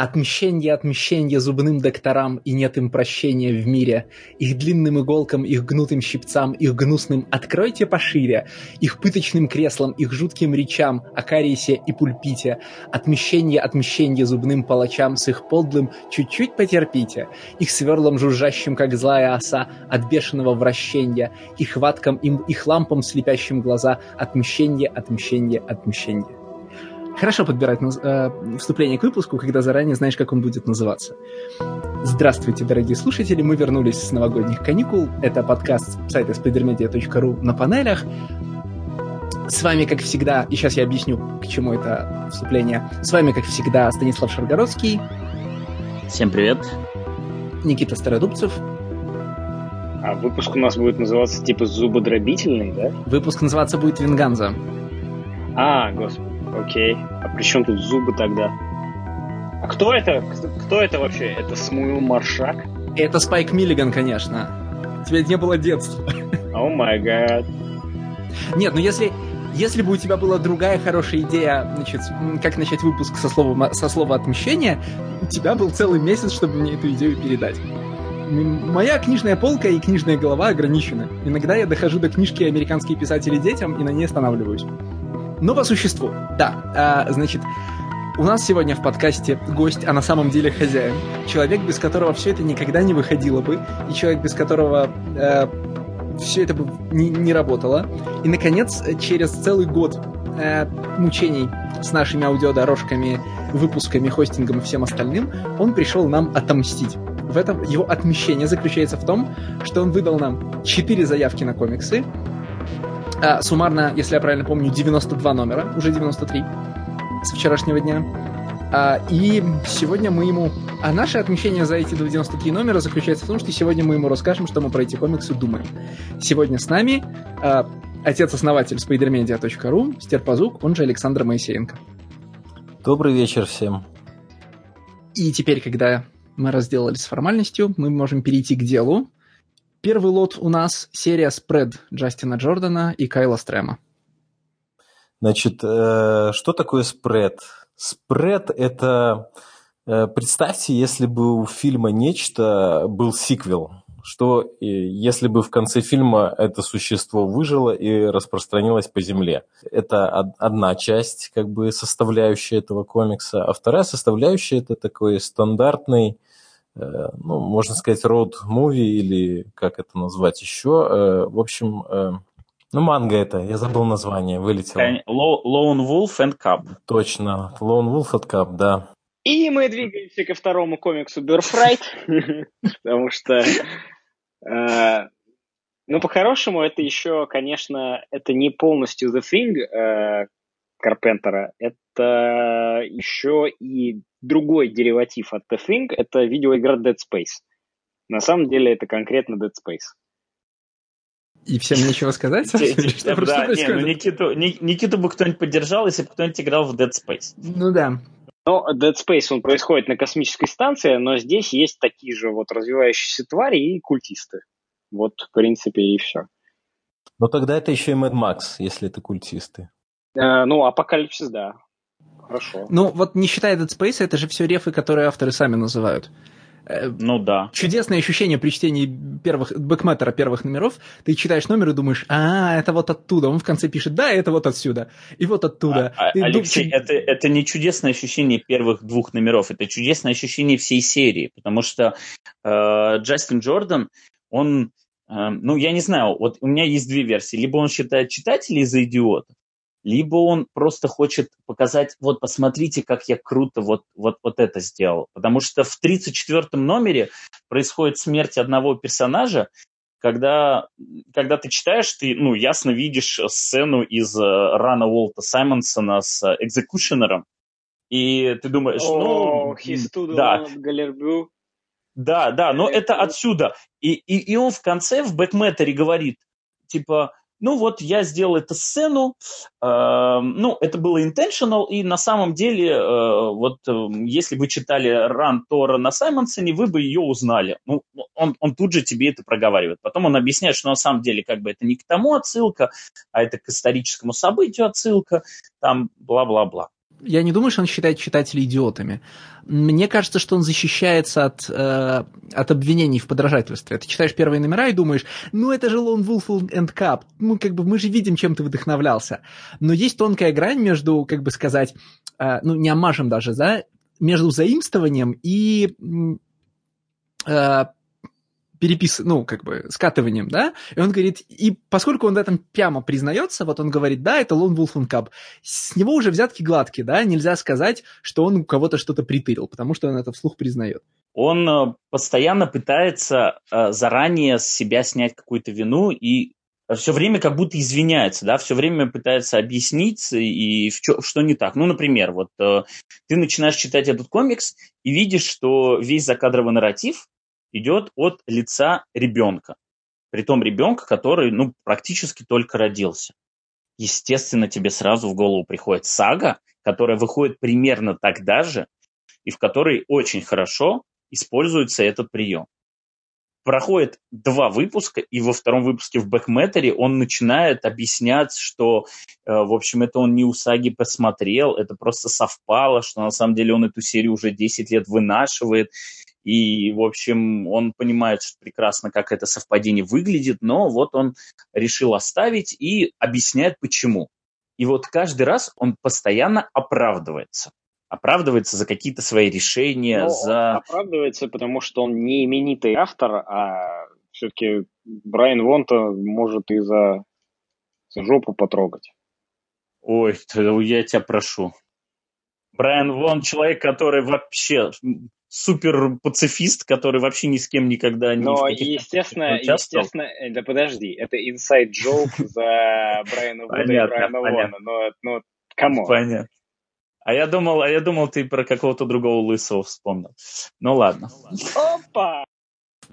Отмщение зубным докторам, и нет им прощения в мире. Их длинным иголкам, их гнутым щипцам, их гнусным «откройте пошире», их пыточным креслам, их жутким речам о кариесе и пульпите. Отмщение зубным палачам с их подлым «чуть-чуть потерпите», их сверлом жужжащим, как злая оса, от бешеного вращения, их хваткам, их лампам, слепящим глаза. Отмщение. Хорошо подбирать вступление к выпуску, когда заранее знаешь, как он будет называться. Здравствуйте, дорогие слушатели, мы вернулись с новогодних каникул. Это подкаст сайта spidermedia.ru на панелях. С вами, как всегда, и сейчас я объясню, к чему это вступление. С вами, как всегда, Станислав Шаргородский. Всем привет. Никита Стародубцев. А выпуск у нас будет называться типа зубодробительный, да? Выпуск называться будет «Венганза». А, господи. Окей. А при чем тут зубы тогда? А кто это? Кто это вообще? Это Смуил Маршак? Это Спайк Миллиган, конечно. У тебя не было детства. О май гад. Нет, ну если бы у тебя была другая хорошая идея, значит, как начать выпуск со слова «отмщение», у тебя был целый месяц, чтобы мне эту идею передать. Моя книжная полка и книжная голова ограничены. Иногда я дохожу до книжки «Американские писатели детям» и на ней останавливаюсь. Но по существу, да, значит, у нас сегодня в подкасте гость, а на самом деле хозяин. Человек, без которого все это никогда не выходило бы, и человек, без которого все это бы не работало. И, наконец, через целый год мучений с нашими аудиодорожками, выпусками, хостингом и всем остальным, он пришел нам отомстить. В этом его отмщение заключается в том, что он выдал нам 4 заявки на комиксы, суммарно, если я правильно помню, 92 номера, уже 93 с вчерашнего дня. И сегодня мы ему... А наше отмщение за эти 93 номера заключается в том, что сегодня мы ему расскажем, что мы про эти комиксы думаем. Сегодня с нами отец-основатель spidermedia.ru, Стерпазук, он же Александр Моисеенко. Добрый вечер всем. И теперь, когда мы разделались с формальностью, мы можем перейти к делу. Первый лот у нас серия «Спред» Джастина Джордана и Кайла Стрэма. Значит, что такое спред? Спред – это... Представьте, если бы у фильма «Нечто» был сиквел. Что если бы в конце фильма это существо выжило и распространилось по земле. Это одна часть, как бы, составляющая этого комикса. А вторая составляющая – это такой стандартный, ну, можно сказать, роуд-муви, или как это назвать еще. В общем, ну, манга это, я забыл название, вылетело. Lone Wolf and Cub. Точно, Lone Wolf and Cub, да. И мы двигаемся ко второму комиксу Birthright, потому что, ну, по-хорошему, это еще, конечно, это не полностью The Thing Карпентера, это еще и другой дериватив от The Thing, это видеоигра Dead Space. На самом деле это конкретно Dead Space. И всем нечего сказать? Да, Никиту бы кто-нибудь поддержал, если бы кто-нибудь играл в Dead Space. Ну да. Но Dead Space, он происходит на космической станции, но здесь есть такие же вот развивающиеся твари и культисты. Вот, в принципе, и все. Но тогда это еще и Mad Max, если это культисты. Ну, апокалипсис, да. Хорошо. Ну, вот не считая Dead Space, это же все рефы, которые авторы сами называют. Ну да. Чудесное ощущение при чтении бэкмэтера первых номеров. Ты читаешь номер и думаешь, это вот оттуда. Он в конце пишет, да, это вот отсюда. И вот оттуда. Алексей, это не чудесное ощущение первых двух номеров. Это чудесное ощущение всей серии. Потому что Джастин Джордан, он... ну, я не знаю, вот у меня есть две версии. Либо он считает читателей за идиотов, либо он просто хочет показать, вот, посмотрите, как я круто вот это сделал. Потому что в 34-м номере происходит смерть одного персонажа, когда ты читаешь, ты, ну, ясно видишь сцену из рана Уолта Саймонсона с экзекушенером, и ты думаешь, да, но это отсюда. И он в конце в бэкмэтере говорит, типа... Ну вот, я сделал эту сцену, ну, это было intentional, и на самом деле, если вы читали ран Тора на Саймонсоне, вы бы ее узнали. Ну, он тут же тебе это проговаривает. Потом он объясняет, что на самом деле как бы это не к тому отсылка, а это к историческому событию отсылка, там бла-бла-бла. я не думаю, что он считает читателей идиотами. Мне кажется, что он защищается от обвинений в подражательстве. Ты читаешь первые номера и думаешь, ну это же Lone Wolf and Cub, ну как бы мы же видим, чем ты вдохновлялся. Но есть тонкая грань между, как бы сказать, ну не омажем даже, да, между заимствованием и ну, как бы, скатыванием, да, и он говорит, и поскольку он в этом прямо признается, вот он говорит, да, это Lone Wolf and Cub, с него уже взятки гладкие, да, нельзя сказать, что он у кого-то что-то притырил, потому что он это вслух признает. Он постоянно пытается заранее с себя снять какую-то вину и все время как будто извиняется, да, все время пытается объяснить, и что не так. Ну, например, вот ты начинаешь читать этот комикс и видишь, что весь закадровый нарратив идет от лица ребенка. Притом ребенка, который, ну, практически только родился. Естественно, тебе сразу в голову приходит сага, которая выходит примерно тогда же, и в которой очень хорошо используется этот прием. Проходит 2 выпуска, и во 2-м выпуске в Бэкмэттере он начинает объяснять, что, в общем, это он не у саги посмотрел, это просто совпало, что на самом деле он эту серию уже 10 лет вынашивает. И, в общем, он понимает прекрасно, как это совпадение выглядит, но вот он решил оставить и объясняет, почему. И вот каждый раз он постоянно оправдывается. Оправдывается за какие-то свои решения, за... Оправдывается, потому что он не именитый автор, а все-таки Брайан Вонта может и за жопу потрогать. Ой, я тебя прошу. Брайан Вонт человек, который вообще... супер-пацифист, который вообще ни с кем никогда не... Но, естественно, да подожди, это инсайд-джоук за Брайана Вуда и Брайана Вона, но камон. Понятно. А я думал, ты про какого-то другого лысого вспомнил. Ну ладно. Опа!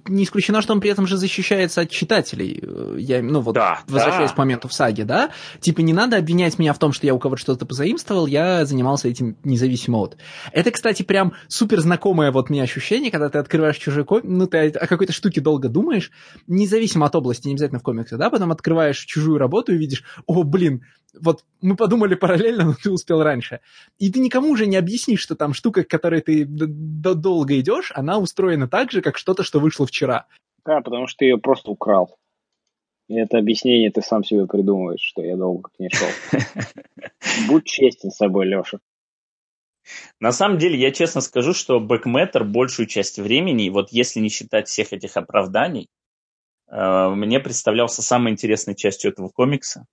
Не исключено, что он при этом же защищается от читателей. Я, ну вот, да, возвращаясь к моменту в саге, да? Типа, не надо обвинять меня в том, что я у кого-то что-то позаимствовал, я занимался этим независимо от. Это, кстати, прям супер знакомое вот мне ощущение, когда ты открываешь чужой комикс, ну, ты о какой-то штуке долго думаешь, независимо от области, не обязательно в комиксе, да? Потом открываешь чужую работу и видишь, о, блин, вот мы подумали параллельно, но ты успел раньше. И ты никому уже не объяснишь, что там штука, к которой ты долго идешь, она устроена так же, как что-то, что вышло вчера. Да, потому что ты ее просто украл. И это объяснение ты сам себе придумываешь, что я долго к ней шел. Будь честен с собой, Леша. На самом деле, я честно скажу, что Бэкмэттер большую часть времени, вот если не считать всех этих оправданий, мне представлялся самой интересной частью этого комикса.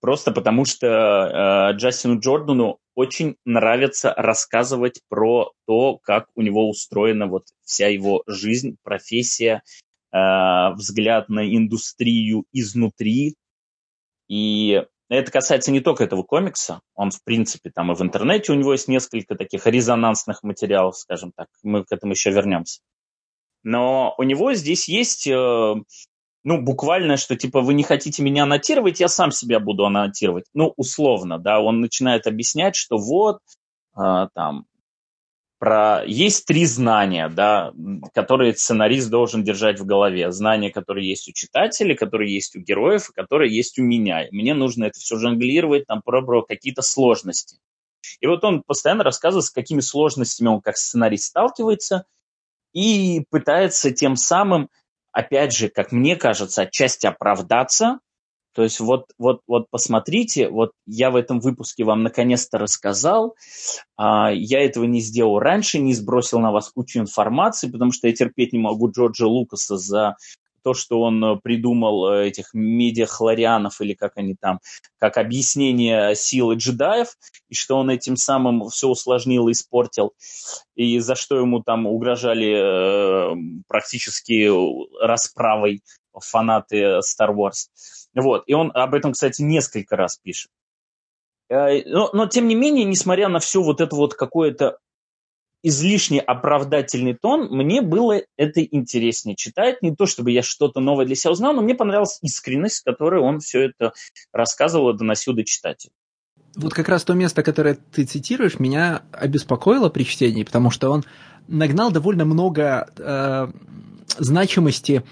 Просто потому что Джастину Джордану очень нравится рассказывать про то, как у него устроена вот вся его жизнь, профессия, взгляд на индустрию изнутри. И это касается не только этого комикса. Он, в принципе, там и в интернете у него есть несколько таких резонансных материалов, скажем так. Мы к этому еще вернемся. Но у него здесь есть... Ну, буквально, что, типа, вы не хотите меня аннотировать, я сам себя буду аннотировать. Ну, условно, да, он начинает объяснять, что вот, там, есть 3 знания, да, которые сценарист должен держать в голове. Знания, которые есть у читателей, которые есть у героев, и которые есть у меня. И мне нужно это все жонглировать, там, про какие-то сложности. И вот он постоянно рассказывает, с какими сложностями он как сценарист сталкивается, и пытается тем самым, опять же, как мне кажется, отчасти оправдаться. То есть вот посмотрите, вот я в этом выпуске вам наконец-то рассказал, я этого не сделал раньше, не сбросил на вас кучу информации, потому что я терпеть не могу Джорджа Лукаса за то, что он придумал этих медиахлорианов, или как они там, как объяснение силы джедаев, и что он этим самым все усложнил и испортил, и за что ему там угрожали практически расправой фанаты Star Wars. Вот. И он об этом, кстати, несколько раз пишет. Но тем не менее, несмотря на все вот это вот какое-то излишне оправдательный тон, мне было это интереснее читать. Не то, чтобы я что-то новое для себя узнал, но мне понравилась искренность, с которой он все это рассказывал и доносил до читателя. Вот как раз то место, которое ты цитируешь, меня обеспокоило при чтении, потому что он нагнал довольно много значимости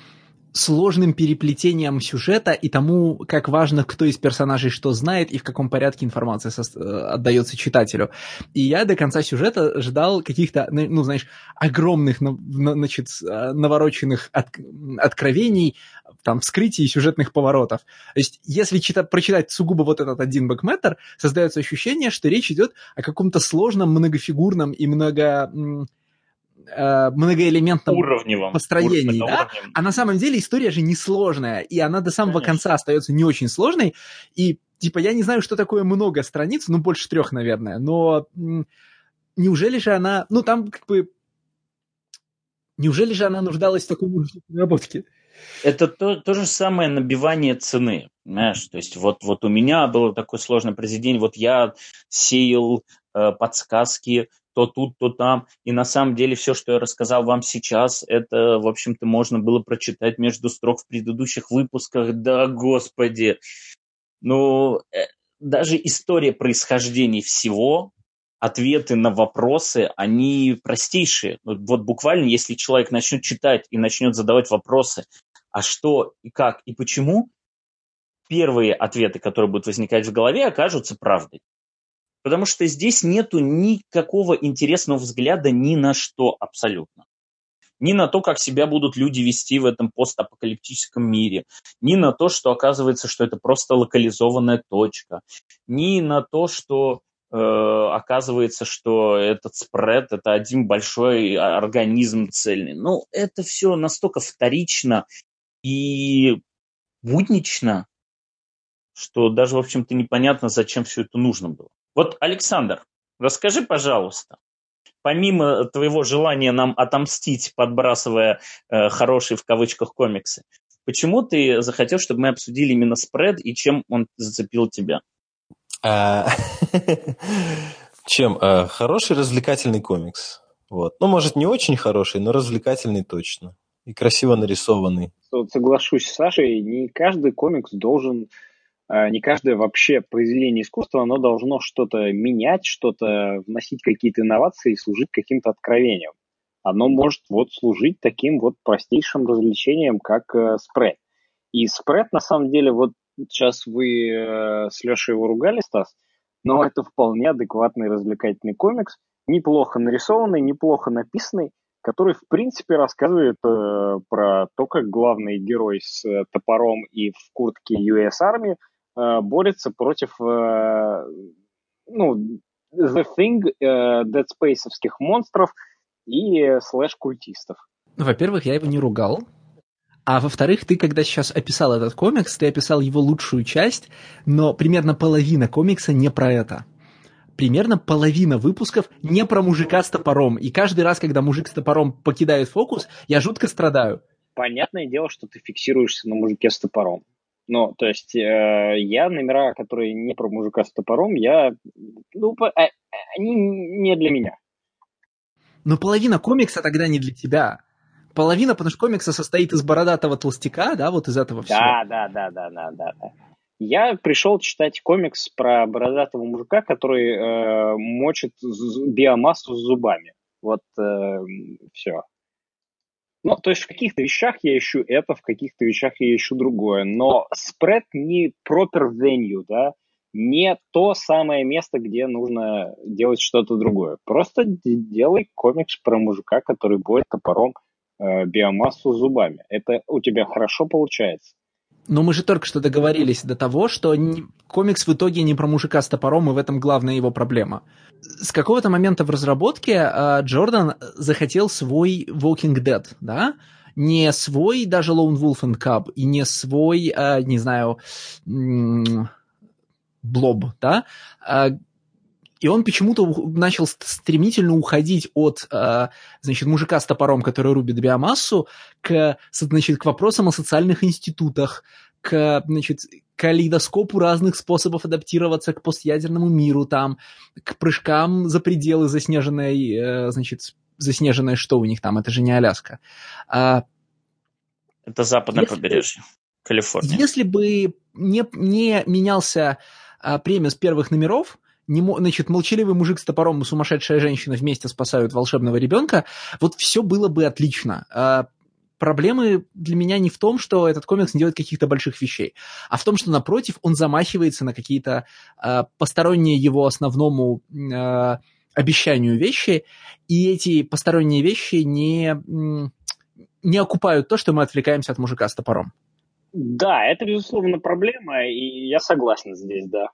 сложным переплетением сюжета и тому, как важно, кто из персонажей что знает и в каком порядке информация отдается читателю. И я до конца сюжета ждал каких-то, ну, знаешь, огромных, значит, навороченных откровений, там, вскрытий и сюжетных поворотов. То есть, если прочитать сугубо вот этот один бэкметтер, создается ощущение, что речь идет о каком-то сложном, многофигурном и многоэлементном построении, да? А на самом деле история же несложная, и она до самого конца остается не очень сложной, и, типа, я не знаю, что такое много страниц, ну, больше 3, наверное, но неужели же она... Ну, там, как бы... Неужели же она нуждалась в такой наработке? Это то же самое набивание цены, знаешь, то есть вот у меня было такое сложное произведение, вот я сеял подсказки, то тут, то там. И на самом деле все, что я рассказал вам сейчас, это, в общем-то, можно было прочитать между строк в предыдущих выпусках. Да, господи! Ну, даже история происхождения всего, ответы на вопросы, они простейшие. Вот буквально, если человек начнет читать и начнет задавать вопросы, а что, и как, и почему, первые ответы, которые будут возникать в голове, окажутся правдой. Потому что здесь нету никакого интересного взгляда ни на что абсолютно. Ни на то, как себя будут люди вести в этом постапокалиптическом мире. Ни на то, что оказывается, что это просто локализованная точка. Ни на то, что оказывается, что этот спред – это один большой организм цельный. Ну, это все настолько вторично и буднично, что даже, в общем-то, непонятно, зачем все это нужно было. Вот, Александр, расскажи, пожалуйста, помимо твоего желания нам отомстить, подбрасывая «хорошие» в кавычках комиксы, почему ты захотел, чтобы мы обсудили именно спред и чем он зацепил тебя? Чем? Хороший развлекательный комикс. Вот. Ну, может, не очень хороший, но развлекательный точно. И красиво нарисованный. Соглашусь с Сашей, не каждый комикс должен... Не каждое вообще произведение искусства, оно должно что-то менять, что-то вносить, какие-то инновации и служить каким-то откровением. Оно может вот служить таким вот простейшим развлечением, как спред. И спред, на самом деле, вот сейчас вы с Лешей его ругали, Стас, но это вполне адекватный развлекательный комикс, неплохо нарисованный, неплохо написанный, который, в принципе, рассказывает про то, как главный герой с топором и в куртке US Army борется против The Thing, Dead Space-овских монстров и слэш-культистов. Во-первых, я его не ругал. А во-вторых, ты, когда сейчас описал этот комикс, ты описал его лучшую часть, но примерно половина комикса не про это. Примерно половина выпусков не про мужика с топором. И каждый раз, когда мужик с топором покидает фокус, я жутко страдаю. Понятное дело, что ты фиксируешься на мужике с топором. Ну, то есть, я номера, которые не про мужика с топором, они не для меня. Но половина комикса тогда не для тебя. Половина, потому что комикса состоит из бородатого толстяка, да, вот из этого всего. Да. Я пришел читать комикс про бородатого мужика, который мочит биомассу с зубами. Вот все. Ну, то есть в каких-то вещах я ищу это, в каких-то вещах я ищу другое. Но спред не proper venue, да, не то самое место, где нужно делать что-то другое. Просто делай комикс про мужика, который борет топором биомассу зубами. Это у тебя хорошо получается. Но мы же только что договорились до того, что комикс в итоге не про мужика с топором, и в этом главная его проблема. С какого-то момента в разработке Джордан захотел свой Walking Dead, да? Не свой даже Lone Wolf and Cub, и не свой, не знаю, Блоб, да? И он почему-то начал стремительно уходить от, значит, мужика с топором, который рубит биомассу, к, значит, к вопросам о социальных институтах, к, значит, калейдоскопу разных способов адаптироваться к постъядерному миру, там, к прыжкам за пределы заснеженной, значит, заснеженное что у них там, это же не Аляска. Это западное побережье, Калифорния. Если бы не менялся премис первых номеров, значит, молчаливый мужик с топором и сумасшедшая женщина вместе спасают волшебного ребенка, вот все было бы отлично. проблемы для меня не в том, что этот комикс не делает каких-то больших вещей, а в том, что, напротив, он замахивается на какие-то посторонние его основному обещанию вещи, и эти посторонние вещи не окупают то, что мы отвлекаемся от мужика с топором. Да, это, безусловно, проблема, и я согласен здесь, да.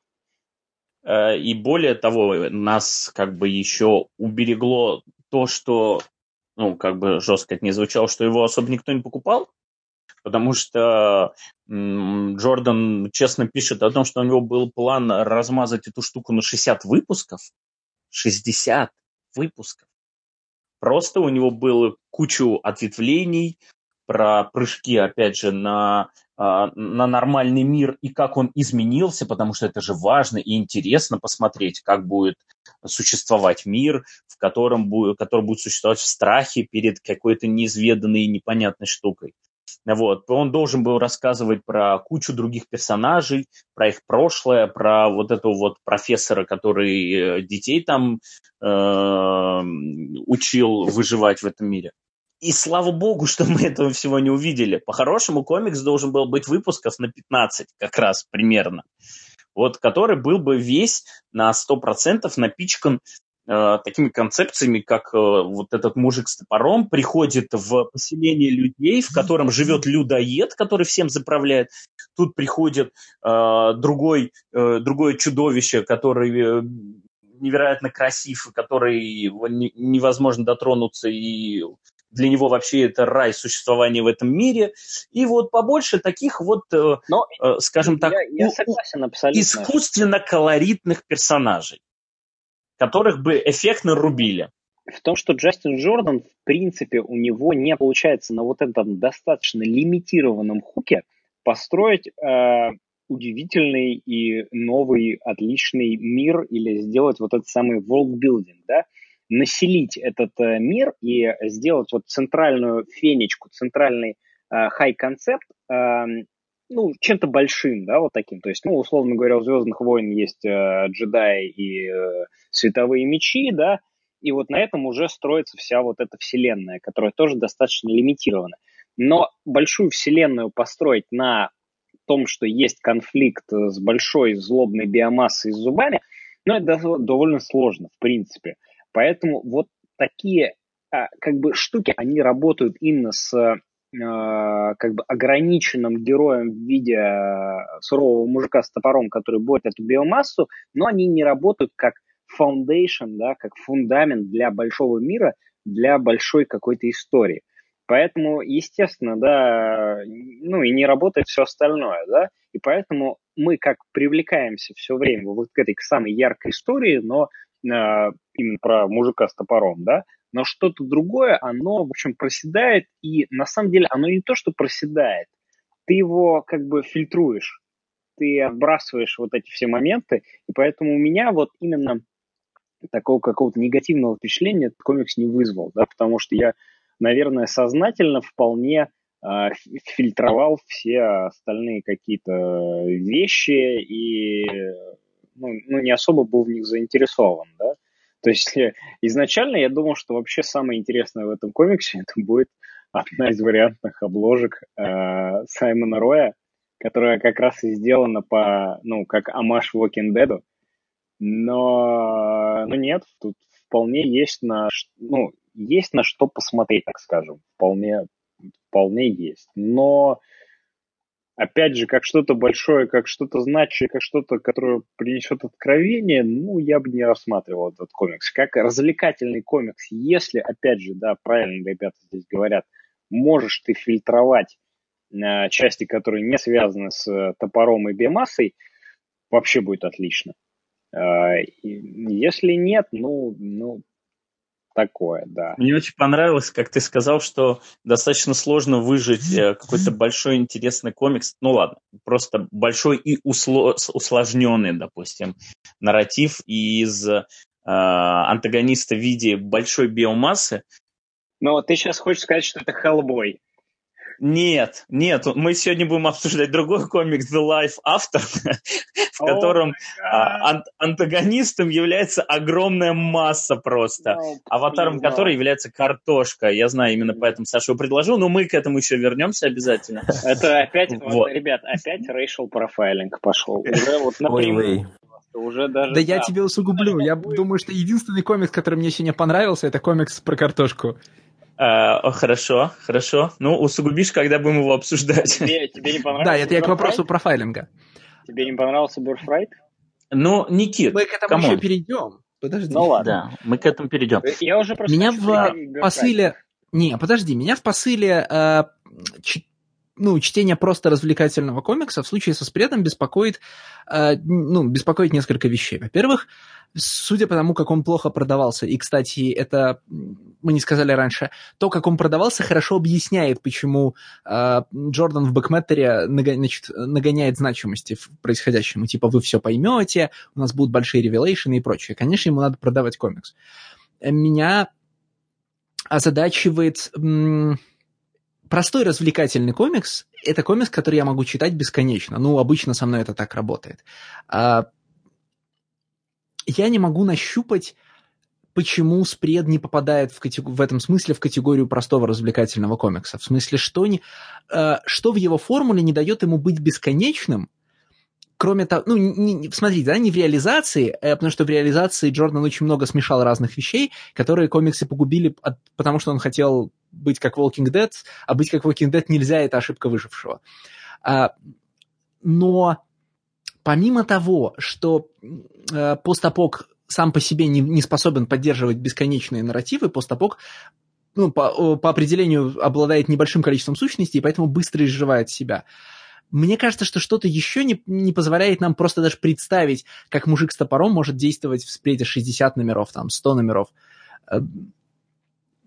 И более того, нас как бы еще уберегло то, что, ну, как бы жестко это не звучало, что его особо никто не покупал, потому что Джордан честно пишет о том, что у него был план размазать эту штуку на 60 выпусков. 60 выпусков. Просто у него было кучу ответвлений про прыжки, опять же, на нормальный мир и как он изменился, потому что это же важно и интересно посмотреть, как будет существовать мир, в котором который будет существовать в страхе перед какой-то неизведанной и непонятной штукой. Вот. Он должен был рассказывать про кучу других персонажей, про их прошлое, про вот этого вот профессора, который детей там учил выживать в этом мире. И слава богу, что мы этого всего не увидели. По-хорошему, комикс должен был быть выпусков на 15 как раз примерно, вот, который был бы весь на 100% напичкан такими концепциями, как вот этот мужик с топором приходит в поселение людей, в котором живет людоед, который всем заправляет. Тут приходит другое чудовище, которое... невероятно красив, который невозможно дотронуться, и для него вообще это рай существования в этом мире. И вот побольше таких вот, скажем так, я согласен, абсолютно. Искусственно колоритных персонажей, которых бы эффектно рубили. В том, что Джастин Джордан, в принципе, у него не получается на вот этом достаточно лимитированном хуке построить... удивительный и новый, отличный мир, или сделать вот этот самый worldbuilding, да, населить этот мир и сделать вот центральную фенечку, центральный хай-концепт, ну, чем-то большим, да, вот таким, то есть, ну, условно говоря, у «Звездных войн» есть джедаи и световые мечи, да, и вот на этом уже строится вся вот эта вселенная, которая тоже достаточно лимитирована, но большую вселенную построить на том, что есть конфликт с большой злобной биомассой с зубами, но это довольно сложно, в принципе. Поэтому вот такие как бы штуки, они работают именно с как бы ограниченным героем в виде сурового мужика с топором, который борет эту биомассу, но они не работают как foundation, да, как фундамент для большого мира, для большой какой-то истории. Поэтому, естественно, да, ну и не работает все остальное, да, и поэтому мы как привлекаемся все время вот к этой самой яркой истории, но именно про мужика с топором, да, но что-то другое, оно, в общем, проседает, и на самом деле оно не то, что проседает, ты его как бы фильтруешь, ты отбрасываешь вот эти все моменты, и поэтому у меня вот именно такого какого-то негативного впечатления этот комикс не вызвал, да, потому что я, наверное, сознательно вполне фильтровал все остальные какие-то вещи и ну, не особо был в них заинтересован, да. То есть изначально я думал, что вообще самое интересное в этом комиксе это будет одна из вариантных обложек Саймона Роя, которая как раз и сделана по, ну, как оммаж Walking Dead, но нет, тут вполне есть есть на что посмотреть, так скажем, вполне есть. Но, опять же, как что-то большое, как что-то значимое, как что-то, которое принесет откровение, ну, я бы не рассматривал этот комикс. Как развлекательный комикс, если, опять же, да, правильно ребята здесь говорят, можешь ты фильтровать части, которые не связаны с топором и биомассой, вообще будет отлично. Если нет, такое, да. Мне очень понравилось, как ты сказал, что достаточно сложно выжить какой-то большой интересный комикс. Ну ладно, просто большой и усложненный, допустим, нарратив из антагониста в виде большой биомассы. Ну, ты сейчас хочешь сказать, что это Hellboy. Нет, мы сегодня будем обсуждать другой комикс The Life After, в котором антагонистом является огромная масса просто, аватаром которой является картошка. Я знаю, именно поэтому Саша его предложил, но мы к этому еще вернемся обязательно. Это опять, ребят, опять racial profiling пошел. Уже вот напрямую. Уже даже, да, я тебе усугублю. Я думаю, что единственный комикс, который мне сегодня понравился, это комикс про картошку. Хорошо. Ну, усугубишь, когда будем его обсуждать. Тебе не понравился? Да, это я к вопросу профайлинга. Тебе не понравился Birthright? Ну, Никит, мы к этому еще перейдем. Подожди. Ну ладно. Да, мы к этому перейдем. Я уже просто меня в посыле... Не, подожди. Меня в посыле чтение просто развлекательного комикса в случае со спредом беспокоит несколько вещей. Во-первых, судя по тому, как он плохо продавался, и, кстати, это мы не сказали раньше, то, как он продавался, хорошо объясняет, почему Джордан в бэкмэттере нагоняет значимости в происходящем. Типа, вы все поймете, у нас будут большие ревелейшены и прочее. Конечно, ему надо продавать комикс. Меня озадачивает... Простой развлекательный комикс – это комикс, который я могу читать бесконечно. Ну, обычно со мной это так работает. Я не могу нащупать, почему спред не попадает в этом смысле в категорию простого развлекательного комикса. В смысле, что в его формуле не дает ему быть бесконечным, кроме того, смотрите, да, не в реализации, потому что в реализации Джордан очень много смешал разных вещей, которые комиксы погубили, потому что он хотел быть как Walking Dead, а быть как Walking Dead нельзя, это ошибка выжившего. Но помимо того, что постапок сам по себе не способен поддерживать бесконечные нарративы, постапок по определению обладает небольшим количеством сущностей, и поэтому быстро изживает себя. Мне кажется, что что-то еще не позволяет нам просто даже представить, как мужик с топором может действовать в спреде 60 номеров, там, 100 номеров.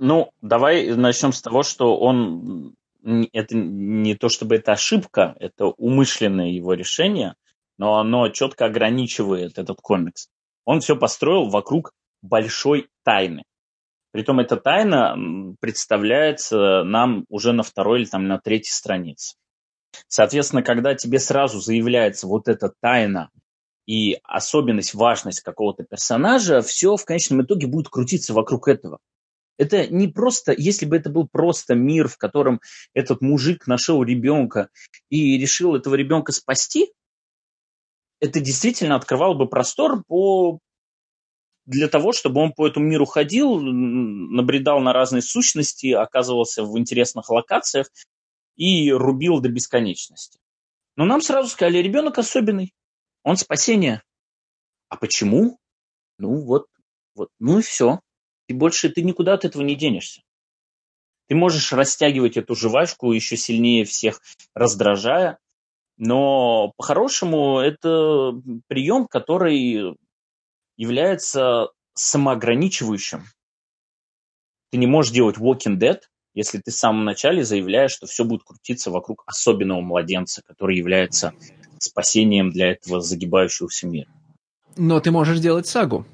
Ну, давай начнем с того, что он... Это не то чтобы это ошибка, это умышленное его решение, но оно четко ограничивает этот комикс. Он все построил вокруг большой тайны. Притом эта тайна представляется нам уже на второй или там, на третьей странице. Соответственно, когда тебе сразу заявляется вот эта тайна и особенность, важность какого-то персонажа, все в конечном итоге будет крутиться вокруг этого. Это не просто, если бы это был просто мир, в котором этот мужик нашел ребенка и решил этого ребенка спасти, это действительно открывало бы простор для того, чтобы он по этому миру ходил, набредал на разные сущности, оказывался в интересных локациях, и рубил до бесконечности. Но нам сразу сказали, ребенок особенный, он спасение. А почему? Ну и все. И больше ты никуда от этого не денешься. Ты можешь растягивать эту жвачку еще сильнее всех, раздражая. Но по-хорошему это прием, который является самоограничивающим. Ты не можешь делать Walking Dead, если ты в самом начале заявляешь, что все будет крутиться вокруг особенного младенца, который является спасением для этого загибающегося мира. Но ты можешь делать сагу.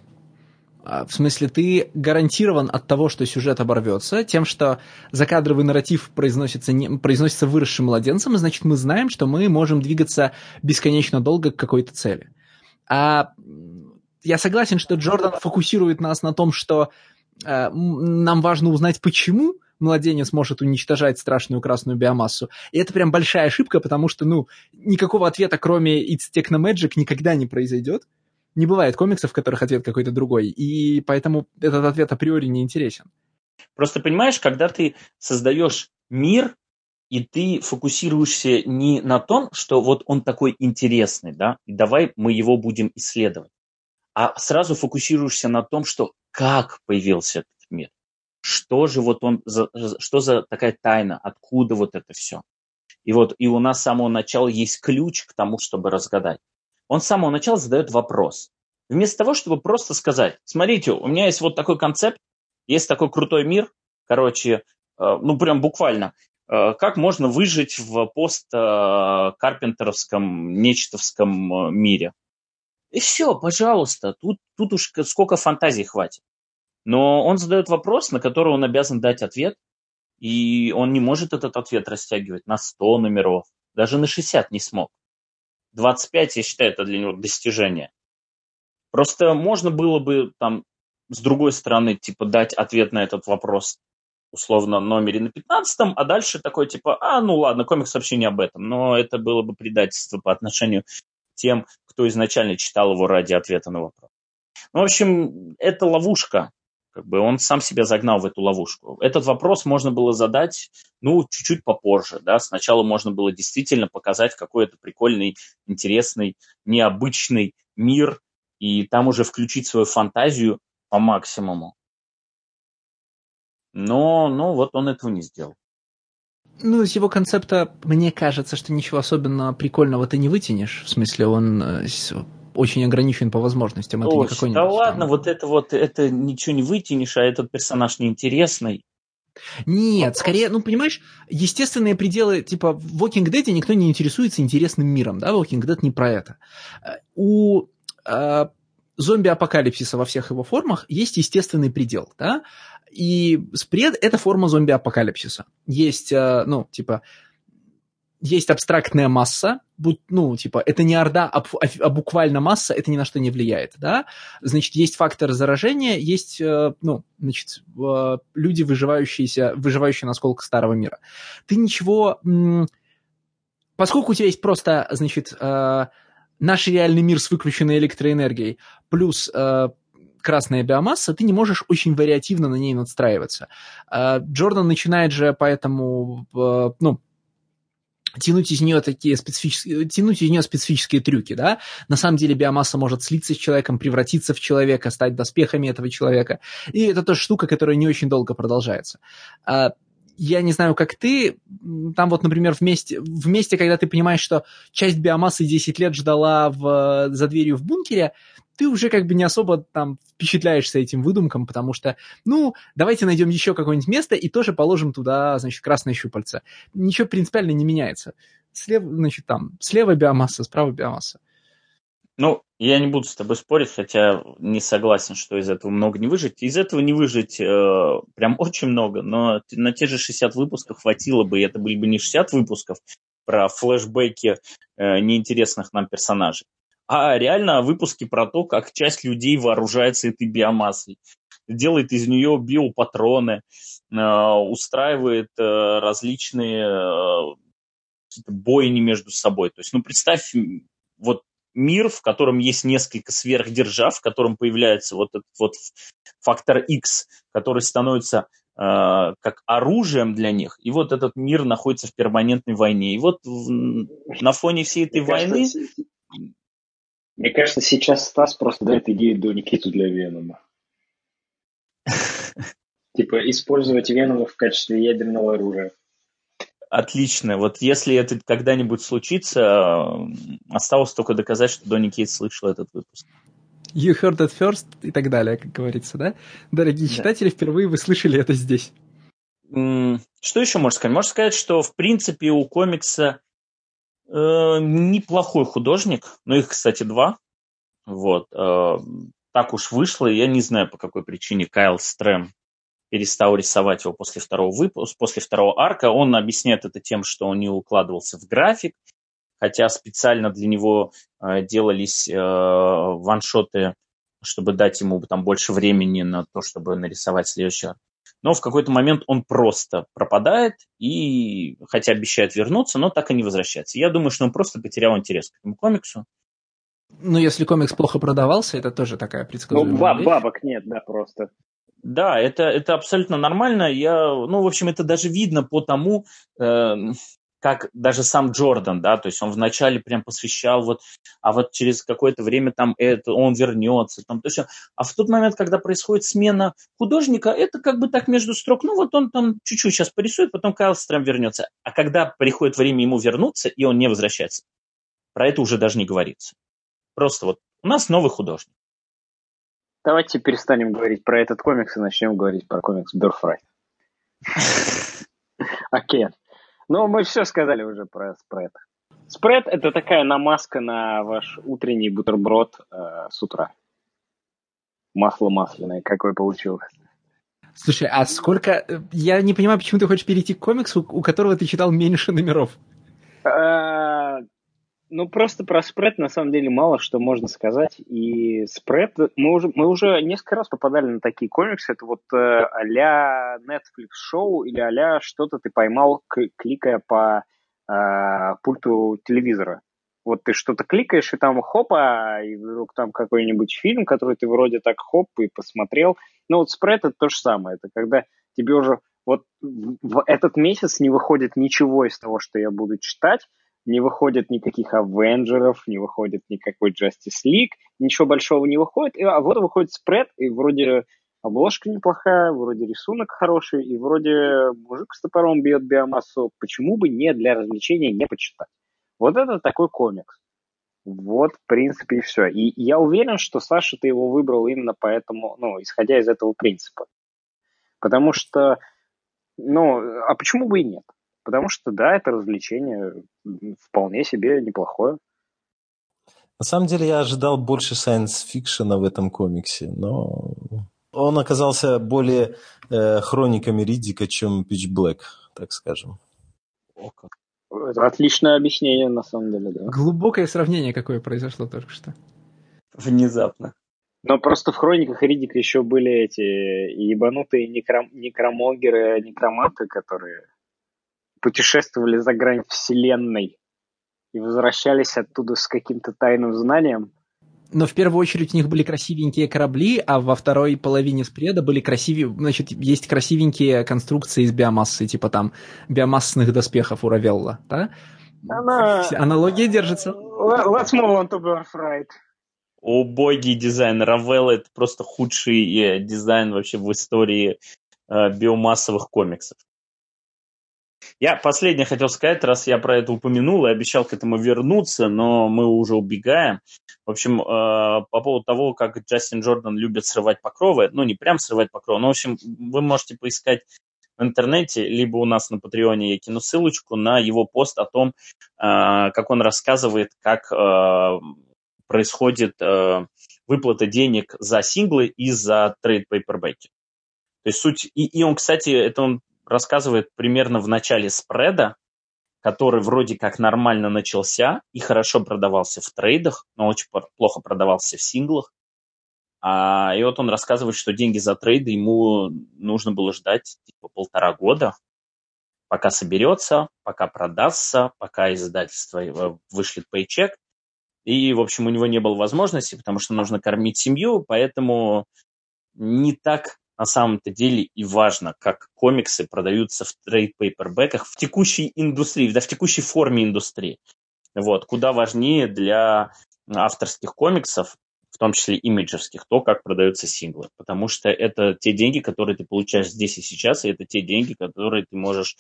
В смысле, ты гарантирован от того, что сюжет оборвется, тем, что закадровый нарратив произносится выросшим младенцем, и значит, мы знаем, что мы можем двигаться бесконечно долго к какой-то цели. Я согласен, что Джордан фокусирует нас на том, что нам важно узнать, почему младенец может уничтожать страшную красную биомассу. И это прям большая ошибка, потому что, никакого ответа, кроме It's Techno Magic, никогда не произойдет. Не бывает комиксов, в которых ответ какой-то другой. И поэтому этот ответ априори не интересен. Просто понимаешь, когда ты создаешь мир, и ты фокусируешься не на том, что вот он такой интересный, да, и давай мы его будем исследовать, а сразу фокусируешься на том, что как появился этот мир. Что за такая тайна, откуда вот это все? И у нас с самого начала есть ключ к тому, чтобы разгадать. Он с самого начала задает вопрос. Вместо того, чтобы просто сказать, смотрите, у меня есть вот такой концепт, есть такой крутой мир, прям буквально, как можно выжить в посткарпентеровском, нечитовском мире. И все, пожалуйста, тут уж сколько фантазий хватит. Но он задает вопрос, на который он обязан дать ответ. И он не может этот ответ растягивать на 100 номеров. Даже на 60 не смог. 25, я считаю, это для него достижение. Просто можно было бы там с другой стороны типа дать ответ на этот вопрос условно номере на 15-м, а дальше такой типа, ну ладно, комикс вообще не об этом. Но это было бы предательство по отношению к тем, кто изначально читал его ради ответа на вопрос. Ну, в общем, это ловушка. Как бы он сам себя загнал в эту ловушку. Этот вопрос можно было задать, чуть-чуть попозже, да. Сначала можно было действительно показать какой-то прикольный, интересный, необычный мир и там уже включить свою фантазию по максимуму. Но вот он этого не сделал. Из его концепта, мне кажется, что ничего особенно прикольного ты не вытянешь. В смысле, он очень ограничен по возможностям. Это никакой не ладно, это ничего не вытянешь, а этот персонаж неинтересный. Нет, скорее, понимаешь, естественные пределы, типа, в Walking Dead никто не интересуется интересным миром, да, Walking Dead не про это. У зомби-апокалипсиса во всех его формах есть естественный предел, да, и спред – это форма зомби-апокалипсиса. Есть, есть абстрактная масса, это не орда, а буквально масса, это ни на что не влияет, да? Значит, есть фактор заражения, есть, люди, выживающие на осколках старого мира. Ты ничего... Поскольку у тебя есть просто, наш реальный мир с выключенной электроэнергией плюс... красная биомасса, ты не можешь очень вариативно на ней надстраиваться. Джордан начинает же поэтому, тянуть из нее специфические трюки, да? На самом деле биомасса может слиться с человеком, превратиться в человека, стать доспехами этого человека. И это тоже штука, которая не очень долго продолжается. Я не знаю, как ты, там вот, например, в месте, когда ты понимаешь, что часть биомассы 10 лет ждала за дверью в бункере, ты уже как бы не особо там впечатляешься этим выдумкам, потому что, давайте найдем еще какое-нибудь место и тоже положим туда, красное щупальце. Ничего принципиально не меняется. Слева биомасса, справа биомасса. Я не буду с тобой спорить, хотя не согласен, что из этого много не выжить. Из этого не выжить прям очень много, но на те же 60 выпусков хватило бы, и это были бы не 60 выпусков про флешбеки неинтересных нам персонажей, а реально выпуски про то, как часть людей вооружается этой биомассой, делает из нее биопатроны, устраивает различные бойни между собой. То есть, представь, вот мир, в котором есть несколько сверхдержав, в котором появляется вот этот вот фактор X, который становится как оружием для них, и вот этот мир находится в перманентной войне. И вот на фоне всей этой войны... Мне кажется, сейчас Стас просто дает идею до Никиту для Венома. Типа использовать Венома в качестве ядерного оружия. Отлично. Вот если это когда-нибудь случится, осталось только доказать, что Донни Кейт слышал этот выпуск. You heard it first и так далее, как говорится, да? Дорогие читатели, впервые вы слышали это здесь. Что еще можно сказать? Можно сказать, что в принципе у комикса неплохой художник, но их, кстати, два. Вот. Так уж вышло, я не знаю, по какой причине Кайл Стрэм перестал рисовать его после второго арка. Он объясняет это тем, что он не укладывался в график, хотя специально для него делались ваншоты, чтобы дать ему там больше времени на то, чтобы нарисовать следующий арк. Но в какой-то момент он просто пропадает, и хотя обещает вернуться, но так и не возвращается. Я думаю, что он просто потерял интерес к этому комиксу. Если комикс плохо продавался, это тоже такая предсказуемая вещь. Бабок нет, да, просто. Да, это абсолютно нормально. Это даже видно по тому, как даже сам Джордан, да, то есть он вначале прям посвящал, через какое-то время там он вернется. А в тот момент, когда происходит смена художника, это как бы так между строк, он там чуть-чуть сейчас порисует, потом Кайл Стрэм вернется. А когда приходит время ему вернуться, и он не возвращается, про это уже даже не говорится. Просто у нас новый художник. Давайте перестанем говорить про этот комикс и начнем говорить про комикс Birthright. Окей. Мы все сказали уже про спред. Спред – это такая намазка на ваш утренний бутерброд с утра. Масло масляное, какое получилось. Слушай, а сколько... Я не понимаю, почему ты хочешь перейти к комиксу, у которого ты читал меньше номеров. Ну, просто про спред, на самом деле, мало что можно сказать. И спред... Мы уже несколько раз попадали на такие комиксы. Это вот а-ля Netflix-шоу или а-ля что-то ты поймал, кликая по пульту телевизора. Вот ты что-то кликаешь, и там хопа, и вдруг там какой-нибудь фильм, который ты вроде так хоп и посмотрел. Но вот спред — это то же самое. Это когда тебе уже вот в этот месяц не выходит ничего из того, что я буду читать, не выходит никаких «Авенджеров», не выходит никакой «Justice League», ничего большого не выходит. А вот выходит спред, и вроде обложка неплохая, вроде рисунок хороший, и вроде мужик с топором бьет биомассу. Почему бы не для развлечения не почитать? Вот это такой комикс. Вот, в принципе, и все. И я уверен, что Саша, ты его выбрал именно поэтому, ну, исходя из этого принципа. Потому что, ну, а почему бы и нет? Потому что, да, это развлечение вполне себе неплохое. На самом деле, я ожидал больше сайенс-фикшена в этом комиксе, но он оказался более хрониками Риддика, чем Pitch Black, так скажем. О, как. Это отличное объяснение, на самом деле, да. Глубокое сравнение какое произошло только что. Внезапно. Но просто в хрониках Риддика еще были эти ебанутые некромогеры, некроманты, которые путешествовали за грань вселенной и возвращались оттуда с каким-то тайным знанием. Но в первую очередь у них были красивенькие корабли, а во второй половине спреда были красивые... Значит, есть красивенькие конструкции из биомассы, типа там биомассных доспехов Уравелла, да? Аналогия держится. Let's move on to Birthright. Убогий дизайн. Равелла — это просто худший дизайн вообще в истории биомассовых комиксов. Я последнее хотел сказать, раз я про это упомянул и обещал к этому вернуться, но мы уже убегаем. В общем, по поводу того, как Джастин Джордан любит срывать покровы, ну, не прям срывать покровы, но, в общем, вы можете поискать в интернете, либо у нас на Патреоне я кину ссылочку на его пост о том, как он рассказывает, как происходит выплата денег за синглы и за трейд-пейпербэки. То есть суть... И он, кстати, это он рассказывает примерно в начале спреда, который вроде как нормально начался и хорошо продавался в трейдах, но очень плохо продавался в синглах. И вот он рассказывает, что деньги за трейды ему нужно было ждать типа 1,5 года, пока соберется, пока продастся, пока издательство вышлет пейчек. И, в общем, у него не было возможности, потому что нужно кормить семью, поэтому не так... на самом-то деле и важно, как комиксы продаются в трейд-пейпербэках в текущей индустрии, да, в текущей форме индустрии. Вот. Куда важнее для авторских комиксов, в том числе имиджевских, то, как продаются синглы. Потому что это те деньги, которые ты получаешь здесь и сейчас, и это те деньги, которые ты можешь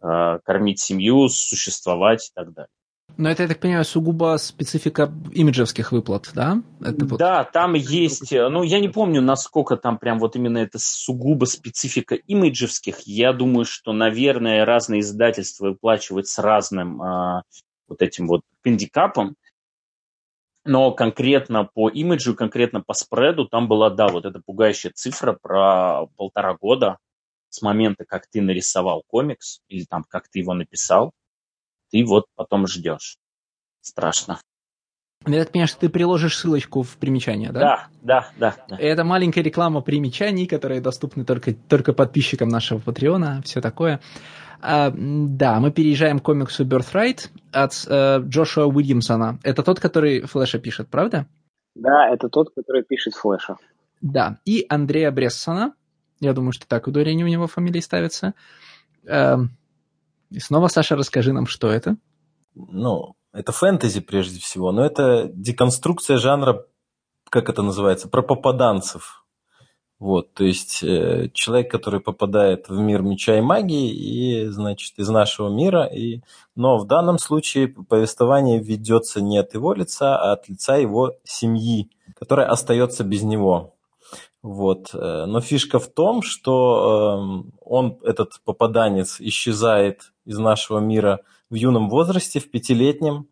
кормить семью, существовать и так далее. Но это, я так понимаю, сугубо специфика имиджевских выплат, да? Это вот... Да, там есть... Ну, я не помню, насколько там прям вот именно это сугубо специфика имиджевских. Я думаю, что, наверное, разные издательства выплачивают с разным вот этим вот пиндикапом. Но конкретно по имиджу, конкретно по спреду там была, да, вот эта пугающая цифра про 1,5 года с момента, как ты нарисовал комикс или там, как ты его написал. Ты вот потом ждешь. Страшно. Я так понимаю, что ты приложишь ссылочку в примечание, да? Да. Это маленькая реклама примечаний, которые доступны только подписчикам нашего Патреона, все такое. Да, мы переезжаем к комиксу Birthright от Джошуа Уильямсона. Это тот, который Флэша пишет, правда? Да, это тот, который пишет Флэша. Да, и Андрея Брессана. Я думаю, что так ударение у него фамилии ставится. И снова, Саша, расскажи нам, что это. Ну, это фэнтези прежде всего, но это деконструкция жанра, как это называется, про попаданцев. Вот, то есть человек, который попадает в мир меча и магии, и, значит, из нашего мира. Но в данном случае повествование ведется не от его лица, а от лица его семьи, которая остается без него. Вот. Но фишка в том, что он, этот попаданец, исчезает из нашего мира в юном возрасте, в 5-летнем.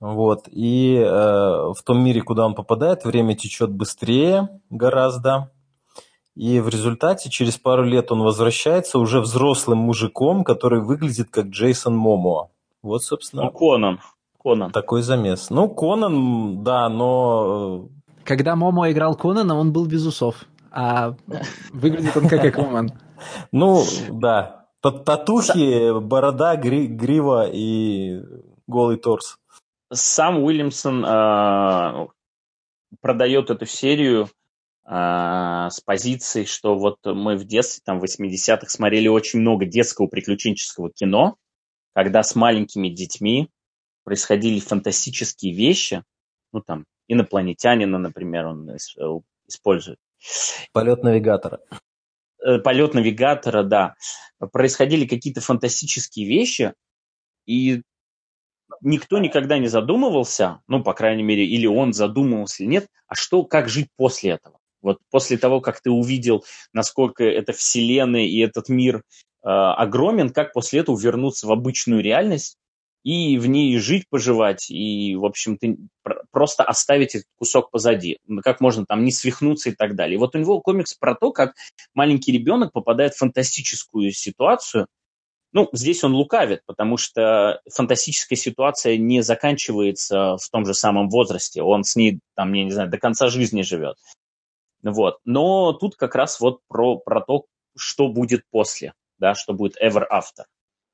Вот. И в том мире, куда он попадает, время течет быстрее гораздо. И в результате через пару лет он возвращается уже взрослым мужиком, который выглядит как Джейсон Момоа. Вот, собственно. Ну, Конан. Такой замес. Ну, Конан, да, но... Когда Момоа играл Конана, он был без усов. А выглядит он как Аквамен. Ну, да. Татухи, борода, грива и голый торс. Сам Уильямсон продает эту серию с позиции, что вот мы в детстве, там, в 80-х смотрели очень много детского приключенческого кино, когда с маленькими детьми происходили фантастические вещи, ну, там, инопланетянина, например, он использует. Полет навигатора. Полет навигатора, да. Происходили какие-то фантастические вещи, и никто никогда не задумывался, ну, по крайней мере, или он задумывался, или нет, а что, как жить после этого? Вот после того, как ты увидел, насколько эта вселенная и этот мир огромен, как после этого вернуться в обычную реальность и в ней жить, поживать, и, в общем-то, просто оставить этот кусок позади. Как можно там не свихнуться и так далее. И вот у него комикс про то, как маленький ребенок попадает в фантастическую ситуацию. Ну, здесь он лукавит, потому что фантастическая ситуация не заканчивается в том же самом возрасте. Он с ней, там, я не знаю, до конца жизни живет. Вот. Но тут как раз вот про то, что будет после, да, что будет ever after.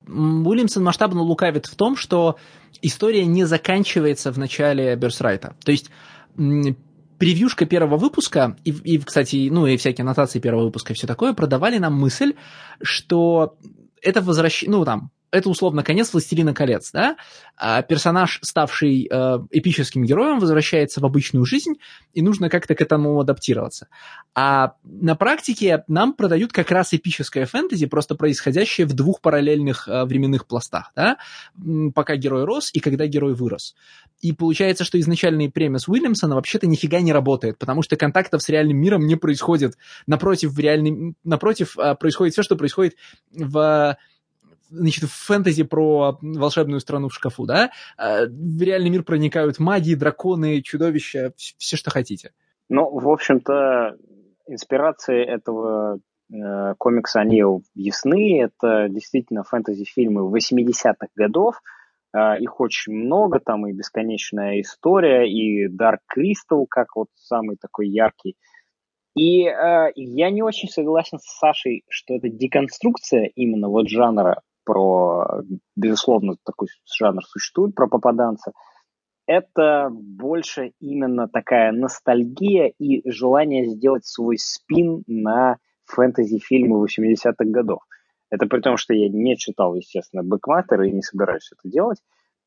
Уильямсон масштабно лукавит в том, что история не заканчивается в начале Birthright. То есть превьюшка первого выпуска, и, кстати, ну и всякие аннотации первого выпуска и все такое, продавали нам мысль, что это возвращение, ну там, это условно конец «Властелина колец», да? А персонаж, ставший эпическим героем, возвращается в обычную жизнь, и нужно как-то к этому адаптироваться. А на практике нам продают как раз эпическое фэнтези, просто происходящее в двух параллельных временных пластах, да? Пока герой рос и когда герой вырос. И получается, что изначальный премис Уильямсона вообще-то нифига не работает, потому что контактов с реальным миром не происходит. Напротив, происходит все, что происходит в фэнтези про волшебную страну в шкафу, да? В реальный мир проникают маги, драконы, чудовища, все, что хотите. Ну, в общем-то, инспирации этого комикса, они ясны. Это действительно фэнтези-фильмы 80-х годов. Их очень много, там и «Бесконечная история», и «Dark Crystal», как вот самый такой яркий. И я не очень согласен с Сашей, что это деконструкция именно вот жанра, про, безусловно, такой жанр существует, про попаданца, это больше именно такая ностальгия и желание сделать свой спин на фэнтези-фильмы 80-х годов. Это при том, что я не читал, естественно, «Бэкматтер» и не собираюсь это делать,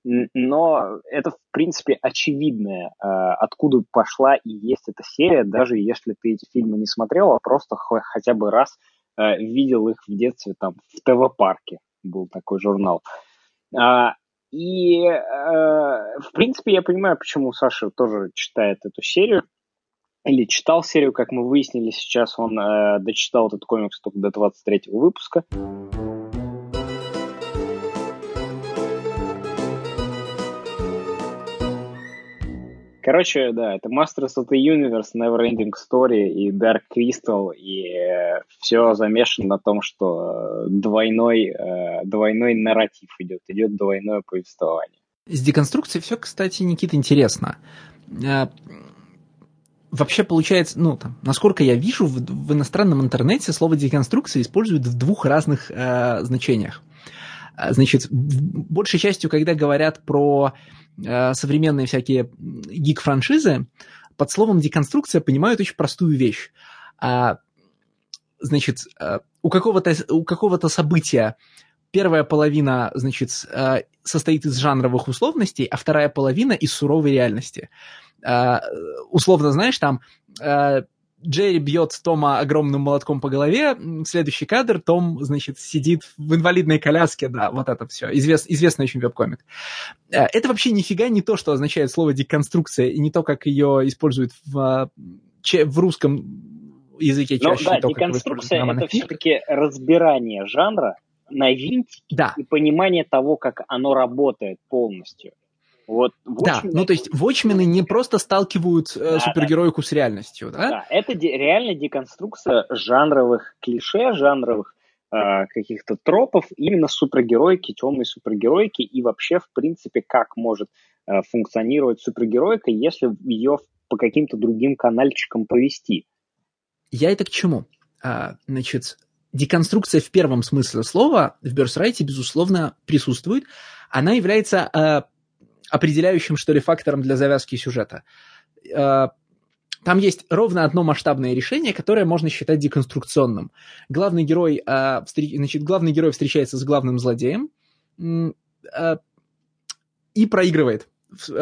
но это, в принципе, очевидно, откуда пошла и есть эта серия, даже если ты эти фильмы не смотрел, а просто хотя бы раз видел их в детстве там в ТВ-парке. Был такой журнал. И, в принципе, я понимаю, почему Саша тоже читает эту серию. Или читал серию, как мы выяснили сейчас. Он дочитал этот комикс только до 23-го выпуска. Короче, да, это Masters of the Universe, Neverending Story и Dark Crystal, и все замешано на том, что двойной нарратив идет двойное повествование. С деконструкцией все, кстати, Никита, интересно. Вообще получается, ну, там, насколько я вижу, в иностранном интернете слово «деконструкция» используют в двух разных значениях. Значит, большей частью, когда говорят про современные всякие гик-франшизы, под словом «деконструкция» понимают очень простую вещь. Значит, у какого-то события первая половина, значит, состоит из жанровых условностей, а вторая половина из суровой реальности. Условно, знаешь, там... Джерри бьет Тома огромным молотком по голове, следующий кадр, Том, значит, сидит в инвалидной коляске, да, вот это все, известный очень веб-комик. Это вообще нифига не то, что означает слово «деконструкция», и не то, как ее используют в русском языке чаще. Ну да, деконструкция – это все-таки разбирание жанра на винтики, да, и понимание того, как оно работает полностью. Вот, да, ну то есть Watchmen не просто сталкивают супергероику с реальностью, да? Да, это реально деконструкция жанровых клише, жанровых каких-то тропов именно супергероики, темной супергероики и вообще, в принципе, как может функционировать супергероика, если ее по каким-то другим канальчикам повести. Я это к чему? Значит, деконструкция в первом смысле слова в Birthright, безусловно, присутствует. Она является... определяющим, что ли, фактором для завязки сюжета. Там есть ровно одно масштабное решение, которое можно считать деконструкционным. Главный герой встречается с главным злодеем и проигрывает.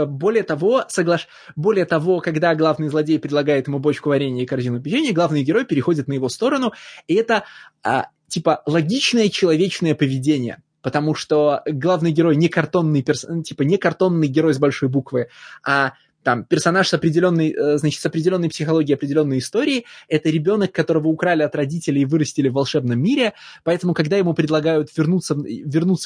Более того, когда главный злодей предлагает ему бочку варенья и корзину печенья, главный герой переходит на его сторону, и это типа логичное человечное поведение. Потому что главный герой не картонный, не картонный герой с большой буквы, а там персонаж с определенной, значит, с определенной психологией, определенной историей. Это ребенок, которого украли от родителей и вырастили в волшебном мире. Поэтому, когда ему предлагают вернуться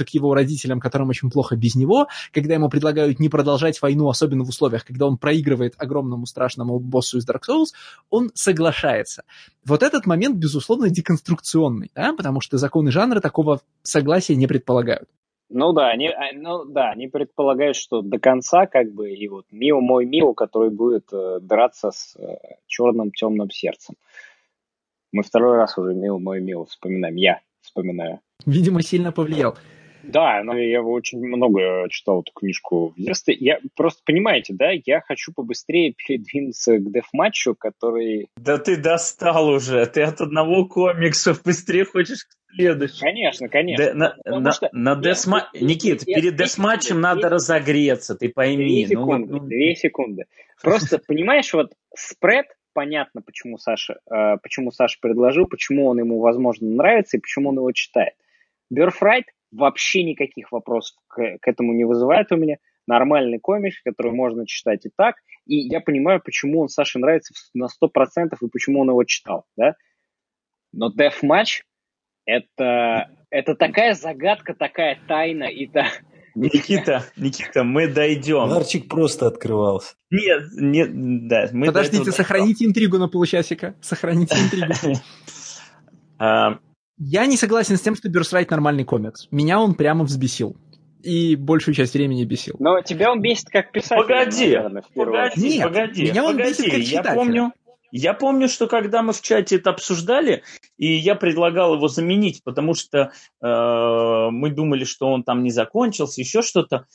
к его родителям, которым очень плохо без него, когда ему предлагают не продолжать войну, особенно в условиях, когда он проигрывает огромному страшному боссу из Dark Souls, он соглашается. Вот этот момент, безусловно, деконструкционный, да? Потому что законы жанра такого согласия не предполагают. Ну да, они предполагают, что до конца, как бы, и вот Мио, который будет драться с черным темным сердцем. Мы второй раз уже Мио вспоминаем, я вспоминаю. Видимо, сильно повлиял. Да, но я очень много читал эту книжку в детстве. Я просто, понимаете, да, я хочу побыстрее передвинуться к Deathmatch, который... Да ты достал уже, ты от одного комикса быстрее хочешь... Следующий. Конечно. Никит, перед Deathmatch'ем надо разогреться, ты пойми. 2 секунды. Просто, понимаешь, вот спред, понятно, почему Саша предложил, почему он ему, возможно, нравится и почему он его читает. Birthright вообще никаких вопросов к этому не вызывает у меня. Нормальный комикс, который можно читать и так. И я понимаю, почему он Саше нравится на 100% и почему он его читал. Да? Но Deathmatch... Это такая загадка, такая тайна. Никита, мы дойдем. Нарчик просто открывался. Нет, мы подождите, сохраните интригу на получасика. Я не согласен с тем, что Birthright нормальный комикс. Меня он прямо взбесил. И большую часть времени бесил. Но тебя он бесит как писатель. Погоди. Меня он бесит как читатель. Я помню, что когда мы в чате это обсуждали, и я предлагал его заменить, потому что мы думали, что он там не закончился, еще что-то,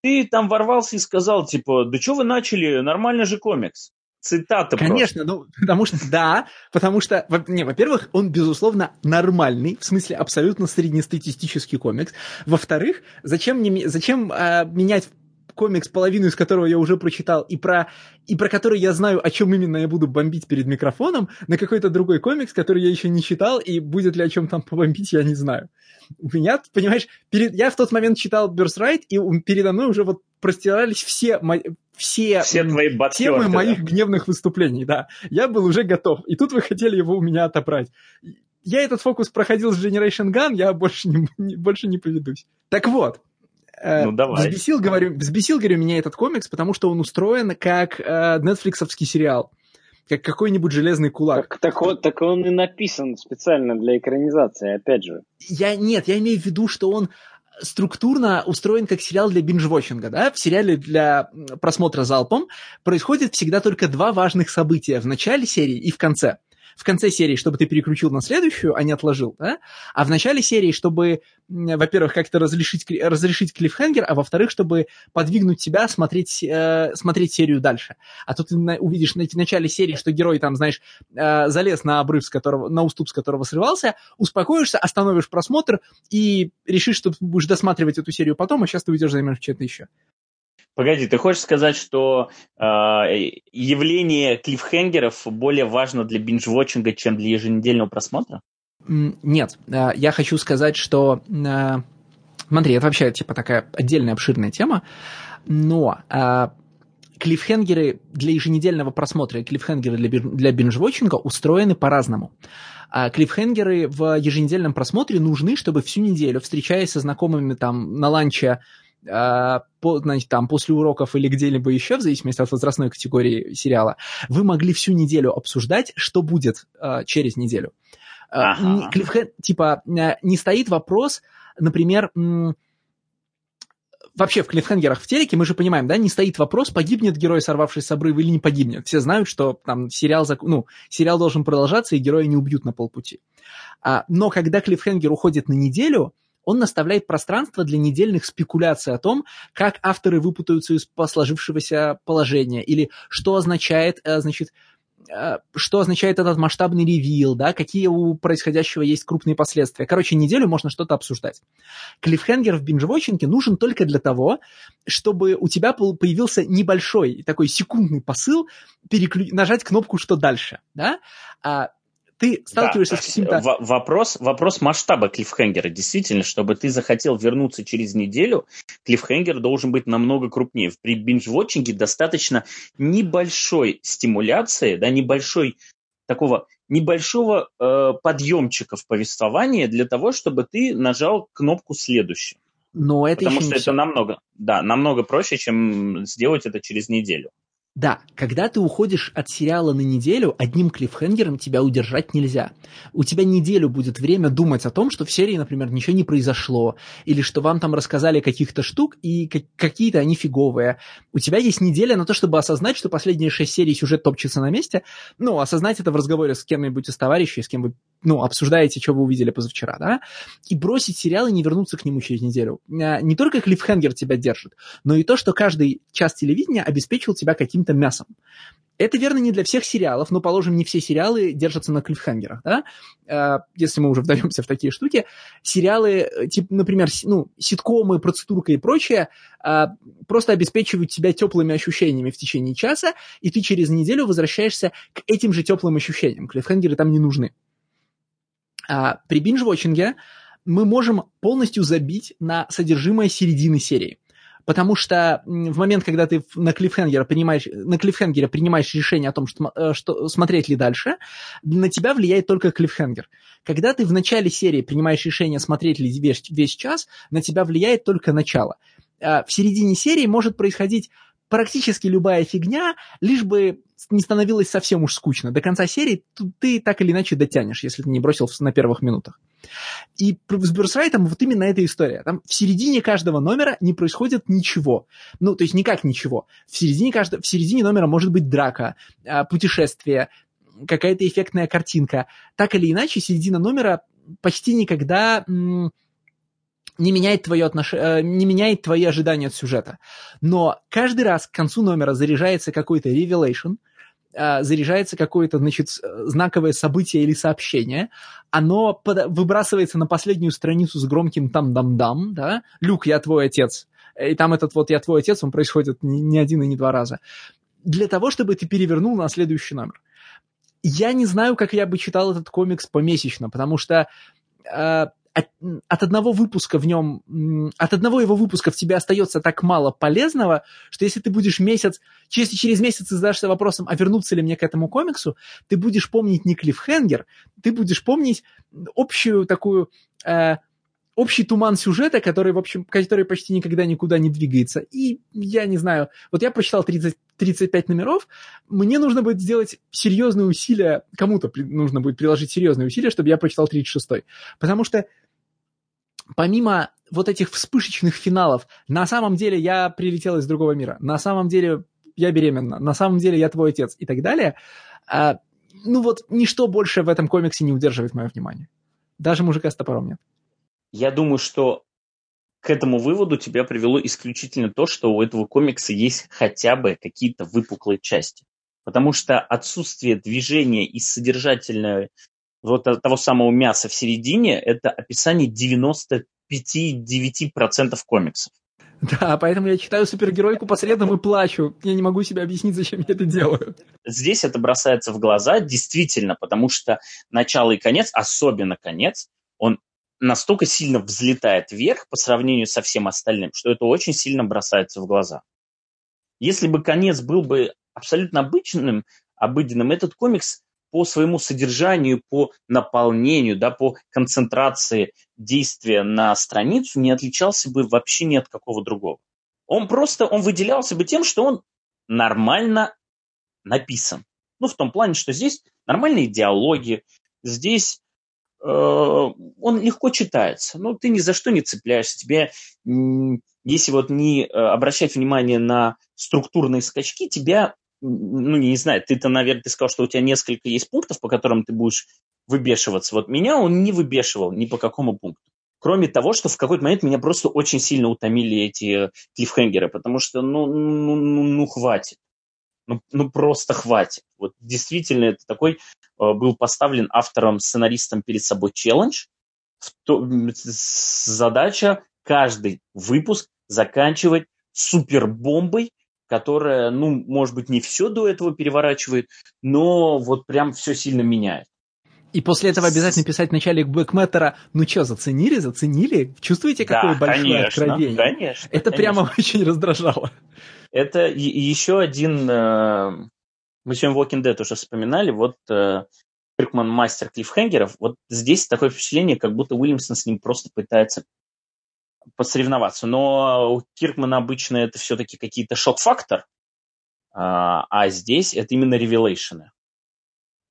ты там ворвался и сказал, типа, да что вы начали, нормальный же комикс. Цитата. Конечно, просто. Во-первых, он, безусловно, нормальный, в смысле абсолютно среднестатистический комикс. Во-вторых, зачем менять... комикс, половину из которого я уже прочитал, и про который я знаю, о чем именно я буду бомбить перед микрофоном, на какой-то другой комикс, который я еще не читал, и будет ли о чем там побомбить, я не знаю. У меня, понимаешь, я в тот момент читал Birthright, и передо мной уже вот простирались все темы моих гневных выступлений, да. Я был уже готов, и тут вы хотели его у меня отобрать. Я этот фокус проходил с Generation Gun, я больше не поведусь. Так вот. Взбесил, говорю, меня этот комикс, потому что он устроен как нетфликсовский сериал, как какой-нибудь «Железный кулак». Так он и написан специально для экранизации, опять же. Я имею в виду, что он структурно устроен как сериал для биндж-вотчинга, да? В сериале для просмотра залпом происходит всегда только 2 важных события в начале серии и в конце. В конце серии, чтобы ты переключил на следующую, а не отложил, да? А в начале серии, чтобы, во-первых, как-то разрешить клиффхенгер, а во-вторых, чтобы подвигнуть тебя смотреть серию дальше. А тут ты увидишь в начале серии, что герой там, знаешь, залез на обрыв, на уступ, с которого срывался, успокоишься, остановишь просмотр и решишь, что ты будешь досматривать эту серию потом, а сейчас ты уйдешь, займешь чем-то еще. Погоди, ты хочешь сказать, что явление клиффхенгеров более важно для биндж-вотчинга, чем для еженедельного просмотра? Нет, я хочу сказать, что... Смотри, это вообще типа такая отдельная обширная тема, но клиффхенгеры для еженедельного просмотра и клиффхенгеры для биндж-вотчинга устроены по-разному. Клиффхенгеры в еженедельном просмотре нужны, чтобы всю неделю, встречаясь со знакомыми там на ланче, значит, там после уроков или где-либо еще, в зависимости от возрастной категории сериала, вы могли всю неделю обсуждать, что будет через неделю. Ага. Типа, не стоит вопрос, например... Вообще в клиффхенгерах в телеке, мы же понимаем, да, не стоит вопрос, погибнет герой, сорвавшись с обрыва, или не погибнет. Все знают, что там сериал должен продолжаться, и героя не убьют на полпути. Но когда клиффхенгер уходит на неделю, он наставляет пространство для недельных спекуляций о том, как авторы выпутаются из сложившегося положения, или что означает, значит... что означает этот масштабный ревил, да, какие у происходящего есть крупные последствия. Короче, неделю можно что-то обсуждать. Клиффхенгер в бинж-вотчинге нужен только для того, чтобы у тебя появился небольшой такой секундный посыл нажать кнопку «Что дальше?», да? Ты сталкиваешься с каким-то... Вопрос масштаба клиффхенгера. Действительно, чтобы ты захотел вернуться через неделю, клиффхенгер должен быть намного крупнее. При бинж-вотчинге достаточно небольшой стимуляции, да, небольшого подъемчика в повествовании для того, чтобы ты нажал кнопку «Следующий». Но это потому еще что это намного проще, чем сделать это через неделю. Да, когда ты уходишь от сериала на неделю, одним клиффхенгером тебя удержать нельзя. У тебя неделю будет время думать о том, что в серии, например, ничего не произошло, или что вам там рассказали каких-то штук, и какие-то они фиговые. У тебя есть неделя на то, чтобы осознать, что последние 6 серий сюжет топчется на месте, ну, осознать это в разговоре с кем-нибудь из товарищей, с кем вы, ну, обсуждаете, что вы увидели позавчера, да, и бросить сериал и не вернуться к нему через неделю. Не только клиффхенгер тебя держит, но и то, что каждый час телевидения обеспечил тебя каким-то мясом. Это верно не для всех сериалов, но, положим, не все сериалы держатся на клиффхенгерах, да? Если мы уже вдаемся в такие штуки. Сериалы, типа, например, ситкомы, процедурка и прочее, просто обеспечивают тебя теплыми ощущениями в течение часа, и ты через неделю возвращаешься к этим же теплым ощущениям. Клиффхенгеры там не нужны. При биндж-вотчинге мы можем полностью забить на содержимое середины серии. Потому что в момент, когда ты на клиффхенгере принимаешь решение о том, что смотреть ли дальше, на тебя влияет только клиффхенгер. Когда ты в начале серии принимаешь решение, смотреть ли весь час, на тебя влияет только начало. В середине серии может происходить практически любая фигня, лишь бы не становилось совсем уж скучно. До конца серии ты так или иначе дотянешь, если ты не бросил на первых минутах. И с Бёрсрайтом вот именно эта история. Там в середине каждого номера не происходит ничего. Ну, то есть никак ничего. В середине номера может быть драка, путешествие, какая-то эффектная картинка. Так или иначе, середина номера почти никогда... не меняет твои ожидания от сюжета. Но каждый раз к концу номера заряжается какой-то revelation, заряжается какое-то, значит, знаковое событие или сообщение, оно выбрасывается на последнюю страницу с громким там-дам-дам, да, «Люк, я твой отец», и там этот вот «я твой отец», он происходит не один и не два раза, для того, чтобы ты перевернул на следующий номер. Я не знаю, как я бы читал этот комикс помесячно, потому что... От одного его выпуска в тебе остается так мало полезного, что если ты будешь если через месяц задашься вопросом, а вернуться ли мне к этому комиксу, ты будешь помнить не клиффхенгер, ты будешь помнить общий туман сюжета, который почти никогда никуда не двигается. И я не знаю, вот я прочитал 35 номеров, мне нужно будет сделать серьезные усилия, кому-то нужно будет приложить серьезные усилия, чтобы я прочитал 36-й. Потому что помимо вот этих вспышечных финалов, на самом деле я прилетела из другого мира, на самом деле я беременна, на самом деле я твой отец и так далее, ничто больше в этом комиксе не удерживает мое внимание. Даже мужика с топором нет. Я думаю, что к этому выводу тебя привело исключительно то, что у этого комикса есть хотя бы какие-то выпуклые части. Потому что отсутствие движения и содержательное вот того самого мяса в середине – это описание 95,9% комиксов. Да, поэтому я читаю супергеройку по средам и плачу. Я не могу себе объяснить, зачем я это делаю. Здесь это бросается в глаза действительно, потому что начало и конец, особенно конец, он настолько сильно взлетает вверх по сравнению со всем остальным, что это очень сильно бросается в глаза. Если бы конец был бы абсолютно обыденным, этот комикс по своему содержанию, по наполнению, да, по концентрации действия на страницу не отличался бы вообще ни от какого другого. Он выделялся бы тем, что он нормально написан. Ну, в том плане, что здесь нормальные диалоги, здесь он легко читается. Ну, ты ни за что не цепляешься. Тебе, если вот не обращать внимание на структурные скачки, тебя, ну, не знаю, ты-то, наверное, ты сказал, что у тебя несколько есть пунктов, по которым ты будешь выбешиваться. Вот меня он не выбешивал ни по какому пункту. Кроме того, что в какой-то момент меня просто очень сильно утомили эти клиффхенгеры, потому что, ну хватит. Ну, просто хватит. Вот действительно, это такой был поставлен автором, сценаристом перед собой челлендж. Задача каждый выпуск заканчивать супербомбой, которая, ну, может быть, не все до этого переворачивает, но вот прям все сильно меняет. И после этого обязательно писать в начале Black Matter: ну что, заценили? Чувствуете, какое большое откровение? Конечно, это прямо очень раздражало. Это еще один... Мы сегодня Walking Dead уже вспоминали. Вот Биркман мастер клиффхенгеров. Вот здесь такое впечатление, как будто Уильямсон с ним просто пытается посоревноваться. Но у Киркмана обычно это все-таки какие-то шок-фактор, а здесь это именно ревелейшены.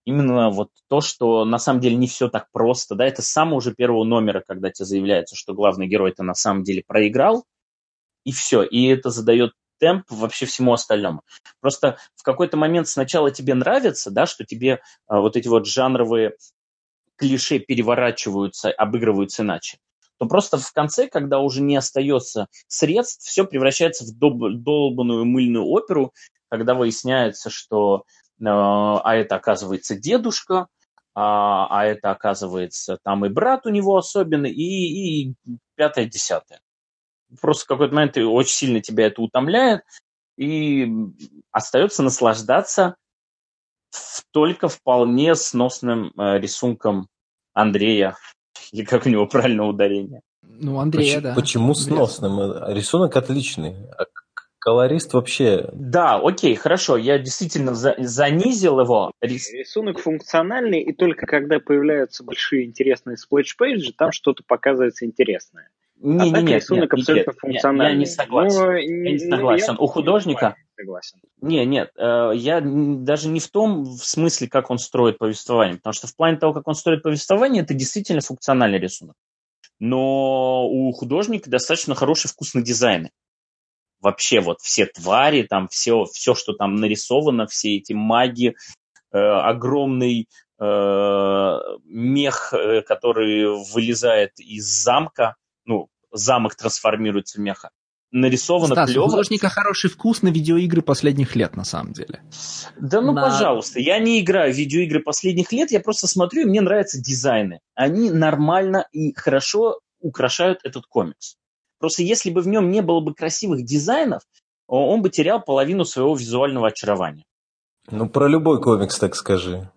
Именно вот то, что на самом деле не все так просто. Да? Это с самого уже первого номера, когда тебе заявляется, что главный герой-то на самом деле проиграл, и все. И это задает темп вообще всему остальному. Просто в какой-то момент сначала тебе нравится, да, что тебе вот эти вот жанровые клише переворачиваются, обыгрываются иначе. Но просто в конце, когда уже не остается средств, все превращается в долбанную мыльную оперу, когда выясняется, что... А это, оказывается, дедушка, а это, оказывается, там и брат у него особенный, и пятое-десятое. Просто в какой-то момент очень сильно тебя это утомляет, и остается наслаждаться только вполне сносным рисунком Андрея, или как у него правильное ударение. Ну, Андрея, да. Почему сносным? Рисунок отличный. Колорист вообще... Да, окей, хорошо, я действительно занизил его. Рисунок функциональный, и только когда появляются большие интересные сплэш-пейджи, там что-то показывается интересное. Рисунок абсолютно функциональный. Я не согласен. У художника... Я даже не в том в смысле, как он строит повествование, потому что в плане того, как он строит повествование, это действительно функциональный рисунок. Но у художника достаточно хороший вкус на дизайне. Вообще вот все твари, там все, что там нарисовано, все эти маги, огромный мех, который вылезает из замка, ну, замок трансформируется в меха, нарисовано клево. У художника хороший вкус на видеоигры последних лет, на самом деле. Да ну, пожалуйста, я не играю в видеоигры последних лет, я просто смотрю, и мне нравятся дизайны. Они нормально и хорошо украшают этот комикс. Просто если бы в нем не было бы красивых дизайнов, он бы терял половину своего визуального очарования. Ну, про любой комикс так скажи.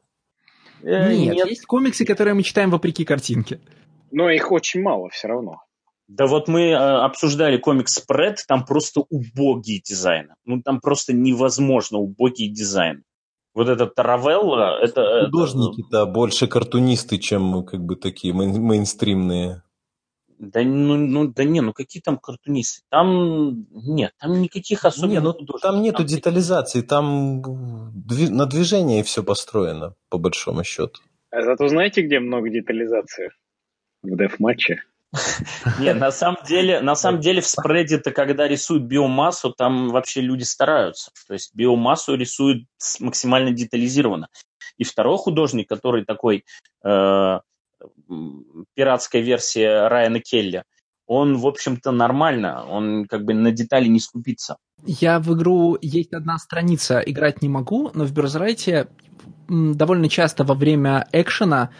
Нет, есть комиксы, которые мы читаем вопреки картинке. Но их очень мало все равно. Да вот мы обсуждали комикс «Спред», там просто убогие дизайны. Ну, там просто невозможно убогие дизайны. Вот эта Таравелла... Это, художники-то больше картунисты, чем как бы такие мейнстримные... какие там картунисты? Там никаких особенных... Там нету детализации, там на движении все построено, по большому счету. А зато знаете, где много детализации? В деф-матче. Нет, на самом деле в спреде-то, когда рисуют биомассу, там вообще люди стараются. То есть биомассу рисуют максимально детализированно. И второй художник, который такой... пиратская версия Райана Келли. Он, в общем-то, нормально. Он как бы на детали не скупится. Я в игру «Есть одна страница» играть не могу, но в Birthright довольно часто во время экшена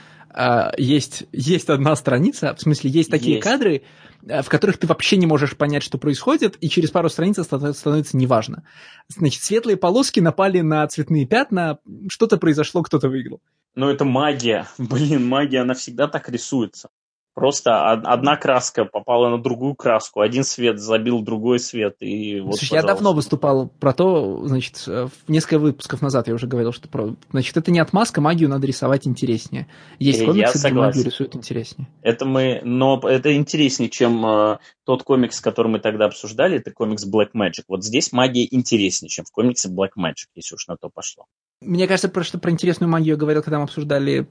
есть одна страница, в смысле, есть такие кадры, в которых ты вообще не можешь понять, что происходит, и через пару страниц становится неважно. Значит, светлые полоски напали на цветные пятна, что-то произошло, кто-то выиграл. Но это магия. Магия, она всегда так рисуется. Просто одна краска попала на другую краску, один свет забил другой свет. И вот, слушай, пожалуйста. Я давно выступал про то, значит, несколько выпусков назад я уже говорил, что про, значит, это не отмазка, магию надо рисовать интереснее. Есть комиксы, где магию рисуют интереснее. Это мы, но это интереснее, чем тот комикс, который мы тогда обсуждали, это комикс Black Magic. Вот здесь магия интереснее, чем в комиксе Black Magic, если уж на то пошло. Мне кажется, что про интересную магию я говорил, когда мы обсуждали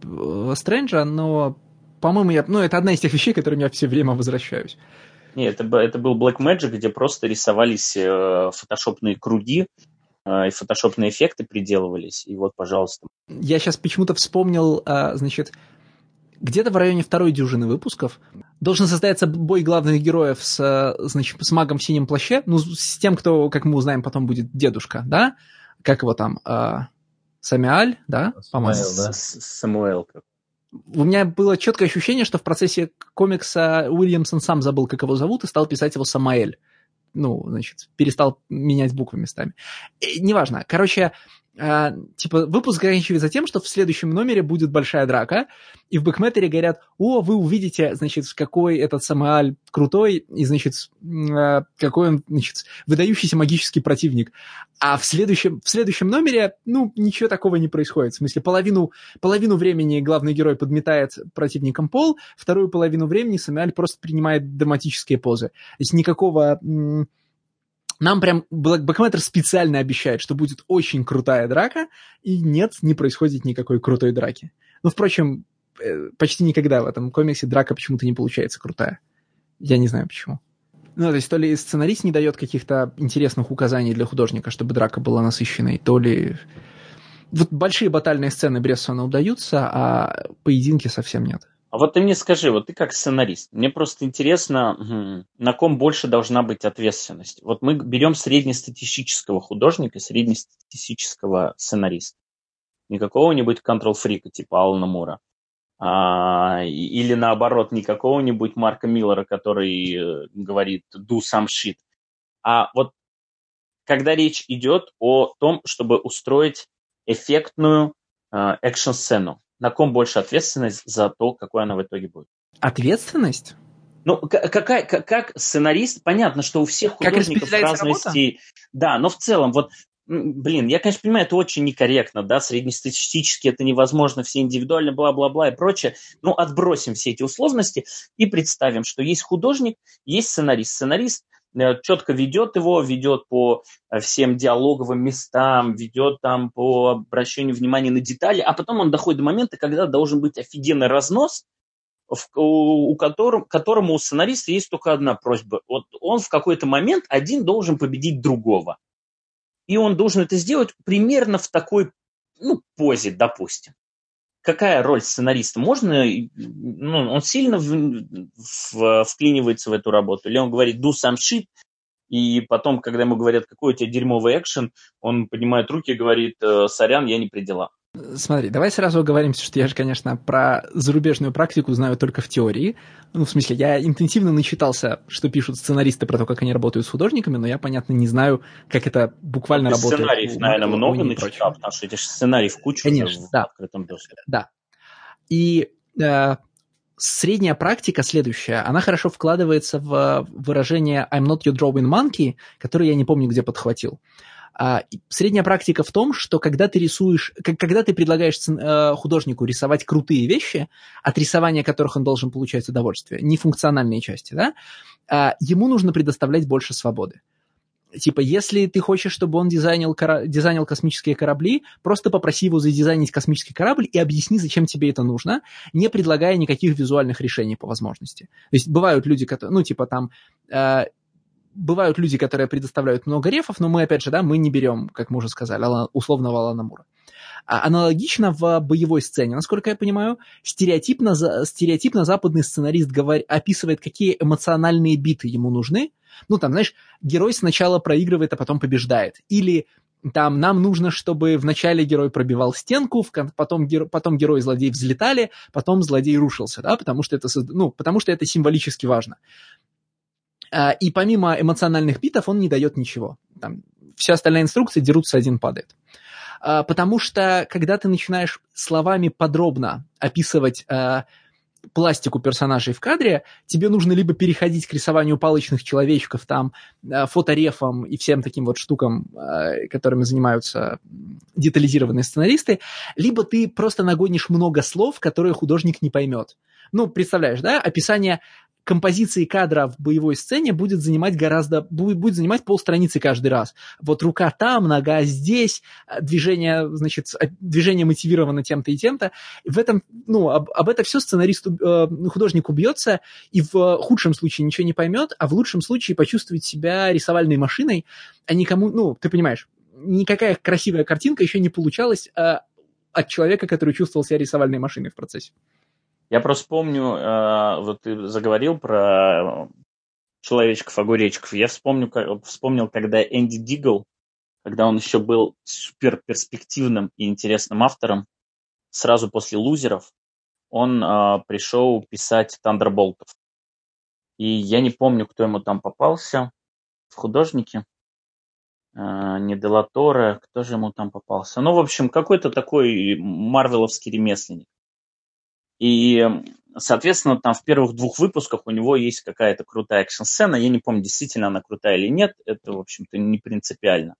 Стрэнджа, но... По-моему, это одна из тех вещей, к которым я все время возвращаюсь. Нет, это был Black Magic, где просто рисовались фотошопные круги и фотошопные эффекты приделывались. И вот, пожалуйста. Я сейчас почему-то вспомнил, значит, где-то в районе 2-й дюжины выпусков должен состояться бой главных героев с магом в синем плаще, ну, с тем, кто, как мы узнаем, потом будет дедушка, да? Как его там? Самиаль, да? По-моему. Самуэль, как. У меня было четкое ощущение, что в процессе комикса Уильямсон сам забыл, как его зовут, и стал писать его Самаэль. Ну, значит, перестал менять буквы местами. И, неважно. Короче, выпуск заканчивается тем, что в следующем номере будет большая драка, и в бэкмэтере говорят: «О, вы увидите, значит, какой этот Самаэль крутой, и, значит, какой он, значит, выдающийся магический противник». А в следующем номере, ну, ничего такого не происходит. В смысле, половину времени главный герой подметает противником пол, вторую половину времени Самаэль просто принимает драматические позы. То есть никакого... Нам прям Бэкмэтр специально обещает, что будет очень крутая драка, и нет, не происходит никакой крутой драки. Ну, впрочем, почти никогда в этом комиксе драка почему-то не получается крутая. Я не знаю почему. Ну, то есть то ли сценарист не дает каких-то интересных указаний для художника, чтобы драка была насыщенной, то ли... Вот большие батальные сцены Брессана удаются, а поединки совсем нет. А вот ты мне скажи, вот ты как сценарист, мне просто интересно, на ком больше должна быть ответственность. Вот мы берем среднестатистического художника, среднестатистического сценариста. Не какого-нибудь контрол-фрика типа Алана Мура. Или наоборот, не какого-нибудь Марка Миллера, который говорит «do some shit». А вот когда речь идет о том, чтобы устроить эффектную экшн-сцену, на ком больше ответственность за то, какой она в итоге будет? Ответственность? Ну, как сценарист, понятно, что у всех художников разные стили. Да, но в целом, вот, блин, я, конечно, понимаю, это очень некорректно, да, среднестатистически это невозможно, все индивидуально, бла-бла-бла и прочее. Ну, отбросим все эти условности и представим, что есть художник, есть сценарист. Сценарист четко ведет его, ведет по всем диалоговым местам, ведет там по обращению внимания на детали, а потом он доходит до момента, когда должен быть офигенный разнос, которому у сценариста есть только одна просьба. Вот он в какой-то момент один должен победить другого. И он должен это сделать примерно в такой, ну, позе, допустим. Какая роль сценариста? Можно, ну, он сильно вклинивается в эту работу? Или он говорит «do some shit», и потом, когда ему говорят «какой у тебя дерьмовый экшен», он поднимает руки и говорит «сорян, я не при делах». Смотри, давай сразу оговоримся, что я же, конечно, про зарубежную практику знаю только в теории. Ну, в смысле, я интенсивно начитался, что пишут сценаристы про то, как они работают с художниками, но я, понятно, не знаю, как это буквально работает. Сценариев, наверное, много начитал, потому что эти же сценарии в кучу. Конечно, да. В открытом доступе. Да. И средняя практика следующая, она хорошо вкладывается в выражение «I'm not your drawing monkey», которое я не помню, где подхватил. Средняя практика в том, что когда ты рисуешь, когда ты предлагаешь художнику рисовать крутые вещи, от рисования которых он должен получать удовольствие, нефункциональные части, да, ему нужно предоставлять больше свободы. Типа, если ты хочешь, чтобы он дизайнил космические корабли, просто попроси его задизайнить космический корабль и объясни, зачем тебе это нужно, не предлагая никаких визуальных решений по возможности. То есть бывают люди, которые, ну, типа там... Бывают люди, которые предоставляют много рефов, но мы, опять же, да, мы не берем, как мы уже сказали, условного Алана Мура. Аналогично в боевой сцене, насколько я понимаю, стереотипно западный сценарист описывает, какие эмоциональные биты ему нужны. Ну, там, знаешь, герой сначала проигрывает, а потом побеждает. Или там нам нужно, чтобы вначале герой пробивал стенку, потом герои и злодеи взлетали, потом злодей рушился, да, потому что это символически важно. И помимо эмоциональных битов он не дает ничего. Там вся остальная инструкция «дерутся, один падает». Потому что, когда ты начинаешь словами подробно описывать пластику персонажей в кадре, тебе нужно либо переходить к рисованию палочных человечков, там, фоторефам и всем таким вот штукам, которыми занимаются детализированные сценаристы, либо ты просто нагонишь много слов, которые художник не поймет. Ну, представляешь, да, описание композиции кадра в боевой сцене будет занимать полстраницы каждый раз. Вот рука там, нога здесь, движение мотивировано тем-то и тем-то. В этом, об это все художник убьется и в худшем случае ничего не поймет, а в лучшем случае почувствует себя рисовальной машиной, а никому, ты понимаешь, никакая красивая картинка еще не получалась от человека, который чувствовал себя рисовальной машиной в процессе. Я просто помню, вот ты заговорил про человечков-огуречков. Я вспомнил, когда Энди Дигл, когда он еще был супер перспективным и интересным автором, сразу после «Лузеров» он пришел писать «Тандерболтов». И я не помню, кто ему там попался в художнике. Не Делатора, кто же ему там попался? Ну, в общем, какой-то такой марвеловский ремесленник. И, соответственно, там в первых двух выпусках у него есть какая-то крутая экшн-сцена. Я не помню, действительно она крутая или нет. Это, в общем-то, не принципиально.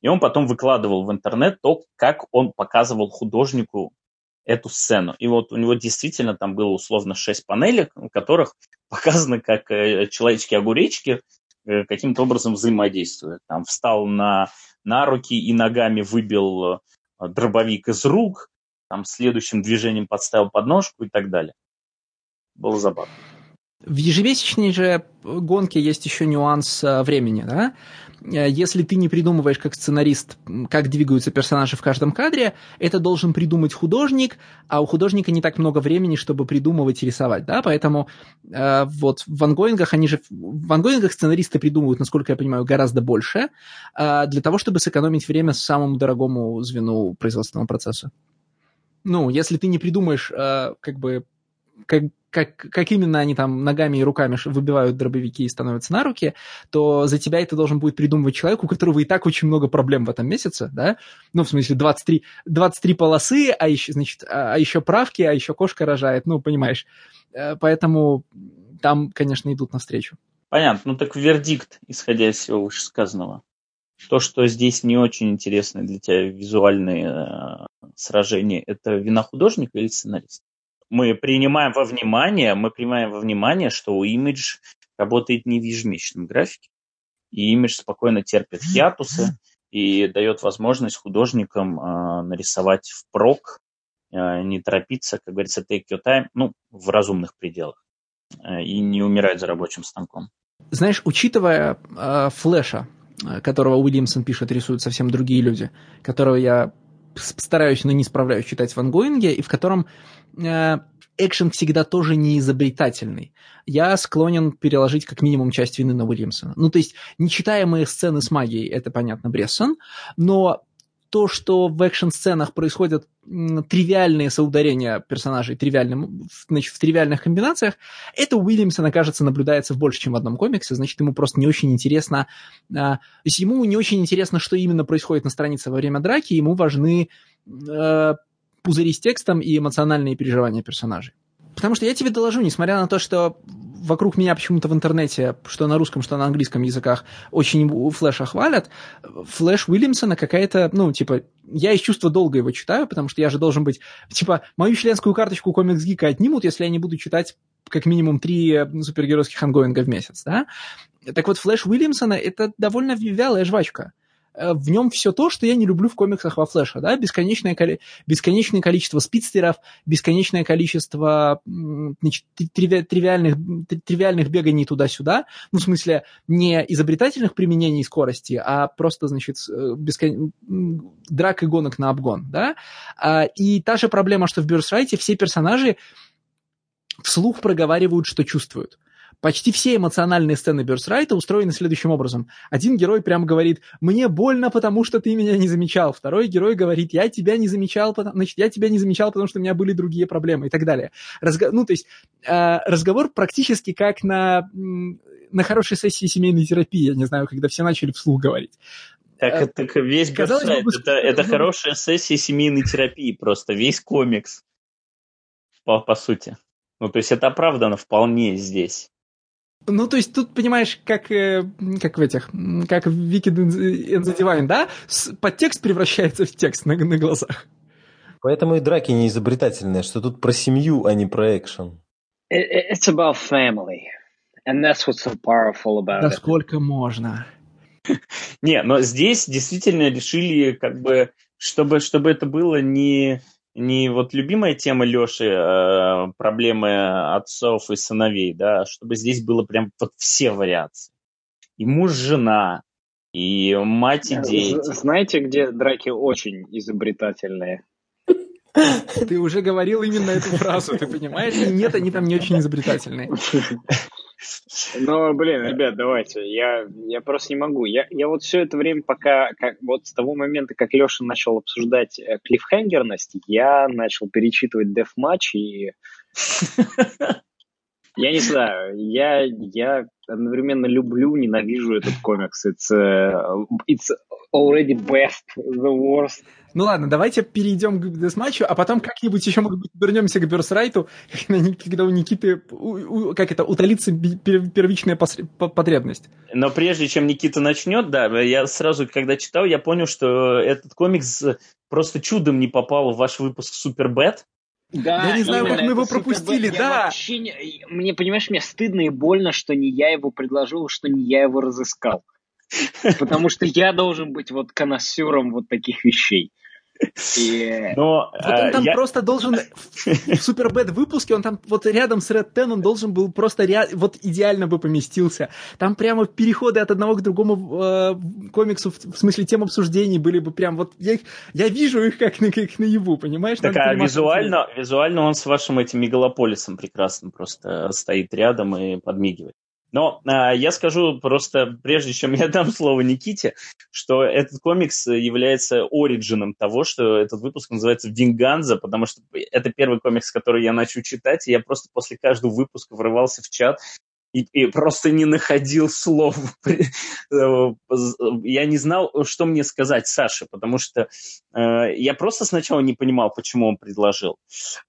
И он потом выкладывал в интернет то, как он показывал художнику эту сцену. И вот у него действительно там было условно 6 панелек, в которых показано, как человечки-огуречки каким-то образом взаимодействуют. Там встал на руки и ногами выбил дробовик из рук, там следующим движением подставил подножку и так далее. Было забавно. В ежемесячной же гонке есть еще нюанс времени, да? Если ты не придумываешь как сценарист, как двигаются персонажи в каждом кадре, это должен придумать художник, а у художника не так много времени, чтобы придумывать и рисовать, да? Поэтому вот в ангоингах сценаристы придумывают, насколько я понимаю, гораздо больше, для того, чтобы сэкономить время самому дорогому звену производственного процесса. Если ты не придумаешь, как именно они там ногами и руками выбивают дробовики и становятся на руки, то за тебя это должен будет придумывать человек, у которого и так очень много проблем в этом месяце, да? Ну, в смысле, 23 полосы, а еще правки, а еще кошка рожает, понимаешь. Поэтому там, конечно, идут навстречу. Понятно. Так вердикт, исходя из всего вышесказанного. То, что здесь не очень интересны для тебя визуальные сражения, это вина художника или сценариста? Мы принимаем во внимание, что имидж работает не в ежемесячном графике, и имидж спокойно терпит хиатусы и дает возможность художникам нарисовать впрок, не торопиться, как говорится, take your time, в разумных пределах, и не умирать за рабочим станком. Знаешь, учитывая Флэша, которого Уильямсон пишет, рисуют совсем другие люди, которого я стараюсь, но не справляюсь читать в ангоинге, и в котором экшен всегда тоже не изобретательный. Я склонен переложить как минимум часть вины на Уильямсона. То есть нечитаемые сцены с магией, это, понятно, Брессан, но то, что в экшн-сценах происходят тривиальные соударения персонажей в тривиальных комбинациях, это Уильямсон, кажется, наблюдается в больше, чем в одном комиксе, значит, ему просто не очень интересно, что именно происходит на странице во время драки, ему важны пузыри с текстом и эмоциональные переживания персонажей. Потому что я тебе доложу, несмотря на то, что вокруг меня почему-то в интернете, что на русском, что на английском языках, очень Флэша хвалят, Флэш Уильямсона какая-то, я из чувства долга его читаю, потому что я же должен быть, мою членскую карточку Комикс Гика отнимут, если я не буду читать как минимум 3 супергеройских ангоинга в месяц, да? Так вот, Флэш Уильямсона — это довольно вялая жвачка. В нем все то, что я не люблю в комиксах во Флэше, да, бесконечное количество спидстеров, бесконечное количество тривиальных беганий туда-сюда, в смысле, не изобретательных применений скорости, а просто, драк и гонок на обгон, да, и та же проблема, что в Birthright все персонажи вслух проговаривают, что чувствуют. Почти все эмоциональные сцены Birthright устроены следующим образом. Один герой прямо говорит: «Мне больно, потому что ты меня не замечал». Второй герой говорит: «Я тебя не замечал, потому что у меня были другие проблемы» и так далее. Разговор практически как на хорошей сессии семейной терапии, я не знаю, когда все начали вслух говорить. Так весь Birthright — это хорошая сессия семейной терапии, просто весь комикс, по сути. Ну, то есть это оправдано вполне здесь. Ну, то есть тут, понимаешь, как в этих, как в Wicked and the Divine, да? Подтекст превращается в текст на глазах. Поэтому и драки не изобретательные, что тут про семью, а не про экшен. It's about family. And that's what's so powerful about it. Насколько можно. Не, но здесь действительно решили, как бы, чтобы это было не вот любимая тема Лёши, проблемы отцов и сыновей, да, чтобы здесь было прям вот все вариации. И муж, жена, и мать, и дети. Знаете, где драки очень изобретательные? Ты уже говорил именно эту фразу, ты понимаешь? И нет, они там не очень изобретательные. Ну, блин, ребят, давайте. Я просто не могу. Я вот все это время, пока вот с того момента, как Леша начал обсуждать клиффхенгерность, я начал перечитывать Deathmatch, и я не знаю, я одновременно люблю, ненавижу этот комикс. It's already best, the worst. Ну ладно, давайте перейдем к Deathmatch, а потом как-нибудь еще, может быть, вернемся к Birthright, когда у Никиты, утолится первичная потребность. Но прежде чем Никита начнет, да, я сразу, когда читал, я понял, что этот комикс просто чудом не попал в ваш выпуск Superbad. Да, я не знаю, как мы его пропустили, да. Мне, понимаешь, мне стыдно и больно, что не я его предложил, что не я его разыскал. Потому что я должен быть вот конносером вот таких вещей. Но, вот он там просто должен в Супербэд выпуске, он там вот рядом с Red Ten, он должен был просто вот идеально бы поместился. Там прямо переходы от одного к другому комиксу, в смысле тем обсуждений были бы прям вот... Я вижу их как наяву, понимаешь? Так, а визуально он с вашим этим мегалополисом прекрасным просто стоит рядом и подмигивает. Но я скажу просто, прежде чем я дам слово Никите, что этот комикс является оригином того, что этот выпуск называется «Венганза», потому что это первый комикс, который я начал читать, и я просто после каждого выпуска врывался в чат и просто не находил слов. Я не знал, что мне сказать Саше, потому что я просто сначала не понимал, почему он предложил.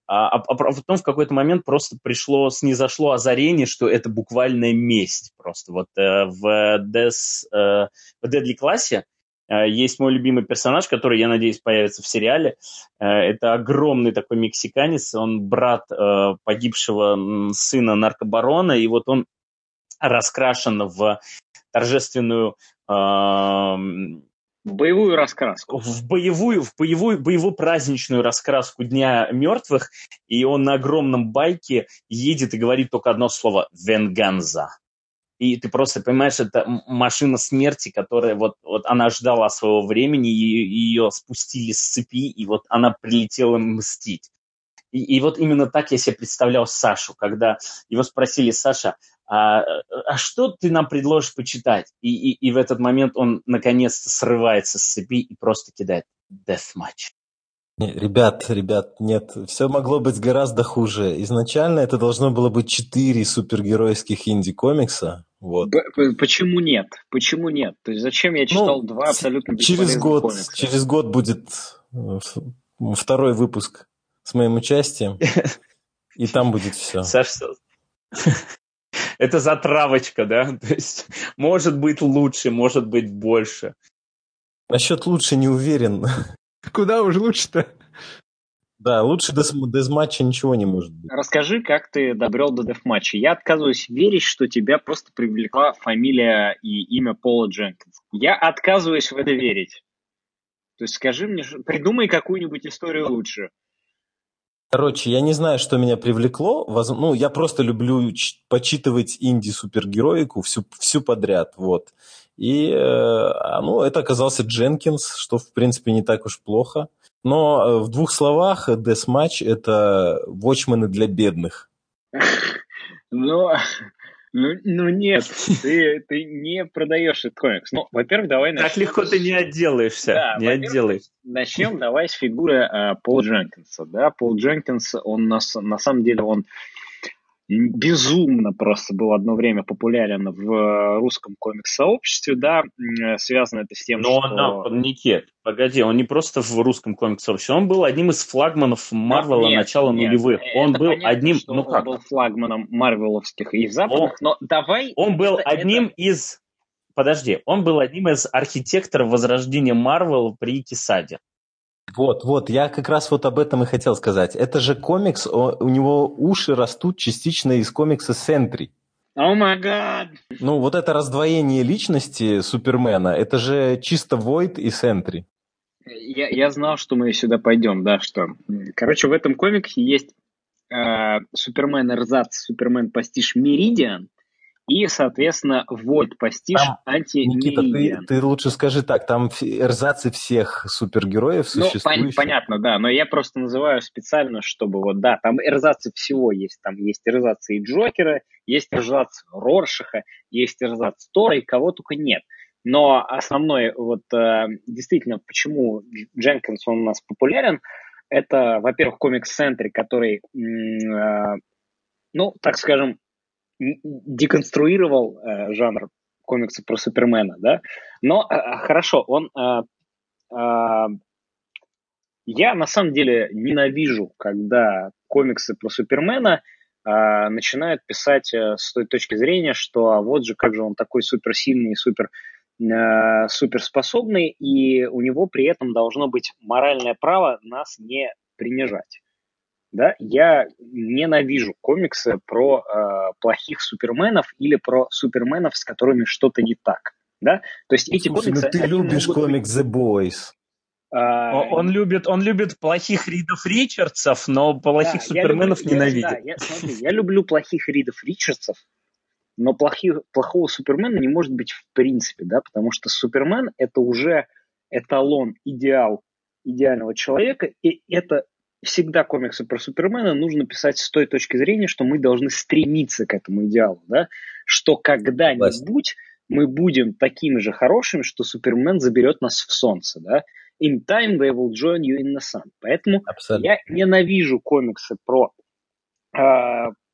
А потом в какой-то момент просто снизошло озарение, что это буквальная месть. Просто вот в Deadly классе есть мой любимый персонаж, который, я надеюсь, появится в сериале. Это огромный такой мексиканец. Он брат погибшего сына наркобарона. И вот он раскрашен в торжественную... Боевую раскраску. В боевую праздничную раскраску Дня мертвых. И он на огромном байке едет и говорит только одно слово «Венганза». И ты просто понимаешь, это машина смерти, которая вот она ждала своего времени, и ее спустили с цепи, и вот она прилетела мстить. И вот именно так я себе представлял Сашу, когда его спросили: «Саша, а что ты нам предложишь почитать?» И в этот момент он наконец-то срывается с цепи и просто кидает Deathmatch. Ребят, нет, все могло быть гораздо хуже. Изначально это должно было быть 4 супергеройских инди-комикса. Вот. Почему нет? Почему нет? То есть зачем я читал 2 абсолютно бесполезных комикса? Через год будет второй выпуск с моим участием, и там будет все. Саша, это затравочка, да? То есть может быть лучше, может быть больше. Насчет лучше не уверен. Куда уж лучше-то? Да, лучше Deathmatch'а ничего не может быть. Расскажи, как ты добрел до Deathmatch'а. Я отказываюсь верить, что тебя просто привлекла фамилия и имя Пола Дженкинса. Я отказываюсь в это верить. То есть скажи мне, придумай какую-нибудь историю лучше. Короче, я не знаю, что меня привлекло. Ну, я просто люблю почитывать инди-супергероику всю подряд, вот. И, это оказался Дженкинс, что, в принципе, не так уж плохо. Но в 2 словах, Deathmatch — это Watchmen для бедных. Ну нет, ты не продаешь этот комикс. Ну, во-первых, давай начнем. Так легко ты не отделаешься. Да, не отделаешься. Начнем давай с фигуры Пола Дженкинса. Да? Пол Дженкинс, он на самом деле, он безумно просто был одно время популярен в русском комикс-сообществе, да, связано это с тем, но что... Но он, Никит, погоди, он не просто в русском комикс-сообществе, он был одним из флагманов Марвела начала нулевых. Он был понятно, одним, ну как? Он был флагманом марвеловских и западных, но давай... Он был одним из... Подожди, он был одним из архитекторов возрождения Марвел при Кисаде. Вот, я как раз вот об этом и хотел сказать. Это же комикс, у него уши растут частично из комикса Сентри. О май гад! Ну, вот это раздвоение личности Супермена, это же чисто Войд и Сентри. Я знал, что мы сюда пойдем, да, что... Короче, в этом комиксе есть Супермен Эрзац, Супермен Пастиш Меридиан, и, соответственно, Вольт Пастиш Антимеридиан. Никита, ты лучше скажи так, там эрзацы всех супергероев существующих. Ну, понятно, да, но я просто называю специально, чтобы вот, да, там эрзацы всего есть. Там есть эрзацы и Джокера, есть эрзац Роршаха, есть эрзац Тора, и кого только нет. Но основной, вот, действительно, почему Дженкинс, он у нас популярен, это, во-первых, комикс-центр, который, ну, так скажем, деконструировал жанр комиксов про Супермена, да, но хорошо, он... я на самом деле ненавижу, когда комиксы про Супермена начинают писать с той точки зрения, что вот же, как же он такой суперсильный, суперспособный, и у него при этом должно быть моральное право нас не принижать. Да, я ненавижу комиксы про плохих суперменов или про суперменов, с которыми что-то не так. Да? То есть эти комиксы... Ты любишь комикс The Boys. Он любит плохих Ридов Ричардсов, но плохих суперменов ненавидит. Да, я люблю плохих Ридов Ричардсов, но плохого супермена не может быть в принципе, да, потому что супермен – это уже эталон, идеал идеального человека, и это... Всегда комиксы про Супермена нужно писать с той точки зрения, что мы должны стремиться к этому идеалу, да? Что когда-нибудь мы будем такими же хорошими, что Супермен заберет нас в солнце. Да? In time they will join you in the sun. Поэтому абсолютно. Я ненавижу комиксы про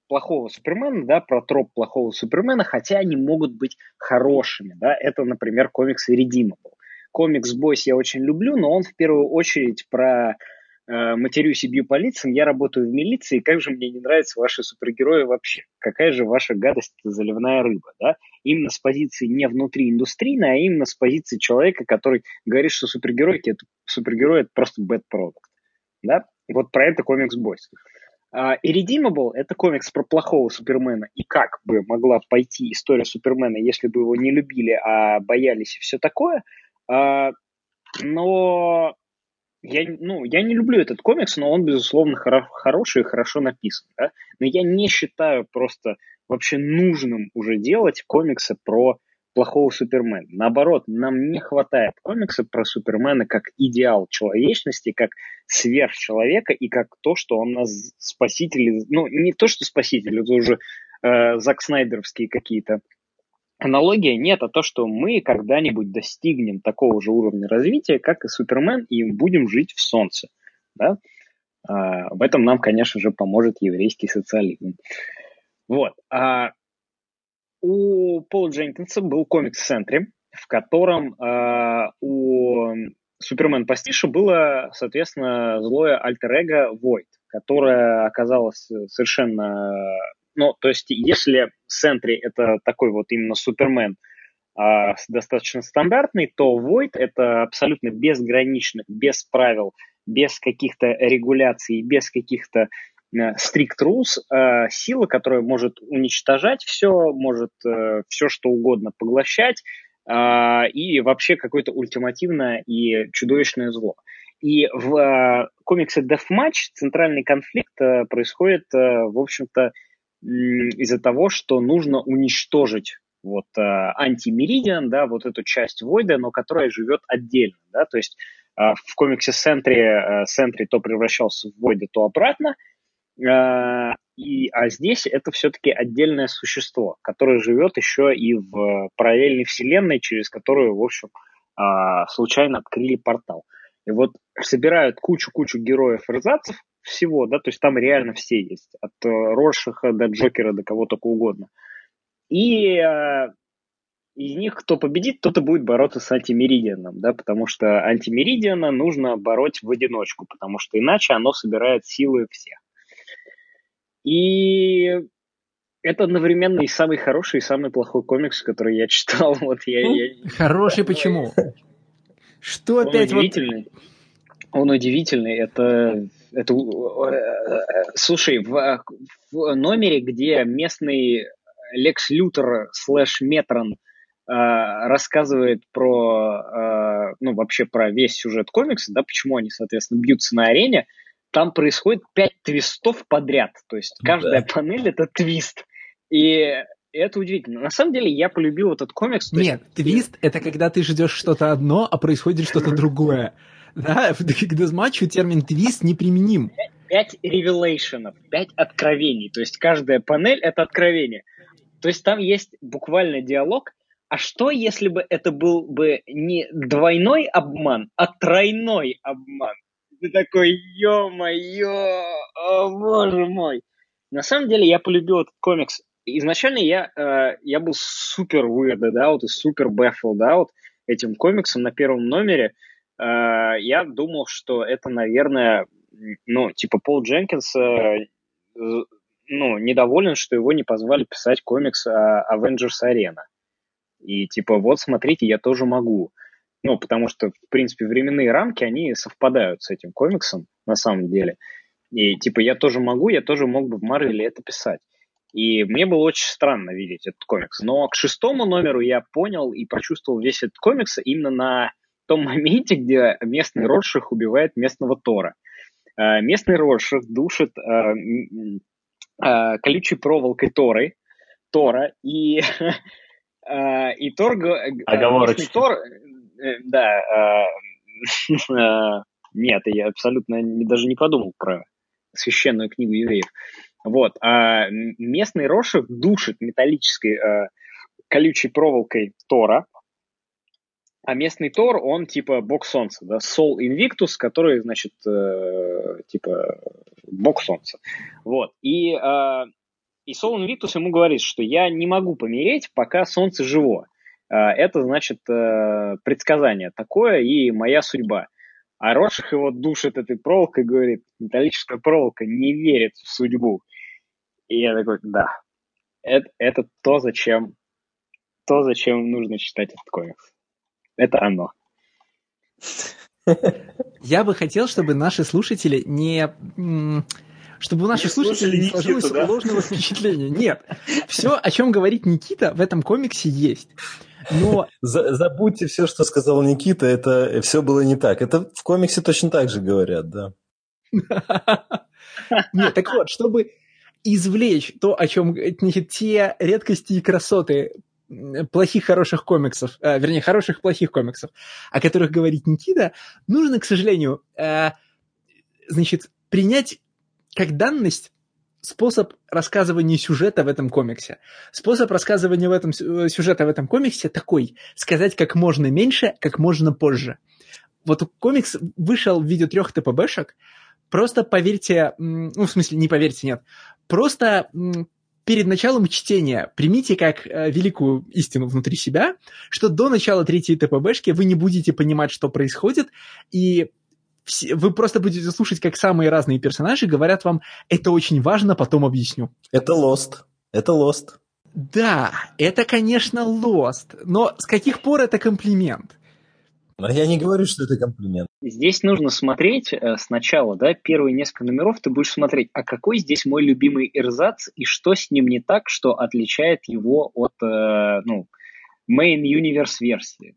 плохого Супермена, да, про троп плохого Супермена, хотя они могут быть хорошими. Да? Это, например, комикс Irredeemable. Комикс Бойс я очень люблю, но он в первую очередь про... матерюсь и бью по лицам, я работаю в милиции, как же мне не нравятся ваши супергерои вообще. Какая же ваша гадость заливная рыба, да? Именно с позиции не внутри индустрии, а именно с позиции человека, который говорит, что супергерой это просто bad product, да? Вот про это комикс Бойс. Irredeemable – это комикс про плохого Супермена, и как бы могла пойти история Супермена, если бы его не любили, а боялись и все такое, но... Я не люблю этот комикс, но он, безусловно, хороший и хорошо написан. Да? Но я не считаю просто вообще нужным уже делать комиксы про плохого Супермена. Наоборот, нам не хватает комикса про Супермена как идеал человечности, как сверхчеловека и как то, что он нас спаситель... Ну, не то, что спаситель, это уже Зак Снайдеровские какие-то аналогия, нет, а то, что мы когда-нибудь достигнем такого же уровня развития, как и Супермен, и будем жить в солнце. Да? В этом нам, конечно же, поможет еврейский социализм. Вот. У Пола Дженкинса был комикс в центре, в котором у Супермен Пастиша было, соответственно, злое альтер-эго Войд, которое оказалось совершенно... Ну, то есть, если Сентри – это такой вот именно Супермен, достаточно стандартный, то Войд – это абсолютно безграничных, без правил, без каких-то регуляций, без каких-то strict rules, сила, которая может уничтожать все, может все что угодно поглощать, и вообще какое-то ультимативное и чудовищное зло. И в комиксе Deathmatch центральный конфликт происходит, в общем-то, из-за того, что нужно уничтожить вот антимеридиан, да, вот эту часть Войда, но которая живет отдельно, да, то есть в комиксе Сентри то превращался в Войда, то обратно, а здесь это все-таки отдельное существо, которое живет еще и в параллельной вселенной, через которую, в общем, случайно открыли портал. И вот собирают кучу-кучу героев-эрзацев, всего, да, то есть там реально все есть, от Роршаха до Джокера, до кого только угодно. И из них кто победит, тот и будет бороться с антимеридианом, да, потому что антимеридиана нужно бороть в одиночку, потому что иначе оно собирает силы всех. И это одновременно и самый хороший, и самый плохой комикс, который я читал. Вот я... Хороший почему? Что он опять удивительный. Вот... Он удивительный. Это... Слушай, в номере, где местный Лекс Лютер слэш Метрон рассказывает про, ну, вообще про весь сюжет комикса, да, почему они, соответственно, бьются на арене, там происходит 5 твистов подряд. То есть каждая панель — это твист. И это удивительно. На самом деле я полюбил этот комикс. Нет, твист — это когда ты ждешь что-то одно, а происходит что-то другое. Да, к дезматчу термин твист неприменим. 5 ревелейшенов, 5 откровений. То есть каждая панель — это откровение. То есть там есть буквально диалог. А что, если бы это был бы не двойной обман, а тройной обман? Ты такой, ё-моё, о, боже мой. На самом деле я полюбил этот комикс. Изначально я был супер weirded out и супер baffled out этим комиксом на первом номере. Я думал, что это, наверное, ну, типа Пол Дженкинс, ну, недоволен, что его не позвали писать комикс Avengers Arena. И типа, вот, смотрите, я тоже могу. Ну, потому что, в принципе, временные рамки, они совпадают с этим комиксом, на самом деле. И, типа, я тоже могу, я тоже мог бы в Марвеле это писать. И мне было очень странно видеть этот комикс. Но к 6 номеру я понял и прочувствовал весь этот комикс именно на том моменте, где местный Роршах убивает местного Тора. Местный Роршах душит колючей проволокой Тора, и Тор... Оговорочный Тор... Да, нет, я абсолютно даже не подумал про священную книгу евреев. Вот, а местный Роршах душит металлической колючей проволокой Тора, а местный Тор, он типа бог солнца, да, Sol Invictus, который, значит, типа бог солнца. Вот, и Sol Invictus ему говорит, что я не могу помереть, пока солнце живо. Это, значит, предсказание такое и моя судьба. А Роршах его душит этой проволокой, говорит, металлическая проволока не верит в судьбу. И я такой, да, это то, зачем нужно читать этот комикс. Это оно. Я бы хотел, чтобы наши слушатели не сложилось ложного впечатления. Нет, все, о чем говорит Никита, в этом комиксе есть. Но забудьте все, что сказал Никита, это все было не так. Это в комиксе точно так же говорят, да. Нет, так вот, чтобы извлечь то, о чем те редкости и красоты плохих, хороших комиксов, вернее, хороших, плохих комиксов, о которых говорит Никита, нужно, к сожалению, значит, принять как данность способ рассказывания сюжета в этом комиксе. Способ рассказывания сюжета в этом комиксе такой: сказать как можно меньше, как можно позже. Вот комикс вышел в виде 3 ТПБшек. Просто поверьте, ну, в смысле, не поверьте, нет. Просто перед началом чтения примите как великую истину внутри себя, что до начала 3 ТПБшки вы не будете понимать, что происходит, и вы просто будете слушать, как самые разные персонажи говорят вам: это очень важно, потом объясню. Это Lost. Это Lost. Да, это, конечно, Lost. Но с каких пор это комплимент? Но я не говорю, что это комплимент. Здесь нужно смотреть сначала, да, первые несколько номеров ты будешь смотреть, а какой здесь мой любимый эрзац и что с ним не так, что отличает его от, ну, main universe версии.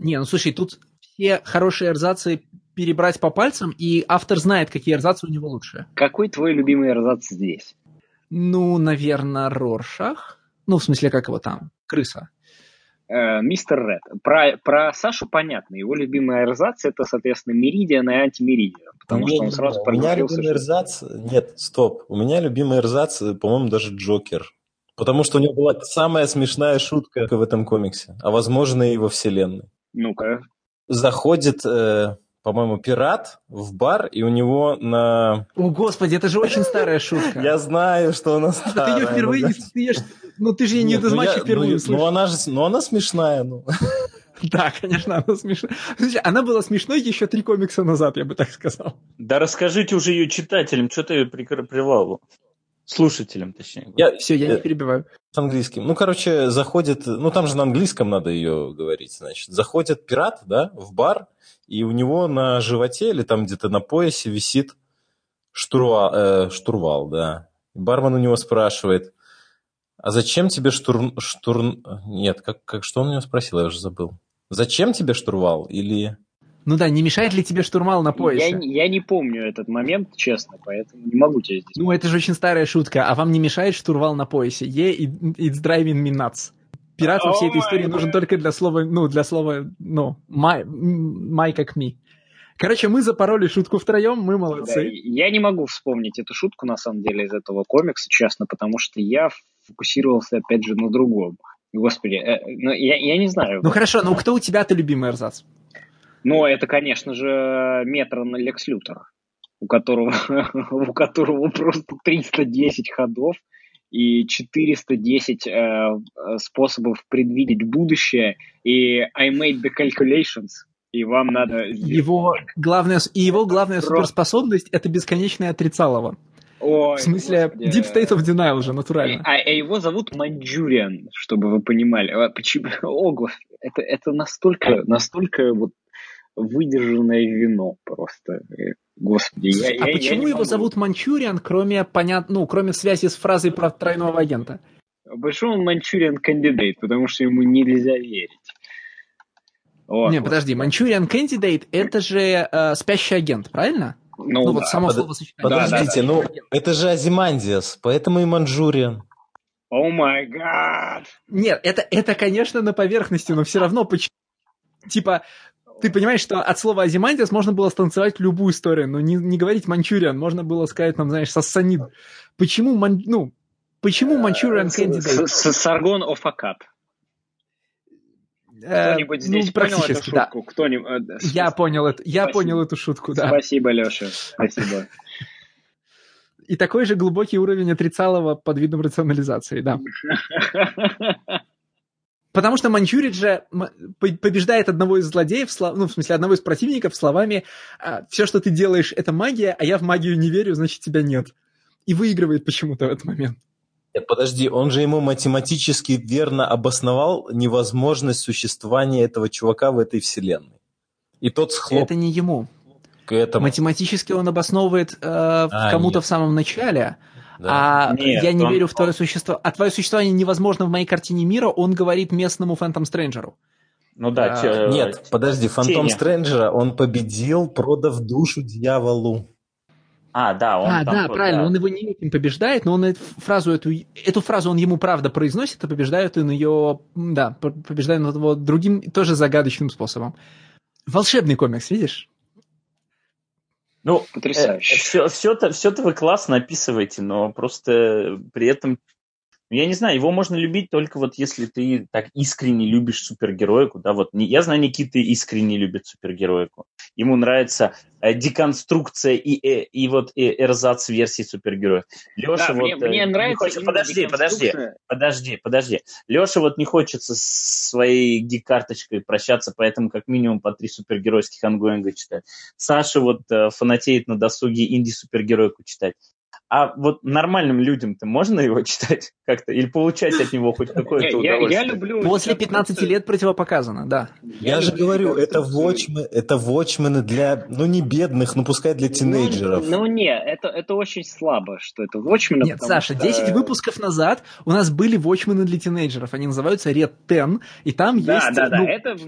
Не, ну слушай, тут все хорошие эрзацы перебрать по пальцам, и автор знает, какие эрзацы у него лучше. Какой твой любимый эрзац здесь? Ну, наверное, Роршах. Ну, в смысле, как его там? Крыса. Мистер Ред. Про Сашу понятно. Его любимая эрзац — это, соответственно, Меридиан и Антимеридиан. Потому что он сразу поразился. У меня любимый эрзац... Нет, стоп. У меня любимый эрзац, по-моему, даже Джокер. Потому что у него была самая смешная шутка в этом комиксе. А, возможно, и во вселенной. Ну-ка. Заходит... по-моему, пират в бар, и у него на... О, Господи, это же очень старая шутка. Я знаю, что она старая. Ты ее впервые не смеешь. Ну, ты же ее не в Deathmatch впервые слышишь. Ну, она смешная, ну. Да, конечно, она смешная. Она была смешной еще 3 комикса назад, я бы так сказал. Да расскажите уже ее читателям, что ты ее прикрывал. Слушателям, точнее. Все, я не перебиваю. С английским. Ну, короче, заходит... Ну, там же на английском надо ее говорить, значит. Заходит пират, да, в бар, и у него на животе или там где-то на поясе висит штурвал, да. Бармен у него спрашивает, а зачем тебе Нет, как что он у него спросил, я уже забыл. Зачем тебе штурвал или... Ну да, не мешает ли тебе штурвал на поясе? Я не помню этот момент, честно, поэтому не могу тебе здесь... Ну, это же очень старая шутка. А вам не мешает штурвал на поясе? It's driving me nuts. Пират во всей этой истории нужен только для слова, my как me. Короче, мы запороли шутку втроем, мы молодцы. Да, я не могу вспомнить эту шутку, на самом деле, из этого комикса, честно, потому что я фокусировался, опять же, на другом. Господи, я не знаю. Ну хорошо, но кто у тебя-то любимый эрзац? Ну, это, конечно же, Метрон Лекс Лютер, у которого просто 310 ходов и 410 способов предвидеть будущее, и I made the calculations, и вам надо... Его главная суперспособность — это бесконечное отрицалово. Ой, в смысле, господи. Deep State of Denial уже, натурально. А его зовут Манчуриан, чтобы вы понимали. Почему? О, Господи, это настолько вот выдержанное вино просто. Господи, почему его зовут Манчуриан, кроме связи с фразой про тройного агента? Почему он Манчуриан кандидат? Потому что ему нельзя верить. Подожди, Манчуриан кандидат — это же спящий агент, правильно? Ну да. Вот само слово сочетание. Подождите, это же Азимандиас, поэтому и Манчжуриан. О май гад! Нет, это, конечно, на поверхности, но все равно почему... Типа, ты понимаешь, что от слова Азимандиас можно было станцевать любую историю, но не говорить Манчуриан, можно было сказать, там, знаешь, Сассанид. Почему Манчуриан кандидат? Саргон Офакат. Кто-нибудь здесь понял эту шутку? Да. Я понял эту шутку, да. Спасибо, Леша. Спасибо. И такой же глубокий уровень отрицалого под видом рационализации, да. Потому что Манчурин же побеждает одного из злодеев, одного из противников словами «Все, что ты делаешь, это магия, а я в магию не верю, значит, тебя нет». И выигрывает почему-то в этот момент. Нет, подожди, он же ему математически верно обосновал невозможность существования этого чувака в этой вселенной. И тот схлоп... Это не ему. Математически он обосновывает кому-то в самом начале, да. Я не верю в твое существование. А твое существование невозможно в моей картине мира, он говорит местному Фантом Стрэнджеру. Ну да. Нет, подожди, Фантом Стрэнджера, он победил, продав душу дьяволу. Правильно, он его не этим побеждает, но он эту фразу он ему правда произносит, а побеждает он ее, да, побеждает он его другим, тоже загадочным способом. Волшебный комикс, видишь? Ну, потрясающе. Все-то вы классно описываете, но просто при этом, я не знаю, его можно любить только вот если ты так искренне любишь супергероику, да, вот, я знаю, Никита искренне любит супергероику, ему нравится... деконструкция и вот эрзац версии супергероев. Леша, да, мне нравится. Подожди. Леша вот не хочется с своей гик-карточкой прощаться, поэтому как минимум по 3 супергеройских ангоинга читать. Саша вот фанатеет на досуге инди-супергеройку читать. А вот нормальным людям-то можно его читать как-то? Или получать от него хоть какое-то удовольствие? После 15 лет противопоказано, да. Я же говорю, это Watchmen для, не бедных, но пускай для тинейджеров. Это очень слабо, что это Watchmen. Нет, Саша, 10 выпусков назад у нас были Watchmen для тинейджеров. Они называются Red 10, и там есть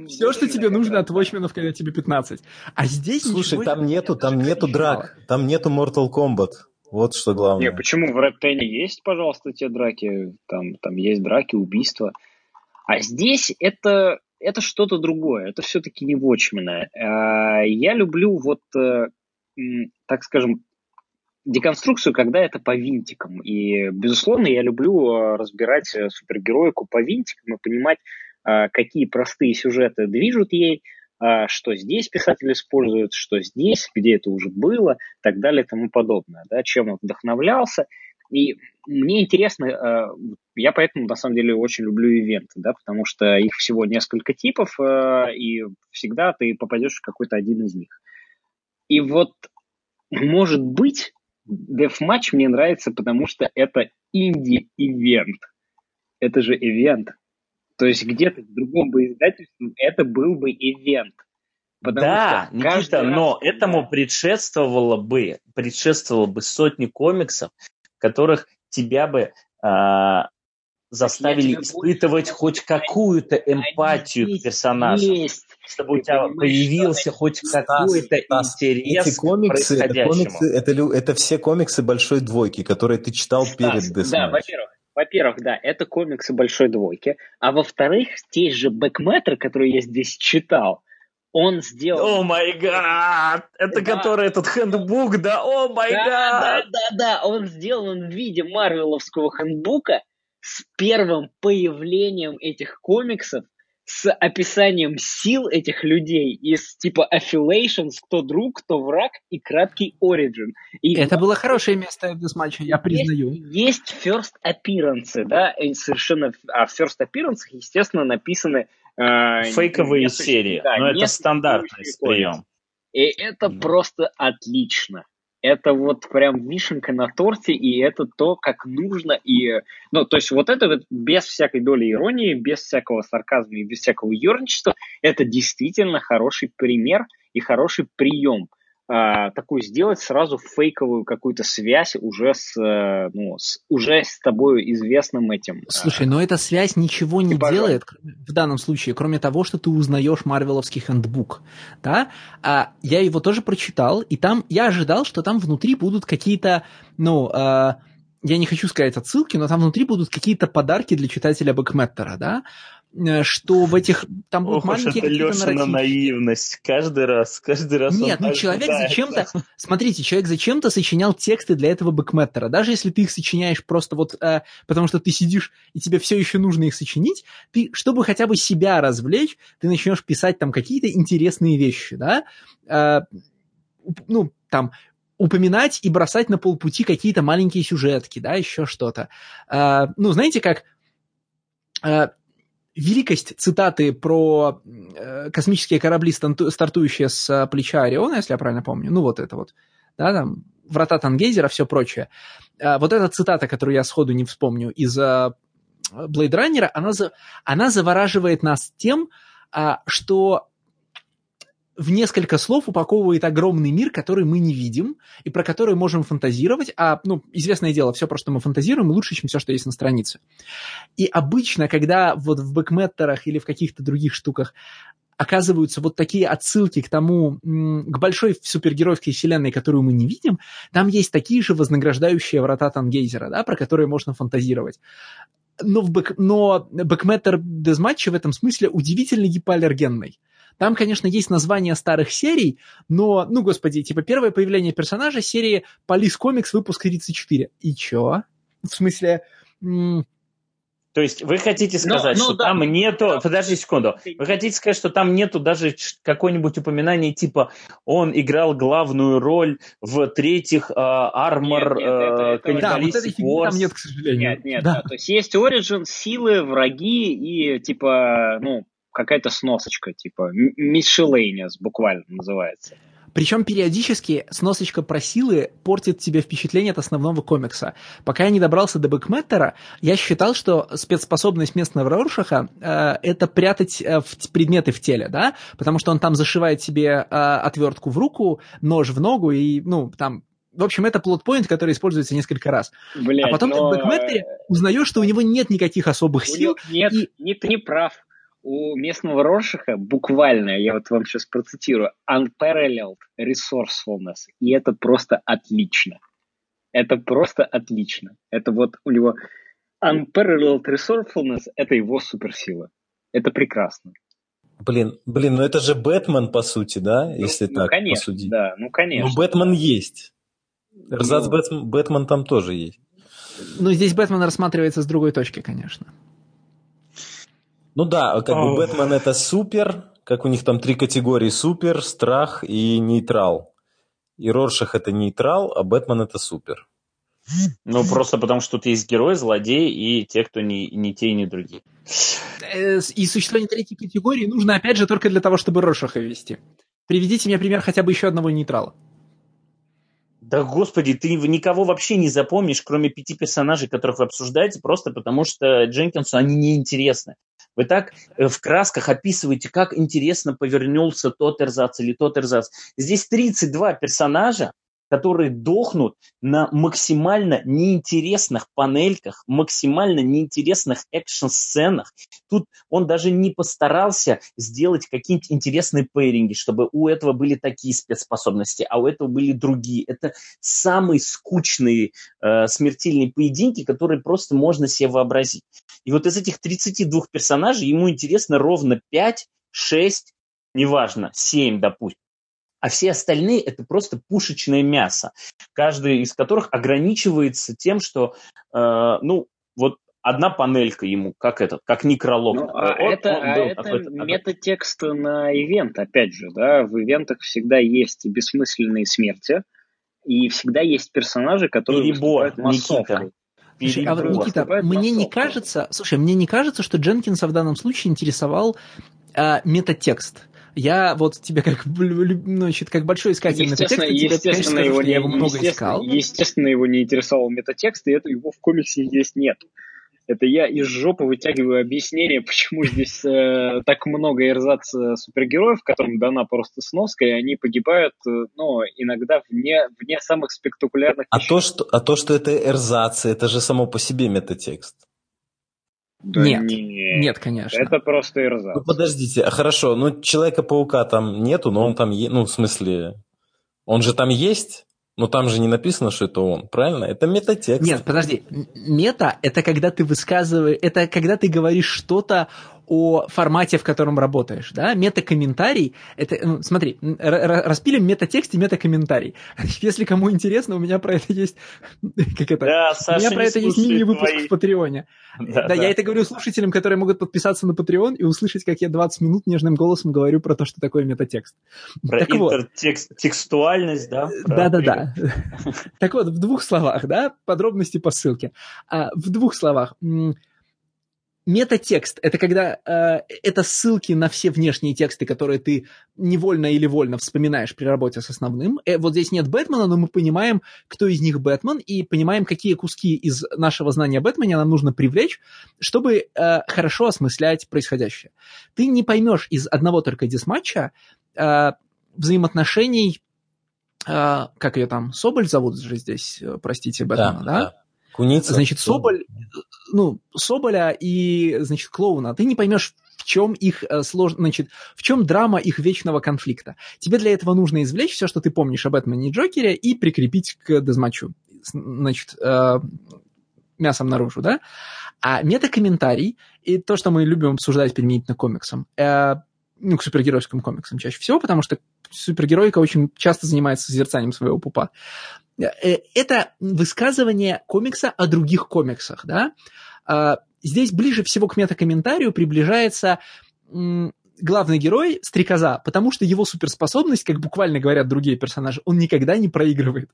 все, что тебе нужно от Watchmen, когда тебе 15. А здесь слушай, там нету драк, там нету Mortal Kombat. Вот что главное. Не, почему в Рэптене есть, пожалуйста, те драки, там есть драки, убийства. А здесь это что-то другое, это все-таки не Watchmen. Я люблю вот, так скажем, деконструкцию, когда это по винтикам. И, безусловно, я люблю разбирать супергероику по винтикам и понимать, какие простые сюжеты движут ей, что здесь писатель использует, что здесь, где это уже было, и так далее и тому подобное, да, чем он вдохновлялся. И мне интересно, я поэтому, на самом деле, очень люблю ивенты, да, потому что их всего несколько типов, и всегда ты попадешь в какой-то один из них. И вот, может быть, Deathmatch мне нравится, потому что это инди-ивент. Это же ивент. То есть где-то в другом бы издательстве это был бы ивент. Да, Никита, но этому предшествовало бы сотни комиксов, которых тебя бы заставили испытывать хоть какую-то эмпатию к персонажам, чтобы у тебя появился хоть какой-то интерес к происходящему. Это все комиксы большой двойки, которые ты читал перед Deathmatch. Да, во-первых, да, это комиксы большой двойки, а во-вторых, те же Бэкмэтр, который я здесь читал, он сделал... О май гад! Это да. Который этот хэндбук, да? О май гад! Да, он сделан в виде марвеловского хэндбука с первым появлением этих комиксов, с описанием сил этих людей, из типа affiliations, кто друг, кто враг, и краткий origin. И это было хорошее место для матча, я признаю. Есть first appearance, да, совершенно... А в first appearance, естественно, написаны... Фейковые серии, да, но это стандартный прием. И это просто отлично. Это вот прям вишенка на торте, и это то, как нужно. И, ну, то есть вот это вот, без всякой доли иронии, без всякого сарказма и без всякого ерничества, это действительно хороший пример и хороший прием. Такую сделать сразу фейковую какую-то связь уже с тобой известным этим. Слушай, но эта связь ничего не делает в данном случае, кроме того, что ты узнаешь марвеловский хэндбук, да? А я его тоже прочитал, и там я ожидал, что там внутри будут какие-то, я не хочу сказать отсылки, но там внутри будут какие-то подарки для читателя Бэкмэттера, да? Что в этих... Там будут маленькие какие-то нарративы. Лешина наивность. Каждый раз. Нет, человек зачем-то... Смотрите, человек зачем-то сочинял тексты для этого Бэкмэттера. Даже если ты их сочиняешь просто вот... потому что ты сидишь, и тебе все еще нужно их сочинить, ты, чтобы хотя бы себя развлечь, ты начнешь писать там какие-то интересные вещи, да? Упоминать и бросать на полпути какие-то маленькие сюжетки, да, еще что-то. Знаете, как... Великость цитаты про космические корабли, стартующие с плеча Ориона, если я правильно помню, врата Тангейзера, все прочее. Вот эта цитата, которую я сходу не вспомню, из Блейд Раннера, она завораживает нас тем, что в несколько слов упаковывает огромный мир, который мы не видим и про который можем фантазировать. Известное дело, все, про что мы фантазируем, лучше, чем все, что есть на странице. И обычно, когда вот в бэкмэттерах или в каких-то других штуках оказываются вот такие отсылки к большой супергеройской вселенной, которую мы не видим, там есть такие же вознаграждающие врата Тангейзера, да, про которые можно фантазировать. Но бэкмэттер Deathmatch в этом смысле удивительно гипоаллергенный. Там, конечно, есть названия старых серий, но, первое появление персонажа серии «Полис комикс», выпуск 34. И чё? В смысле... То есть вы хотите сказать, что там нету... Подожди секунду. Вы хотите сказать, что там нету даже какое-нибудь упоминание типа «Он играл главную роль в третьих Армор Каннибалистик Ворс». Там нет, к сожалению. Нет. Да. Да. То есть есть Origin, силы, враги и какая-то сносочка, типа «Miscellaneous» буквально называется. Причем периодически сносочка про силы портит тебе впечатление от основного комикса. Пока я не добрался до Бэкмэттера, я считал, что спецспособность местного Роршаха это прятать предметы в теле, да? Потому что он там зашивает себе отвертку в руку, нож в ногу и, В общем, это плотпоинт, который используется несколько раз. А потом ты в Бэкмэттере узнаешь, что у него нет никаких особых сил. Нет, ты не прав. У местного Роршаха буквально, я вот вам сейчас процитирую, unparalleled resourcefulness. И это просто отлично. Это вот у него unparalleled resourcefulness – это его суперсила. Это прекрасно. Блин, это же Бэтмен, по сути, да? Если так конечно, посудить. Да, конечно. Но Бэтмен есть. Рзац Бэтмен там тоже есть. Здесь Бэтмен рассматривается с другой точки, конечно. Бэтмен это супер, как у них там три категории: супер, страх и нейтрал. И Роршах — это нейтрал, а Бэтмен — это супер. Ну, просто потому что тут есть герои, злодеи и те, кто не те и не другие. И существование третьей категории нужно, опять же, только для того, чтобы Роршаха ввести. Приведите мне пример хотя бы еще одного нейтрала. Да, господи, ты никого вообще не запомнишь, кроме 5 персонажей, которых вы обсуждаете, просто потому что Дженкинсу они неинтересны. Вы так в красках описываете, как интересно повернулся тот эрзац или тот эрзац. Здесь 32 персонажа, которые дохнут на максимально неинтересных панельках, максимально неинтересных экшн-сценах. Тут он даже не постарался сделать какие-нибудь интересные пейринги, чтобы у этого были такие спецспособности, а у этого были другие. Это самые скучные смертельные поединки, которые просто можно себе вообразить. И вот из этих 32 персонажей ему интересно ровно 5, 6, неважно, 7, допустим. А все остальные – это просто пушечное мясо, каждый из которых ограничивается тем, что, вот одна панелька ему, как некролог. Ну, это метатекст на ивент, опять же, да, в ивентах всегда есть бессмысленные смерти, и всегда есть персонажи, которые выступают массовкой. Слушай, а вот, Никита, мне не кажется, что Дженкинса в данном случае интересовал метатекст. Я вот тебе как большой искатель метатекста, я его много искал. Естественно, его не интересовал метатекст, и это его в комиксе здесь нет. Это я из жопы вытягиваю объяснение, почему здесь так много эрзац супергероев, которым дана просто сноска, и они погибают, иногда вне самых спектакулярных... А то, что это эрзацы, это же само по себе метатекст. Да нет, конечно. Это просто эрзац. Ну, подождите, хорошо, Человека-паука там нету, но он там есть, он же там есть, но там же не написано, что это он, правильно? Это метатекст. Нет, подожди, мета – это когда ты высказываешь, это когда ты говоришь что-то о формате, в котором работаешь, да, метакомментарий, это, смотри, распилим метатекст и метакомментарий. Если кому интересно, у меня про это есть, у меня про это есть мини-выпуск в Патреоне. Да, я это говорю слушателям, которые могут подписаться на Патреон и услышать, как я 20 минут нежным голосом говорю про то, что такое метатекст. Про интертекстуальность, да? Да. Так вот, в 2 словах, да, подробности по ссылке. В 2 словах. Метатекст – это когда это ссылки на все внешние тексты, которые ты невольно или вольно вспоминаешь при работе с основным. Вот здесь нет Бэтмена, но мы понимаем, кто из них Бэтмен, и понимаем, какие куски из нашего знания Бэтмена нам нужно привлечь, чтобы хорошо осмыслять происходящее. Ты не поймешь из одного только десматча взаимоотношений, как ее там, Соболь зовут же здесь, простите, Бэтмена, да? Куница. Значит, Соболя и, значит, клоуна. Ты не поймешь, в чем их в чем драма их вечного конфликта. Тебе для этого нужно извлечь все, что ты помнишь об Бэтмене и Джокере, и прикрепить к дезматчу, значит, мясом наружу, да? А метакомментарий, и то, что мы любим обсуждать применительно к комиксам, к супергеройским комиксам чаще всего, потому что супергероика очень часто занимается созерцанием своего пупа. Это высказывание комикса о других комиксах, да? Здесь ближе всего к метакомментарию приближается главный герой Стрекоза, потому что его суперспособность, как буквально говорят другие персонажи, он никогда не проигрывает.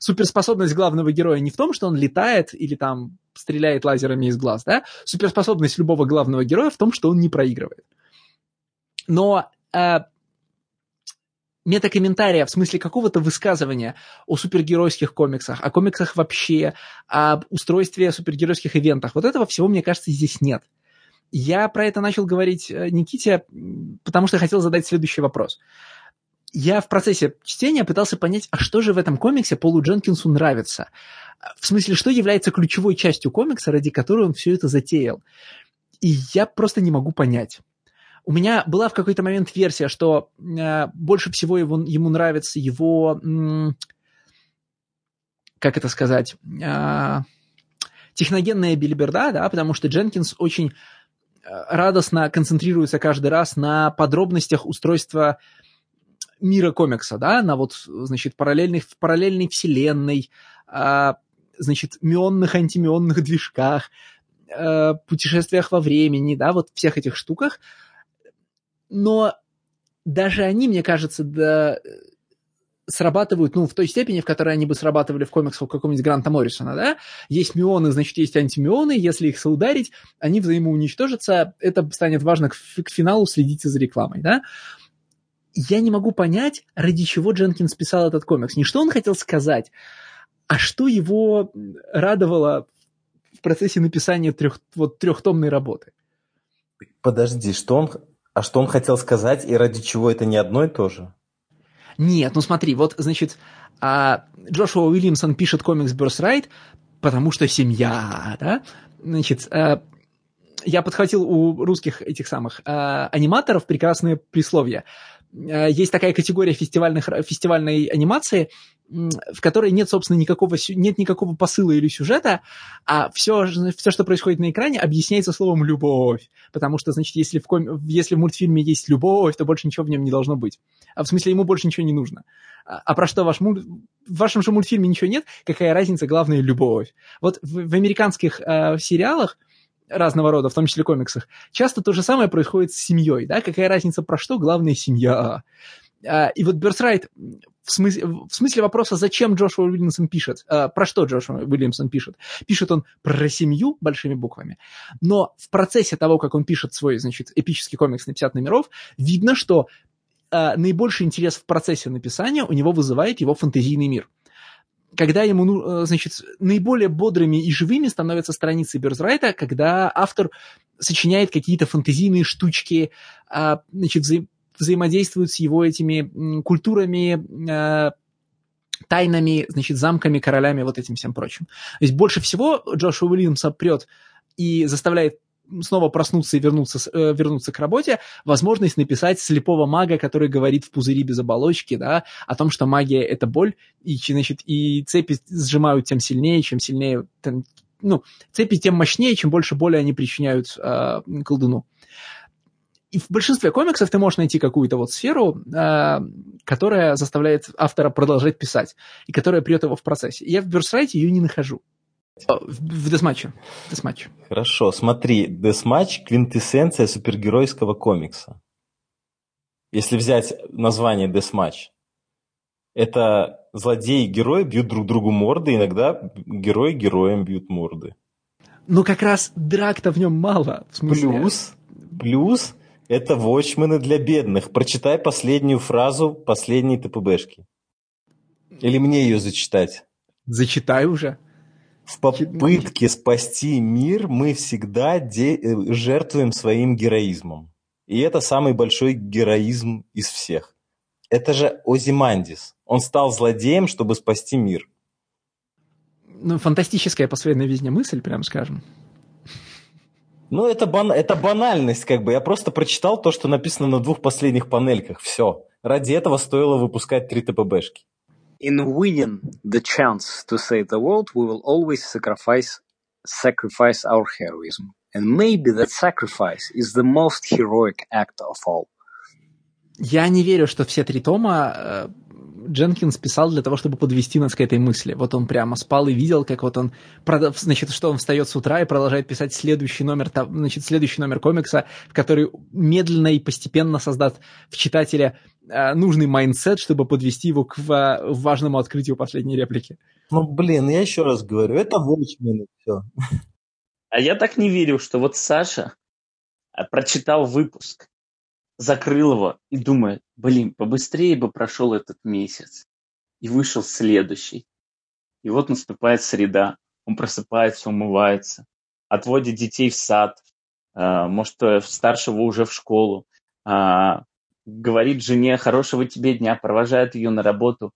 Суперспособность главного героя не в том, что он летает или там стреляет лазерами из глаз, да? Суперспособность любого главного героя в том, что он не проигрывает. Но... метакомментария, в смысле какого-то высказывания о супергеройских комиксах, о комиксах вообще, об устройстве супергеройских ивентах. Вот этого всего, мне кажется, здесь нет. Я про это начал говорить Никите, потому что хотел задать следующий вопрос. Я в процессе чтения пытался понять, а что же в этом комиксе Полу Дженкинсу нравится? В смысле, что является ключевой частью комикса, ради которой он все это затеял? И я просто не могу понять. У меня была в какой-то момент версия, что больше всего ему нравится его, техногенная билиберда, да, потому что Дженкинс очень радостно концентрируется каждый раз на подробностях устройства мира комикса, да, на вот, значит, параллельной вселенной, мюонных, антимюонных движках, путешествиях во времени, да, вот всех этих штуках. Но даже они, мне кажется, срабатывают, ну, в той степени, в которой они бы срабатывали в комиксах какого-нибудь Гранта Моррисона, да? Есть мионы, значит, есть антимионы, если их соударить, они взаимоуничтожатся, это станет важно к финалу, следите за рекламой, да? Я не могу понять, ради чего Дженкинс писал этот комикс. Не что он хотел сказать, а что его радовало в процессе написания трехтомной работы. Подожди, что он хотел сказать, и ради чего это не одно и то же? Нет, ну смотри, вот, значит, Джошуа Уильямсон пишет комикс Birthright, потому что семья, да? Значит, я подхватил у русских этих самых аниматоров прекрасное присловие. Есть такая категория фестивальной анимации, в которой нет, собственно, никакого посыла или сюжета, а все, что происходит на экране, объясняется словом «любовь». Потому что, значит, если в мультфильме есть любовь, то больше ничего в нем не должно быть. А в смысле, ему больше ничего не нужно. А про что в вашем же мультфильме ничего нет? Какая разница? Главное – любовь. Вот в американских сериалах разного рода, в том числе комиксах, часто то же самое происходит с семьей, да? Какая разница про что? Главное – семья. И вот Birthright в смысле вопроса, зачем Джошуа Уильямсон пишет, про что Джошуа Уильямсон пишет. Пишет он про семью большими буквами, но в процессе того, как он пишет свой, значит, эпический комикс на 50 номеров, видно, что наибольший интерес в процессе написания у него вызывает его фэнтезийный мир. Когда ему, значит, наиболее бодрыми и живыми становятся страницы Birthright, когда автор сочиняет какие-то фэнтезийные штучки, значит, взаимодействуют с его этими культурами, тайнами, значит, замками, королями, вот этим всем прочим. То есть больше всего Джошуа Уильямса прет и заставляет снова проснуться и вернуться к работе, возможность написать слепого мага, который говорит в пузыре без оболочки, да, о том, что магия – это боль, и, значит, и цепи сжимают тем сильнее, цепи тем мощнее, чем больше боли они причиняют колдуну. И в большинстве комиксов ты можешь найти какую-то вот сферу, которая заставляет автора продолжать писать, и которая прет его в процессе. Я в Birthright ее не нахожу. В Deathmatch. Хорошо, смотри, Deathmatch – квинтэссенция супергеройского комикса. Если взять название Deathmatch, это злодеи и герои бьют друг другу морды, иногда герои героям бьют морды. Но как раз драк-то в нем мало. В смысле... Плюс это Watchmen для бедных. Прочитай последнюю фразу последней ТПБшки. Или мне ее зачитать? Зачитай уже. В попытке спасти мир мы всегда жертвуем своим героизмом. И это самый большой героизм из всех. Это же Озимандис. Он стал злодеем, чтобы спасти мир. Ну, фантастическая по своей новизне мысль, прям скажем. Ну, это банальность, как бы. Я просто прочитал то, что написано на двух последних панельках. Все. Ради этого стоило выпускать 3 ТПБшки. In winning the chance to save the world, we will always sacrifice our heroism. And maybe that sacrifice is the most heroic act of all. Я не верю, что все 3 тома Дженкинс писал для того, чтобы подвести нас к этой мысли. Вот он прямо спал и видел, как вот он, значит, что он встает с утра и продолжает писать следующий номер комикса, в который медленно и постепенно создаст в читателя нужный майндсет, чтобы подвести его к важному открытию последней реплики. Ну, блин, я еще раз говорю, это Watchmen и все. А я так не верю, что вот Саша прочитал выпуск, закрыл его и думает, блин, побыстрее бы прошел этот месяц. И вышел следующий. И вот наступает среда. Он просыпается, умывается, отводит детей в сад, может, старшего уже в школу, говорит жене «хорошего тебе дня», провожает ее на работу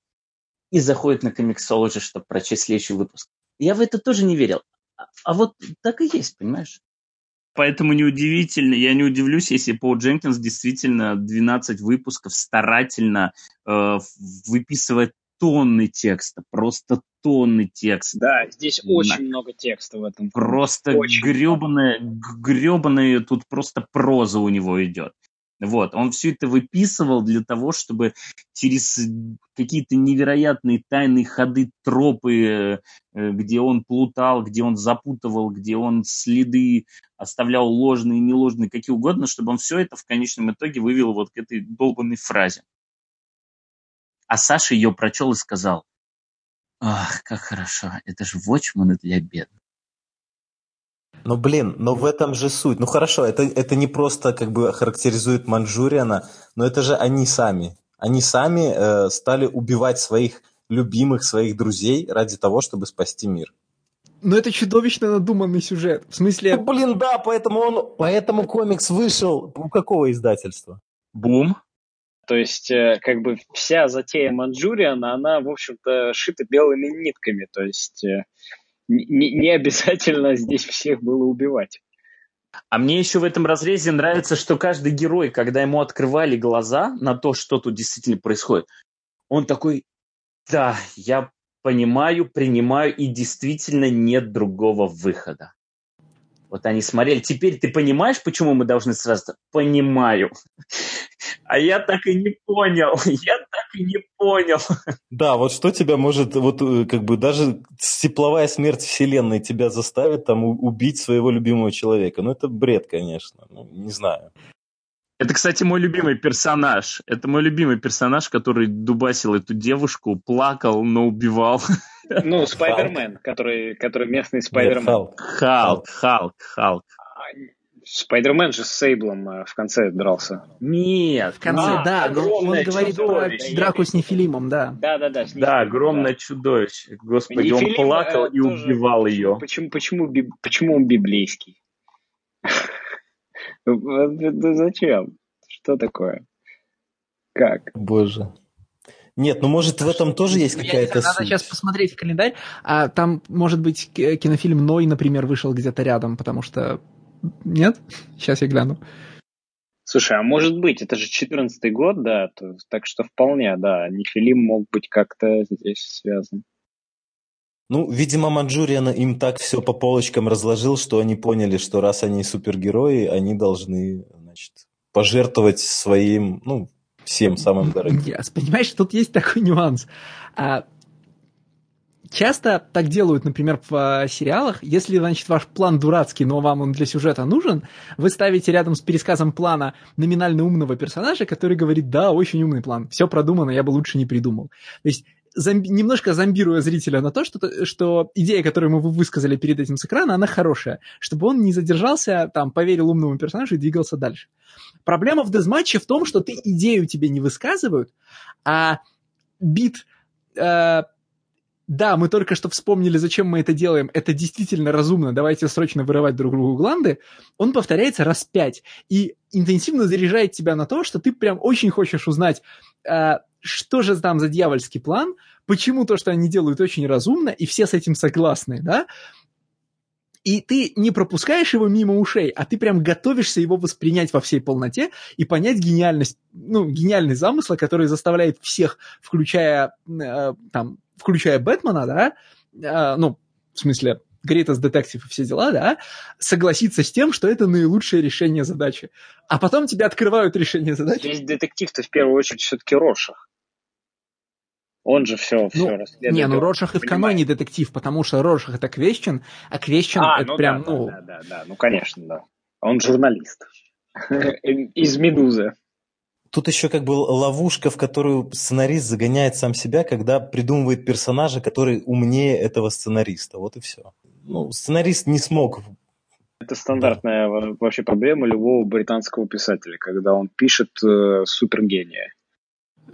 и заходит на комиксологи, чтобы прочесть следующий выпуск. Я в это тоже не верил. А вот так и есть, понимаешь? Поэтому неудивительно, я не удивлюсь, если Пол Дженкинс действительно 12 выпусков старательно выписывает тонны текста, просто тонны текста. Да, здесь очень много текста в этом. Просто гребаная тут просто проза у него идет. Вот. Он все это выписывал для того, чтобы через какие-то невероятные тайные ходы, тропы, где он плутал, где он запутывал, где он следы оставлял ложные, не ложные, какие угодно, чтобы он все это в конечном итоге вывел вот к этой долбанной фразе. А Саша ее прочел и сказал: «Ах, как хорошо, это же Watchmen для бедных». Ну, блин, но в этом же суть. Ну, хорошо, это не просто как бы характеризует Манчжуриана, но это же они сами. Они сами стали убивать своих любимых, своих друзей ради того, чтобы спасти мир. Но это чудовищно надуманный сюжет. В смысле... Ну, блин, да, поэтому комикс вышел. У какого издательства? Бум. То есть, как бы вся затея Манчжуриана, она, в общем-то, шита белыми нитками. То есть... Не обязательно здесь всех было убивать. А мне еще в этом разрезе нравится, что каждый герой, когда ему открывали глаза на то, что тут действительно происходит, он такой: да, я понимаю, принимаю, и действительно нет другого выхода. Вот они смотрели: теперь ты понимаешь, почему мы должны сразу? Понимаю. А я так и не понял. Я так и не понял. Да, вот что тебя может, вот как бы даже тепловая смерть вселенной тебя заставит там убить своего любимого человека. Ну, это бред, конечно. Ну, не знаю. Это, кстати, мой любимый персонаж. Это мой любимый персонаж, который дубасил эту девушку, плакал, но убивал. Ну, Спайдермен, который местный Спайдермен. Халк. Спайдермен же с Сейблом в конце дрался. Нет, в конце, да. Он говорит про драку с Нефилимом, да. Да. Да, огромное чудовище. Господи, он плакал и убивал ее. Почему он библейский? Зачем? Что такое? Как? Боже. Нет, ну может в этом тоже есть какая-то суть. Надо сейчас посмотреть в календарь. А там, может быть, кинофильм «Ной», например, вышел где-то рядом, потому что... Нет? Сейчас я гляну. Слушай, а может быть, это же 14-й год, да, так что вполне, да, Нефилим мог быть как-то здесь связан. Ну, видимо, Манчжуриан им так все по полочкам разложил, что они поняли, что раз они супергерои, они должны, значит, пожертвовать своим, ну, всем самым дорогим. Понимаешь, тут есть такой нюанс. Часто так делают, например, в сериалах. Если, значит, ваш план дурацкий, но вам он для сюжета нужен, вы ставите рядом с пересказом плана номинально умного персонажа, который говорит: да, очень умный план, все продумано, я бы лучше не придумал. То есть немножко зомбируя зрителя на то, что идея, которую мы высказали перед этим с экрана, она хорошая, чтобы он не задержался, там, поверил умному персонажу и двигался дальше. Проблема в дезматче в том, что ты идею тебе не высказывают, а бит... Да, мы только что вспомнили, зачем мы это делаем, это действительно разумно, давайте срочно вырывать друг другу гланды, он повторяется раз 5 и интенсивно заряжает тебя на то, что ты прям очень хочешь узнать, что же там за дьявольский план, почему то, что они делают, очень разумно, и все с этим согласны, да? И ты не пропускаешь его мимо ушей, а ты прям готовишься его воспринять во всей полноте и понять гениальность, ну, гениальный замысл, который заставляет всех, включая Бэтмена, да, ну, в смысле, Greatest Detective и все дела, да, согласиться с тем, что это наилучшее решение задачи. А потом тебе открывают решение задачи. Здесь детектив-то в первую очередь все-таки Роршах. Он же все расследует. Не, ну Роршах и в каноне детектив, потому что Роршах это Квестчен, а Квестчен это ну, прям... Ну, конечно, да. Он журналист. Из «Медузы». Тут еще как бы ловушка, в которую сценарист загоняет сам себя, когда придумывает персонажа, который умнее этого сценариста. Вот и все. Ну, сценарист не смог... Это стандартная вообще проблема любого британского писателя, когда он пишет супергения.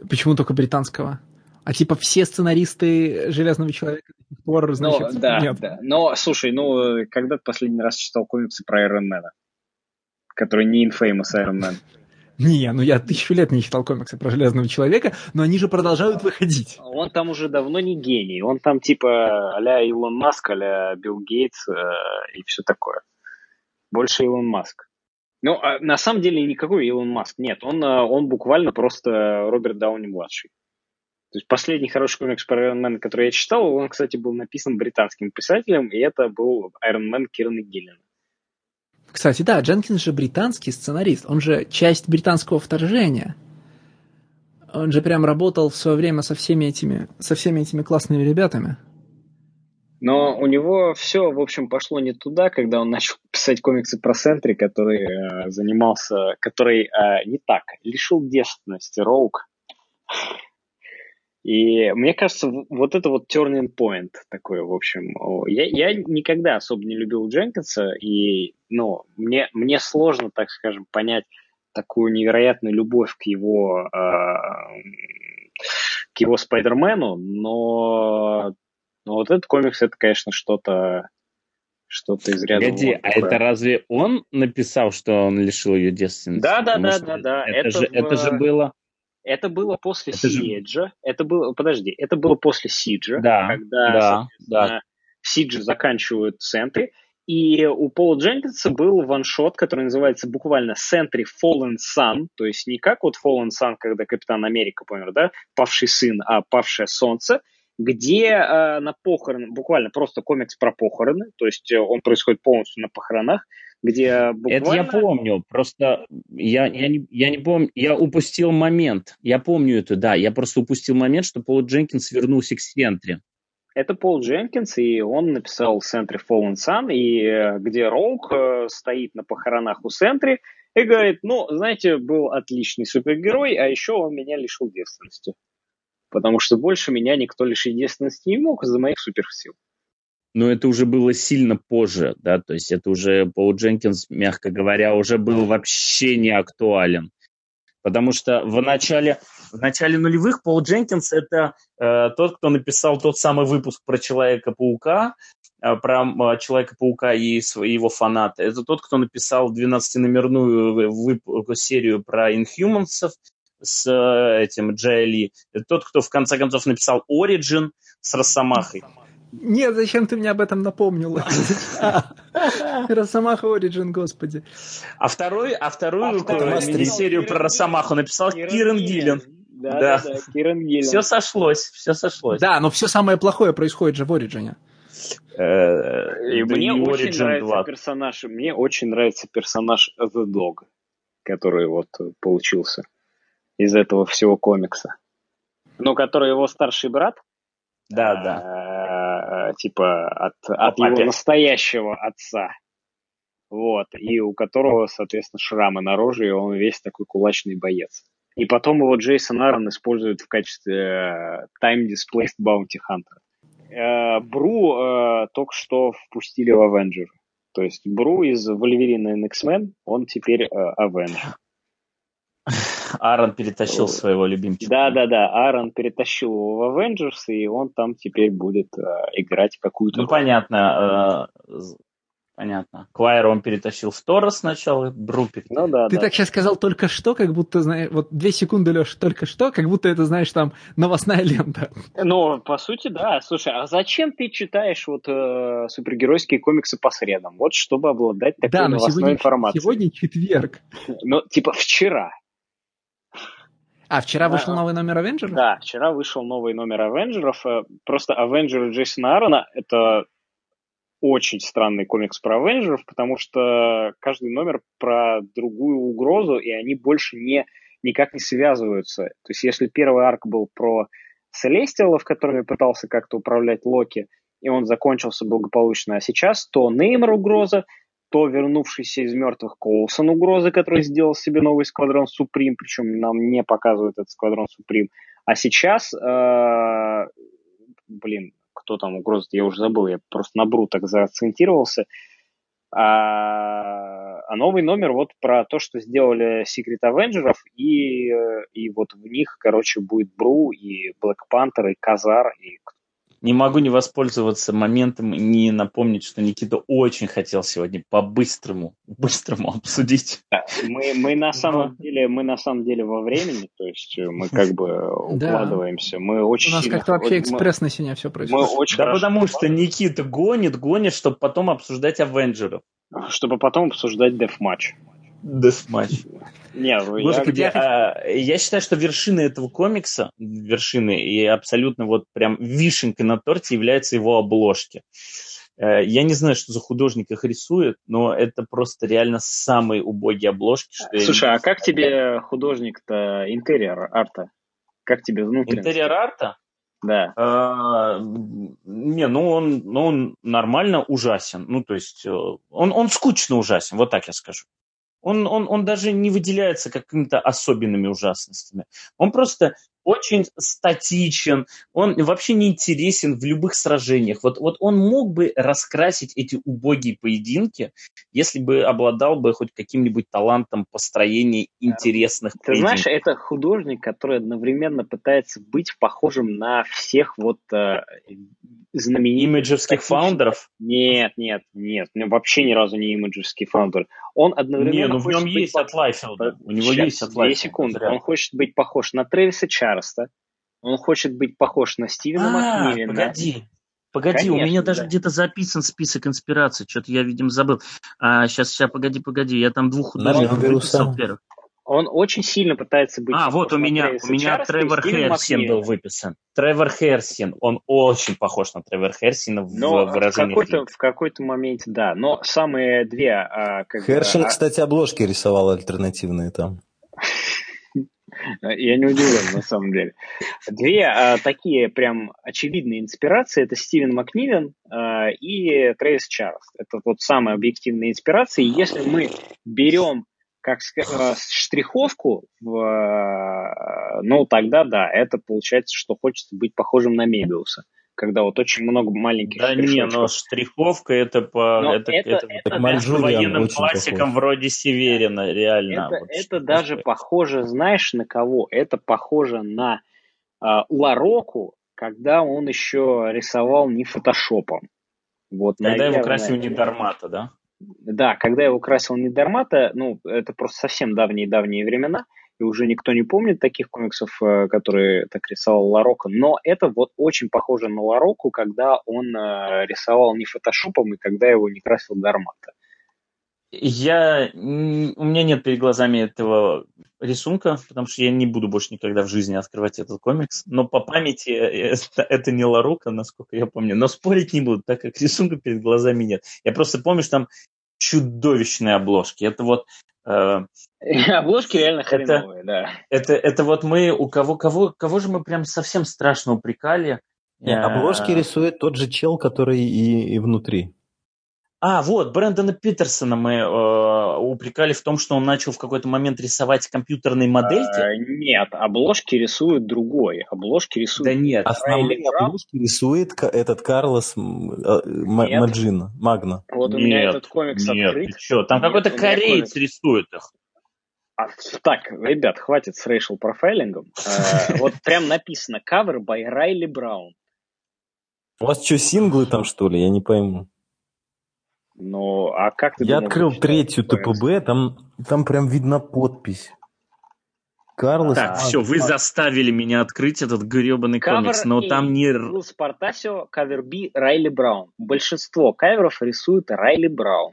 Почему только британского? А типа все сценаристы «Железного человека» до сих пор, значит, да. Но, слушай, когда ты последний раз читал комиксы про Айронмена, который не Infamous Айронмен? Не, я 1000 лет не читал комиксы про Железного человека, но они же продолжают выходить. Он там уже давно не гений. Он там типа а-ля Илон Маск, а-ля Билл Гейтс и все такое. Больше Илон Маск. Ну, на самом деле никакой Илон Маск нет. Он буквально просто Роберт Дауни-младший. То есть последний хороший комикс про Айронмена, который я читал, он, кстати, был написан британским писателем, и это был Айронмен Кирана Гиллиана. Кстати, да, Дженкинс же британский сценарист, он же часть британского вторжения. Он же прям работал в свое время со всеми этими классными ребятами. Но у него все, в общем, пошло не туда, когда он начал писать комиксы про Сентри, который лишил девственности Роуг. И мне кажется, вот это вот turning point такой, в общем. Я никогда особо не любил Дженкинса, и мне сложно, так скажем, понять такую невероятную любовь к его Спайдермену, но вот этот комикс, это, конечно, что-то из ряда. Погоди, а это разве он написал, что он лишил ее девственности? Да. Это было после Сиджа. Это было после Сиджа, когда Сиджа заканчивают Сентри. И у Пола Дженкинса был ваншот, который называется буквально Sentry Fallen Sun, то есть не как вот Fallen Sun, когда Капитан Америка помер, да, павший сын, а павшее солнце, где на похороны, буквально просто комикс про похороны, то есть он происходит полностью на похоронах, где буквально... Это я помню, просто я не помню, я упустил момент, я помню это, да, я просто упустил момент, что Пол Дженкинс вернулся к Сентри. Это Пол Дженкинс, и он написал «Сентри Fallen Sun», и где Роук стоит на похоронах у Сентри и говорит, знаете, был отличный супергерой, а еще он меня лишил девственности. Потому что больше меня никто лишить девственности не мог из-за моих суперсил. Но это уже было сильно позже, да, то есть это уже Пол Дженкинс, мягко говоря, уже был вообще не актуален. Потому что в начале нулевых Пол Дженкинс – это тот, кто написал тот самый выпуск про Человека-паука, про Человека-паука и его фанаты. Это тот, кто написал 12-номерную серию про Инхьюмансов с этим Джей Ли. Это тот, кто в конце концов написал Origin с Росомахой. Нет, зачем ты мне об этом напомнил? Росомаха Origin, господи. А вторую мини-серию про Росомаху написал Кирен Гиллен. Да, Кирен Гиллен. Все сошлось. Да, но все самое плохое происходит же в Origin. Мне очень нравится персонаж The Dog, который вот получился из этого всего комикса. Который его старший брат. Да. Типа от его настоящего отца. Вот. И у которого, соответственно, шрамы на роже, и он весь такой кулачный боец. И потом его Джейсон Аарон использует в качестве time-displaced bounty hunter. Бру только что впустили в Авенджеры. То есть Бру из Wolverine and X-Men, он теперь Авенджер. Аарон перетащил своего любимчика. Да, Аарон перетащил его в Avengers, и он там теперь будет играть какую-то... Понятно. Квайер он перетащил в Торс сначала, Бру перетащил. Ты так сейчас сказал только что, как будто, знаешь, вот 2 секунды, Леша, только что, как будто это, знаешь, там новостная лента. По сути, да. Слушай, а зачем ты читаешь супергеройские комиксы по средам? Вот чтобы обладать такой новостной информацией. Сегодня четверг. Вчера. А, вчера вышел новый номер Авенджеров? Да, вчера вышел новый номер Авенджеров. Просто Авенджеры Джейсона Аарона – это очень странный комикс про Авенджеров, потому что каждый номер про другую угрозу, и они больше никак не связываются. То есть если первый арк был про Селестиалов, которыми пытался как-то управлять Локи, и он закончился благополучно, а сейчас то Неймар угроза, то вернувшийся из мертвых Коулсон угрозы, который сделал себе новый Сквадрон Суприм, причем нам не показывают этот Сквадрон Суприм. А сейчас, кто там угроза, я уже забыл, я просто на Бру так заакцентировался. А новый номер вот про то, что сделали Секрет Авенджеров, и вот в них, будет Бру, и Блэк Пантер, и Казар, и кто. Не могу не воспользоваться моментом и не напомнить, что Никита очень хотел сегодня по-быстрому обсудить. Мы на самом деле во времени, то есть мы как бы укладываемся. Мы очень у нас как-то вообще экспрессно сегодня все происходит. Потому что Никита гонит, чтобы потом обсуждать Авенджеров. Чтобы потом обсуждать Deathmatch. Господи, я считаю, что вершина этого комикса, и абсолютно вот прям вишенкой на торте являются его обложки. Я не знаю, что за художник их рисует, но это просто реально самые убогие обложки. Что Слушай, а как тебе художник-то интерьер-арта? Как тебе внутренний? Интерьер-арта? Да. Не, он нормально ужасен. Ну, то есть он скучно ужасен, вот так я скажу. Он даже не выделяется какими-то особенными ужасностями. Он просто очень статичен, он вообще не интересен в любых сражениях. Вот он мог бы раскрасить эти убогие поединки, если бы обладал бы хоть каким-нибудь талантом построения интересных поединков. Ты знаешь, это художник, который одновременно пытается быть похожим на всех вот знаменитых... Имиджевских фаундеров? Нет. Вообще ни разу не имиджевский фаундер. Он одновременно... Не, ну в нем есть Атлайфилд. У него есть Атлайфилд. 2 секунды. Он хочет быть похож на Трэвиса Чарльза. Он хочет быть похож на Стивена Макмиллена. Погоди, конечно, у меня даже где-то записан список инспираций. Что-то я, видимо, забыл. Сейчас, погоди. Я там двух художников выписал первых. Он очень сильно пытается быть... вот у меня Тревор Херсин был выписан. Тревор Херсин, он очень похож на Тревора Херсина в выражении. В какой-то моменте, да. Но самые две... Хершин, кстати, обложки рисовал альтернативные там. Я не удивлен, на самом деле. Две такие прям очевидные инспирации – это Стивен Макмиллен и Трэвис Чарльз. Это вот самые объективные инспирации. Если мы берем как штриховку, тогда да, это получается, что хочется быть похожим на Мебиуса, когда вот очень много маленьких штрихов. Да не, но штриховка это по военным классикам вроде Северина, реально. Это даже похоже, знаешь, на кого? Это похоже на Лароку, когда он еще рисовал не фотошопом. Вот, когда его красил не Дармата, да? Да, когда его красил Недормата, это просто совсем давние-давние времена, и уже никто не помнит таких комиксов, которые так рисовал Ларока, но это вот очень похоже на Лароку, когда он рисовал не фотошопом, и когда его не красил Дармата. У меня нет перед глазами этого рисунка, потому что я не буду больше никогда в жизни открывать этот комикс, но по памяти это не Ларука, насколько я помню, но спорить не буду, так как рисунка перед глазами нет. Я просто помню, что там чудовищные обложки. Это вот... обложки реально хреновые, да. Это вот мы у кого же мы прям совсем страшно упрекали. Обложки рисует тот же чел, который и внутри. Брэндона Питерсона мы упрекали в том, что он начал в какой-то момент рисовать компьютерные модельки. Нет, обложки рисует другой. Обложки рисует... Да нет. Основные обложки рисует этот Карлос Маджина. Магна. Вот у меня этот комикс открыт. Нет, ты что? Там какой-то кореец рисует их. Так, ребят, хватит с racial профайлингом. Вот прям написано cover by Райли Браун. У вас что, синглы там, что ли? Я не пойму. Как ты думаешь, открыл третью ТПБ, там прям видна подпись. Карлос. Так, все, вы заставили меня открыть этот гребаный комикс, но там не... Кавер Спартасио, кавер Би, Райли Браун. Большинство каверов рисует Райли Браун.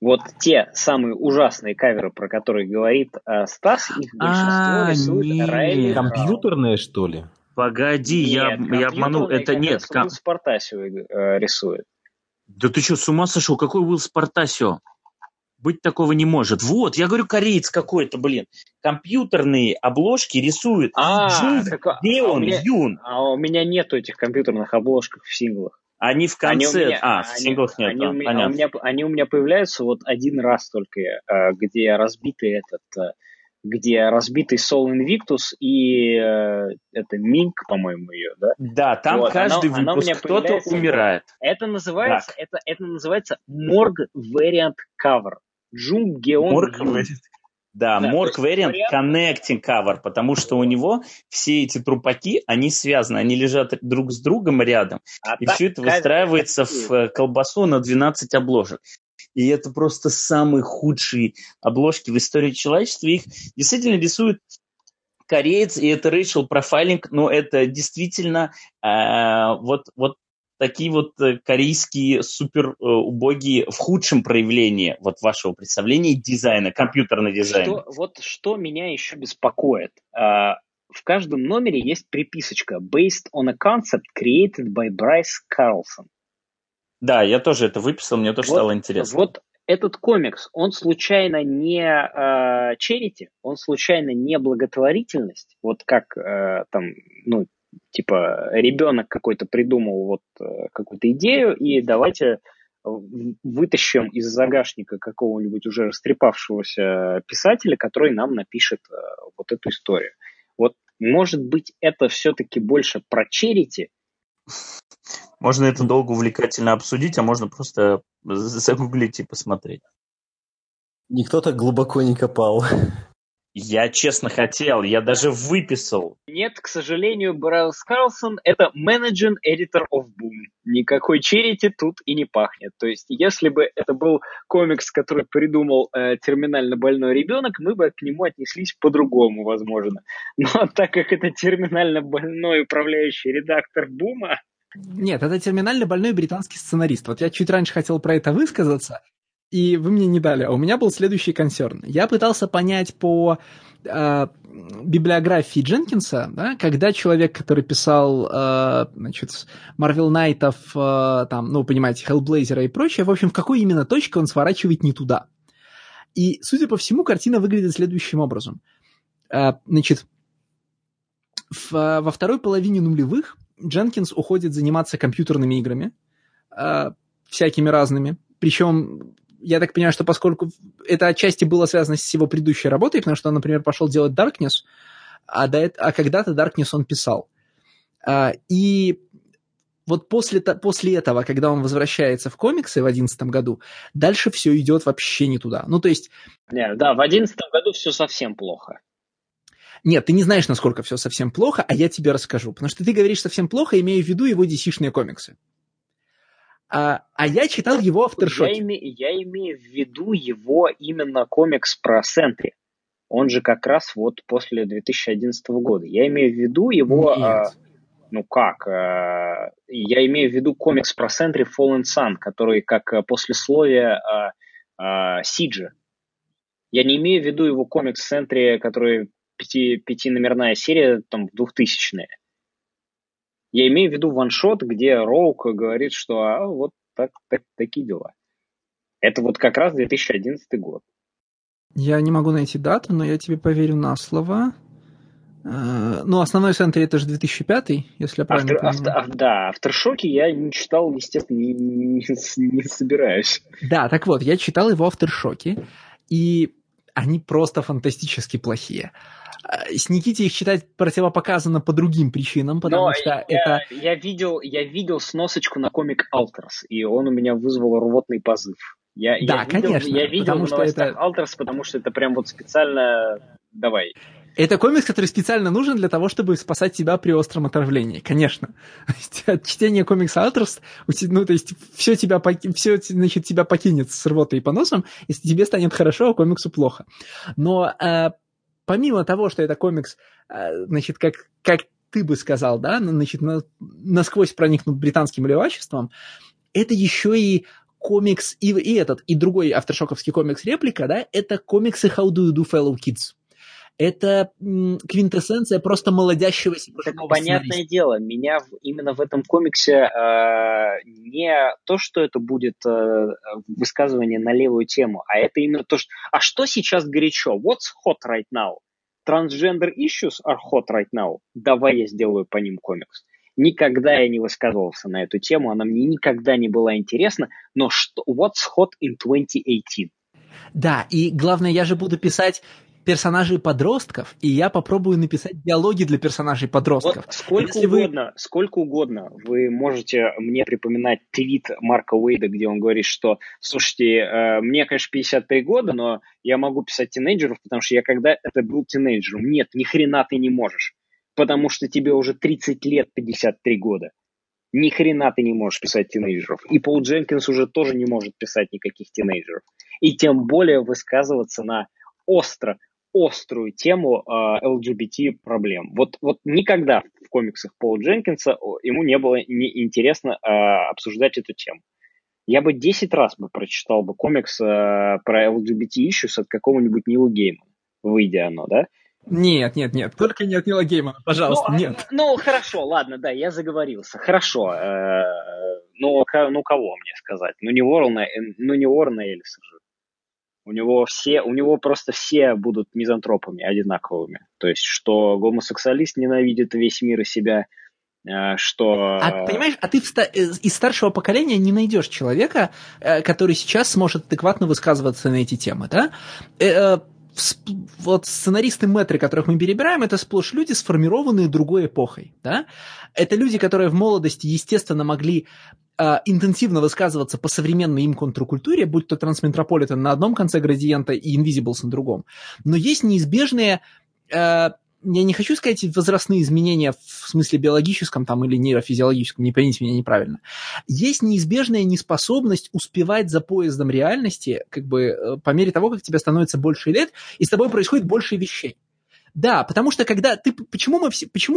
Вот те самые ужасные каверы, про которые говорит Стас, их большинство рисует Райли Браун. Компьютерные, что ли? Погоди, я обманул. Это нет. Уилл Спартасио рисует. Да ты что, с ума сошел? Какой Уилл Спартасио? Быть такого не может. Вот, я говорю, кореец какой-то, блин. Компьютерные обложки рисует Джон Юн. А у меня нету этих компьютерных обложек в синглах. Они в конце... в синглах нет. Они у меня появляются вот один раз только, где разбитый Soul Invictus и это Минк, по-моему, ее, да? Да, там вот, каждый выпуск кто-то умирает. Это называется Morgue Variant Cover. Джун Геон. Да, Morgue Variant Connecting Cover, потому что у него все эти трупаки, они связаны, они лежат друг с другом рядом, и все это выстраивается в колбасу на 12 обложек. И это просто самые худшие обложки в истории человечества. Их действительно рисует кореец, и это racial profiling, но это действительно вот такие вот корейские супер убогие в худшем проявлении вот вашего представления дизайна, компьютерного дизайна. Что меня еще беспокоит. В каждом номере есть приписочка «Based on a concept created by Bryce Carlson». Да, я тоже это выписал, мне тоже вот, стало интересно. Вот этот комикс, он случайно не черити, он случайно не благотворительность, вот как там, ну, типа ребенок какой-то придумал вот какую-то идею, и давайте вытащим из загашника какого-нибудь уже растрепавшегося писателя, который нам напишет вот эту историю. Вот, может быть, это все-таки больше про черити. Можно это долго увлекательно обсудить, а можно просто загуглить и посмотреть. Никто так глубоко не копал. Я честно хотел, я даже выписал. Нет, к сожалению, Брайлс Карлсон — это Managing Editor of Boom. Никакой черити тут и не пахнет. То есть, если бы это был комикс, который придумал терминально больной ребенок, мы бы к нему отнеслись по-другому, возможно. Но так как это терминально больной управляющий редактор Бума... Нет, это терминально больной британский сценарист. Вот я чуть раньше хотел про это высказаться, и вы мне не дали. А у меня был следующий консерн. Я пытался понять по библиографии Дженкинса, да, когда человек, который писал значит, Марвел Найтов, там, ну, понимаете, Хеллблейзера и прочее, в общем, в какой именно точке он сворачивает не туда. И, судя по всему, картина выглядит следующим образом. Значит, во второй половине нулевых Дженкинс уходит заниматься компьютерными играми, всякими разными. Причем, я так понимаю, что поскольку это отчасти было связано с его предыдущей работой, потому что он, например, пошел делать Darkness, а когда-то Darkness он писал. И вот после этого, когда он возвращается в комиксы в 2011 году, дальше все идет вообще не туда. Ну, то есть... Нет, да, в 2011 году все совсем плохо. Нет, ты не знаешь, насколько все совсем плохо, а я тебе расскажу. Потому что ты говоришь совсем плохо, имея в виду его DC-шные комиксы. А я читал его Aftershock. Я имею в виду его именно комикс про Сентри. Он же как раз вот после 2011 года. Я имею в виду его... ну как? Я имею в виду комикс про Сентри Fallen Sun, который как послесловие Сиджа. Я не имею в виду его комикс Сентри, который... пятиномерная серия, там, 2000-е. Я имею в виду ваншот, где Роук говорит, что вот так, такие дела. Это вот как раз 2011 год. Я не могу найти дату, но я тебе поверю на слово. Ну, основной Сентри это же 2005, если я правильно понимаю. Да, Aftershock'е я не читал, естественно, не собираюсь. Да, так вот, я читал его Aftershock'е, и они просто фантастически плохие. С Никите их читать противопоказано по другим причинам, потому что это... Я видел сносочку на комик Алтерс, и он у меня вызвал рвотный позыв. Да, конечно. Я видел в новостях Алтерс, потому что это прям вот специально... Давай. Это комикс, который специально нужен для того, чтобы спасать себя при остром отравлении, конечно. От чтения комикса Алтерс, ну, то есть, все, значит, тебя покинет с рвотой и поносом, если тебе станет хорошо, а комиксу плохо. Но помимо того, что это комикс, значит, как ты бы сказал, да, значит, насквозь проникнут британским левачеством, это еще и комикс, и этот, и другой авторшоковский комикс «Реплика», да, это комиксы «How do you do, fellow kids?». Это квинтэссенция просто молодящегося. Так, понятное дело, меня именно в этом комиксе не то, что это будет высказывание на левую тему, а это именно то, что... А что сейчас горячо? What's hot right now? Transgender issues are hot right now. Давай я сделаю по ним комикс. Никогда я не высказывался на эту тему, она мне никогда не была интересна, но что... What's hot in 2018? Да, и главное, я же буду писать персонажей подростков, и я попробую написать диалоги для персонажей подростков. Вот сколько угодно вы можете мне припоминать твит Марка Уэйда, где он говорит, что, слушайте, мне, конечно, 53 года, но я могу писать тинейджеров, потому что я когда-то был тинейджером. Нет, ни хрена ты не можешь, потому что тебе уже 30 лет 53 года. Ни хрена ты не можешь писать тинейджеров. И Пол Дженкинс уже тоже не может писать никаких тинейджеров. И тем более высказываться на острую тему LGBT-проблем. Вот никогда в комиксах Пола Дженкинса ему не было неинтересно обсуждать эту тему. Я бы 10 раз прочитал комикс про LGBT-issues от какого-нибудь Нила Геймана, выйдя оно, да? Нет. Только не от Нила Геймана, пожалуйста, нет. Ну, хорошо, ладно, да, я заговорился. Хорошо. Ну, кого мне сказать? Не Уоррена Эллиса же. У него просто все будут мизантропами одинаковыми. То есть, что гомосексуалист ненавидит весь мир и себя, что... Понимаешь, ты из старшего поколения не найдешь человека, который сейчас сможет адекватно высказываться на эти темы, да? Вот сценаристы Мэтры, которых мы перебираем, это сплошь люди, сформированные другой эпохой, да? Это люди, которые в молодости, естественно, могли интенсивно высказываться по современной им контркультуре, будь то Трансметрополитен на одном конце градиента и Invisibles на другом. Но есть неизбежные... Я не хочу сказать возрастные изменения в смысле биологическом там, или нейрофизиологическом, не поймите меня неправильно. Есть неизбежная неспособность успевать за поездом реальности, как бы по мере того, как тебе становится больше лет, и с тобой происходит больше вещей. Да, потому что когда ты... Почему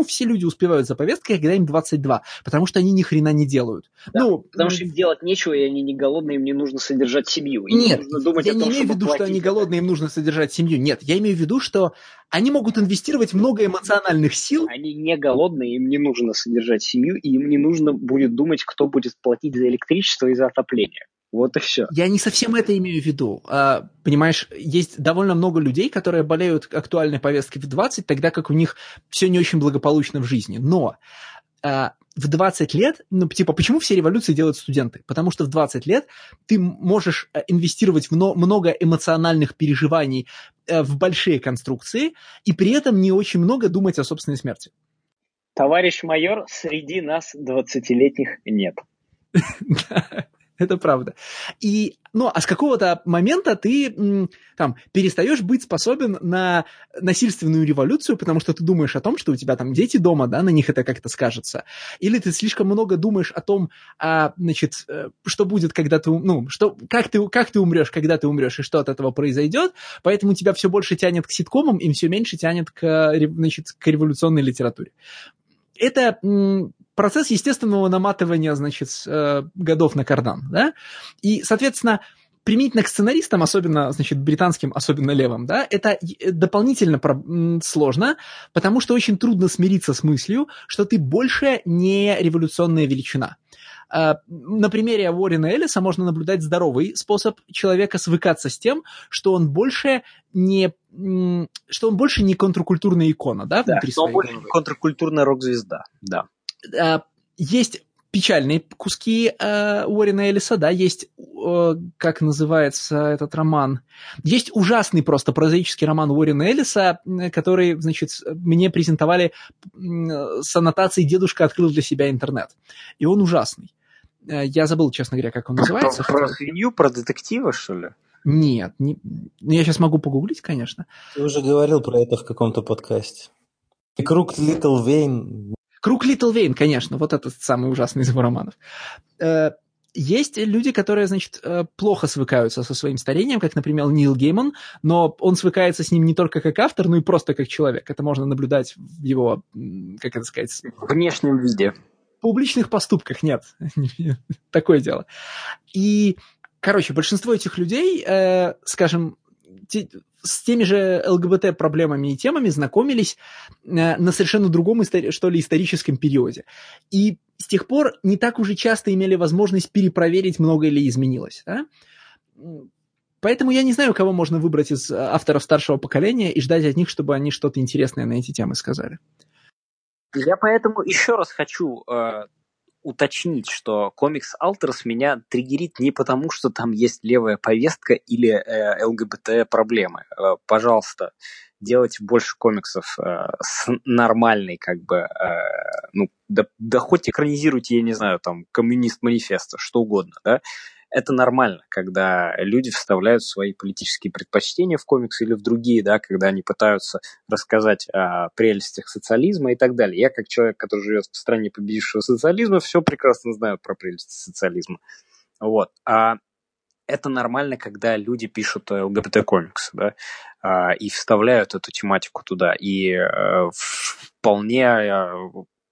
все люди успевают за повесткой, когда им 22? Потому что они ни хрена не делают. Да, потому что им делать нечего, и они не голодные, им не нужно содержать семью. Им нет, нужно думать я о не том, имею в виду, платить, что они голодные, им нужно содержать семью. Нет, я имею в виду, что они могут инвестировать много эмоциональных сил. Они не голодные, им не нужно содержать семью, и им не нужно будет думать, кто будет платить за электричество и за отопление. Вот и все. Я не совсем это имею в виду. Понимаешь, есть довольно много людей, которые болеют актуальной повесткой в 20, тогда как у них все не очень благополучно в жизни. Но в 20 лет, почему все революции делают студенты? Потому что в 20 лет ты можешь инвестировать в много эмоциональных переживаний в большие конструкции и при этом не очень много думать о собственной смерти. Товарищ майор, среди нас 20-летних нет. Это правда. А с какого-то момента ты там перестаешь быть способен на насильственную революцию, потому что ты думаешь о том, что у тебя там дети дома, да, на них это как-то скажется. Или ты слишком много думаешь о том, что будет, когда ты, как ты умрешь, когда ты умрешь, и что от этого произойдет. Поэтому тебя все больше тянет к ситкомам, и все меньше тянет к революционной литературе. Это процесс естественного наматывания, годов на кардан, да? И, соответственно, применительно к сценаристам, особенно, британским, особенно левым, да, это дополнительно сложно, потому что очень трудно смириться с мыслью, что ты больше не революционная величина. На примере Уоррена Эллиса можно наблюдать здоровый способ человека свыкаться с тем, что он больше не контркультурная икона, да? Да, что он больше не контркультурная рок-звезда, да. Есть печальные куски Уоррена Эллиса, да, есть, как называется этот роман, есть ужасный просто прозаический роман Уоррена Эллиса, который, мне презентовали с аннотацией «Дедушка открыл для себя интернет». И он ужасный. Я забыл, честно говоря, как он называется. Про свинью, про детектива, что ли? Нет, я сейчас могу погуглить, конечно. Ты уже говорил про это в каком-то подкасте. И круг Little Wayne... Круг Литл Вейн, конечно, вот этот самый ужасный из его романов. Есть люди, которые, плохо свыкаются со своим старением, как, например, Нил Гейман, но он свыкается с ним не только как автор, но и просто как человек. Это можно наблюдать в его, внешнем виде. Публичных поступках нет. Такое дело. И, большинство этих людей, с теми же ЛГБТ-проблемами и темами знакомились на совершенно другом, историческом периоде. И с тех пор не так уже часто имели возможность перепроверить, много ли изменилось. Да? Поэтому я не знаю, кого можно выбрать из авторов старшего поколения и ждать от них, чтобы они что-то интересное на эти темы сказали. Я поэтому еще раз хочу... уточнить, что комикс «Алтерс» меня триггерит не потому, что там есть левая повестка или ЛГБТ-проблемы. Пожалуйста, делайте больше комиксов с нормальной, хоть экранизируйте, я не знаю, там, «Коммунист-манифеста», что угодно, да. Это нормально, когда люди вставляют свои политические предпочтения в комиксы или в другие, да, когда они пытаются рассказать о прелестях социализма и так далее. Я, как человек, который живет в стране победившего социализма, все прекрасно знаю про прелести социализма. Вот. А это нормально, когда люди пишут ЛГБТ-комиксы, да, и вставляют эту тематику туда. И вполне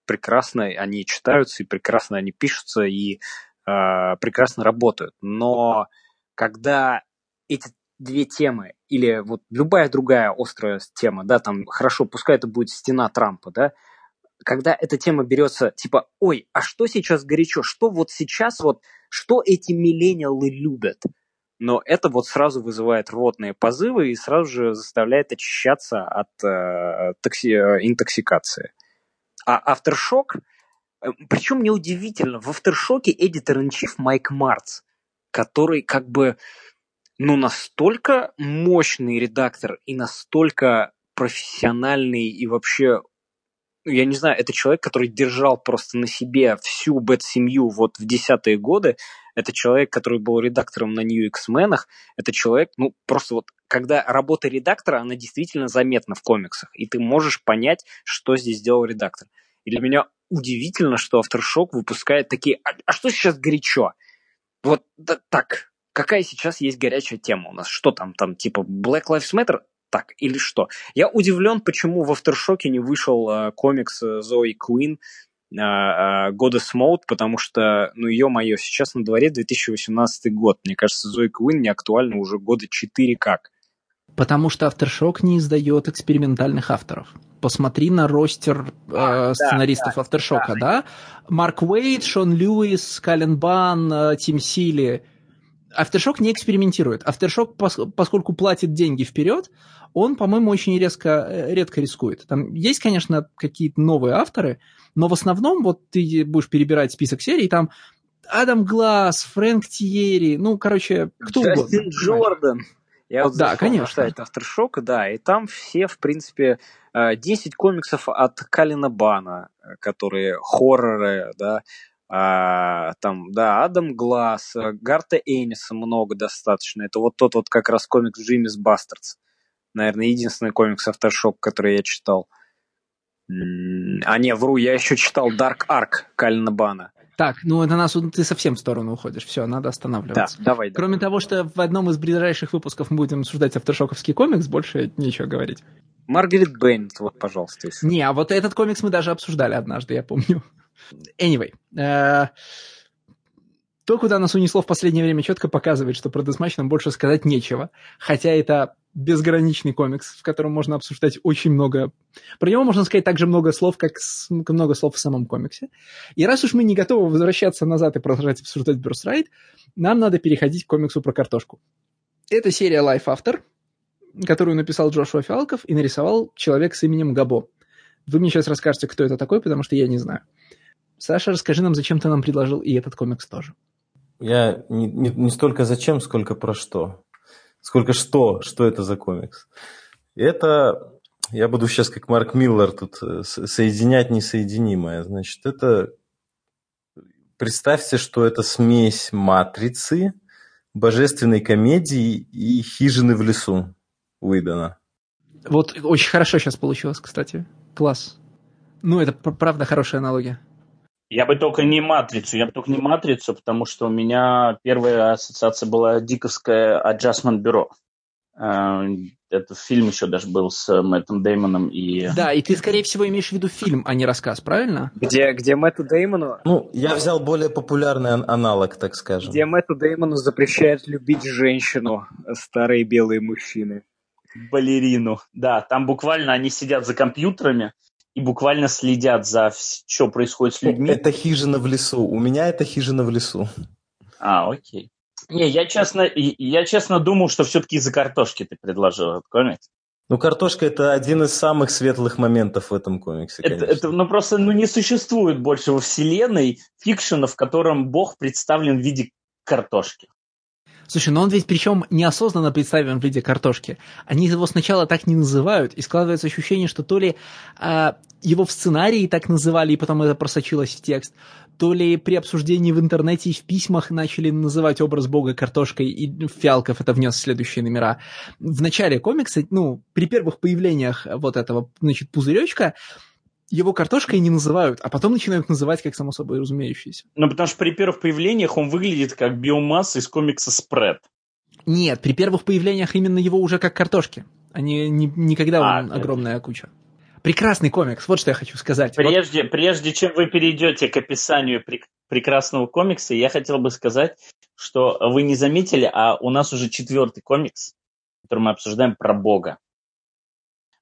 прекрасно они читаются, и прекрасно они пишутся, и прекрасно работают, но когда эти две темы, или вот любая другая острая тема, да, там, хорошо, пускай это будет стена Трампа, да, когда эта тема берется, типа, ой, а что сейчас горячо, что вот сейчас вот, что эти миллениалы любят, но это вот сразу вызывает рвотные позывы и сразу же заставляет очищаться от интоксикации. А Aftershock, причем неудивительно, в Aftershock'е editor-in-chief Майк Мартс, который как бы, ну, настолько мощный редактор и настолько профессиональный и вообще, я не знаю, это человек, который держал просто на себе всю Бэт-семью вот в 10-е годы, это человек, который был редактором на New X-менах, это человек, ну, просто вот, когда работа редактора, она действительно заметна в комиксах, и ты можешь понять, что здесь делал редактор. И для меня удивительно, что Aftershock выпускает такие, а что сейчас горячо? Вот да, так. Какая сейчас есть горячая тема у нас? Что там, типа Black Lives Matter? Так, или что? Я удивлен, почему в Aftershock'е не вышел комикс Зои Куин God is Mode, потому что, ну, ё-моё, сейчас на дворе 2018 год. Мне кажется, Зои Куин не актуальна уже года 4 как. Потому что Aftershock не издает экспериментальных авторов. Посмотри на ростер сценаристов Aftershock'а, да? Марк Уэйд, Шон Льюис, Кален Бан, Тим Сили... Aftershock не экспериментирует. Aftershock, поскольку платит деньги вперед, он, по-моему, очень редко рискует. Там есть, конечно, какие-то новые авторы, но в основном вот ты будешь перебирать список серий, там Адам Гласс, Фрэнк Тьерри, ну, короче, кто угодно. Джастин Джордан. Я вот да, конечно. Это Aftershock, да, и там все, в принципе, 10 комиксов от Калина Бана, которые хорроры, да, там, да, Адам Гласс, Гарта Эниса много достаточно. Это вот тот вот как раз комикс Джиммис Бастардс. Наверное, единственный комикс Aftershock, который я читал. А не, вру, я еще читал Dark Ark Калина Бана. Так, ну на нас ты совсем в сторону уходишь. Все, надо останавливаться. Да, давай. Кроме того, что в одном из ближайших выпусков мы будем обсуждать Aftershock'овский комикс, больше нечего говорить. Маргарет Беннет, вот, пожалуйста. Если... Не, а вот этот комикс мы даже обсуждали однажды, я помню. Anyway, то, куда нас унесло в последнее время, четко показывает, что про Deathmatch нам больше сказать нечего, хотя это безграничный комикс, в котором можно обсуждать очень много... Про него можно сказать так же много слов, как много слов в самом комиксе. И раз уж мы не готовы возвращаться назад и продолжать обсуждать Birthright, нам надо переходить к комиксу про картошку. Это серия Life After, которую написал Джошуа Фиалков и нарисовал человек с именем Габо. Вы мне сейчас расскажете, кто это такой, потому что я не знаю. Саша, расскажи нам, зачем ты нам предложил и этот комикс тоже. Я не столько зачем, сколько про что. Сколько что это за комикс. Это, я буду сейчас как Марк Миллер тут соединять несоединимое. Значит, это, представьте, что это смесь «Матрицы», «Божественной комедии» и «Хижины в лесу» Уидона. Вот очень хорошо сейчас получилось, кстати. Класс. Ну, это правда хорошая аналогия. Я бы только не матрицу, потому что у меня первая ассоциация была диковская Adjustment Bureau. Это фильм еще даже был с Мэттом Деймоном и... Да, и ты, скорее всего, имеешь в виду фильм, а не рассказ, правильно? Где Мэтту Деймону... Ну, я взял более популярный аналог, так скажем. Где Мэтту Деймону запрещают любить женщину, старые белые мужчины. Балерину. Да, там буквально они сидят за компьютерами, и буквально следят за что происходит с людьми. Это «Хижина в лесу». У меня это «Хижина в лесу». А, окей. Не, я честно думал, что все-таки из-за картошки ты предложил этот комикс. Ну, картошка – это один из самых светлых моментов в этом комиксе, конечно. Ну, просто не существует больше во вселенной фикшена, в котором Бог представлен в виде картошки. Слушай, но он ведь причем неосознанно представлен в виде картошки. Они его сначала так не называют, и складывается ощущение, что то ли его в сценарии так называли, и потом это просочилось в текст, то ли при обсуждении в интернете и в письмах начали называть образ Бога картошкой, и Фиалков это внес в следующие номера. В начале комикса, ну, при первых появлениях вот этого, значит, пузыречка, его картошкой не называют, а потом начинают называть как само собой разумеющееся. Ну, потому что при первых появлениях он выглядит как биомасса из комикса «Спред». Нет, при первых появлениях именно его уже как картошки. Они никогда он огромная куча. Прекрасный комикс, вот что я хочу сказать. Прежде чем вы перейдете к описанию прекрасного комикса, я хотел бы сказать, что вы не заметили, а у нас уже 4-й комикс, который мы обсуждаем про Бога.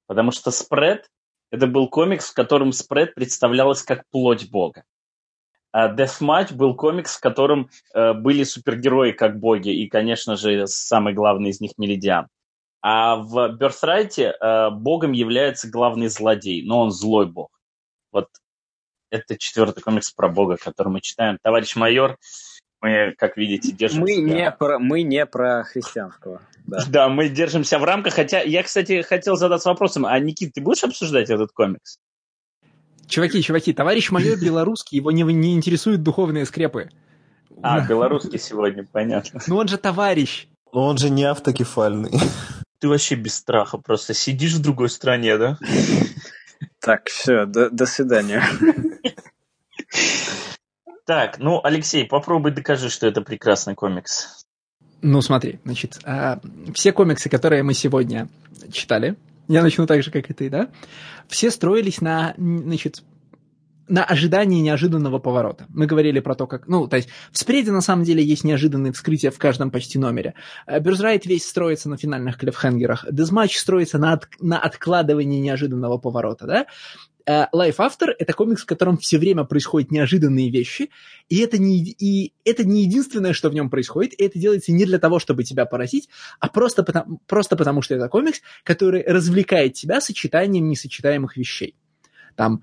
Потому что «Спред» — это был комикс, в котором «Спред» представлялась как плоть Бога. А «Deathmatch» был комикс, в котором были супергерои как боги, и, конечно же, самый главный из них — Меридиан. А в «Бёрсрайте» богом является главный злодей, но он злой бог. Вот это четвертый комикс про бога, который мы читаем. Товарищ майор, мы, как видите, держимся... Мы не про христианского. Да, мы держимся в рамках. Хотя я, кстати, хотел задаться вопросом. А, Никит, ты будешь обсуждать этот комикс? Чуваки, товарищ майор белорусский, его не интересуют духовные скрепы. А, белорусский сегодня, понятно. Ну он же товарищ. Но он же не автокефальный. Ты вообще без страха просто сидишь в другой стране, да? Так, все, до свидания. Так, ну, Алексей, попробуй докажи, что это прекрасный комикс. Ну, смотри, значит, все комиксы, которые мы сегодня читали, я начну так же, как и ты, да? Все строились на ожидании неожиданного поворота. Мы говорили про то, как... Ну, то есть в «Спреде» на самом деле есть неожиданные вскрытия в каждом почти номере. «Birthright» весь строится на финальных клиффхенгерах. «Deathmatch» строится на откладывании неожиданного поворота, да? «Life After» — это комикс, в котором все время происходят неожиданные вещи, и это не единственное, что в нем происходит, и это делается не для того, чтобы тебя поразить, а просто потому, что это комикс, который развлекает тебя сочетанием несочетаемых вещей. Там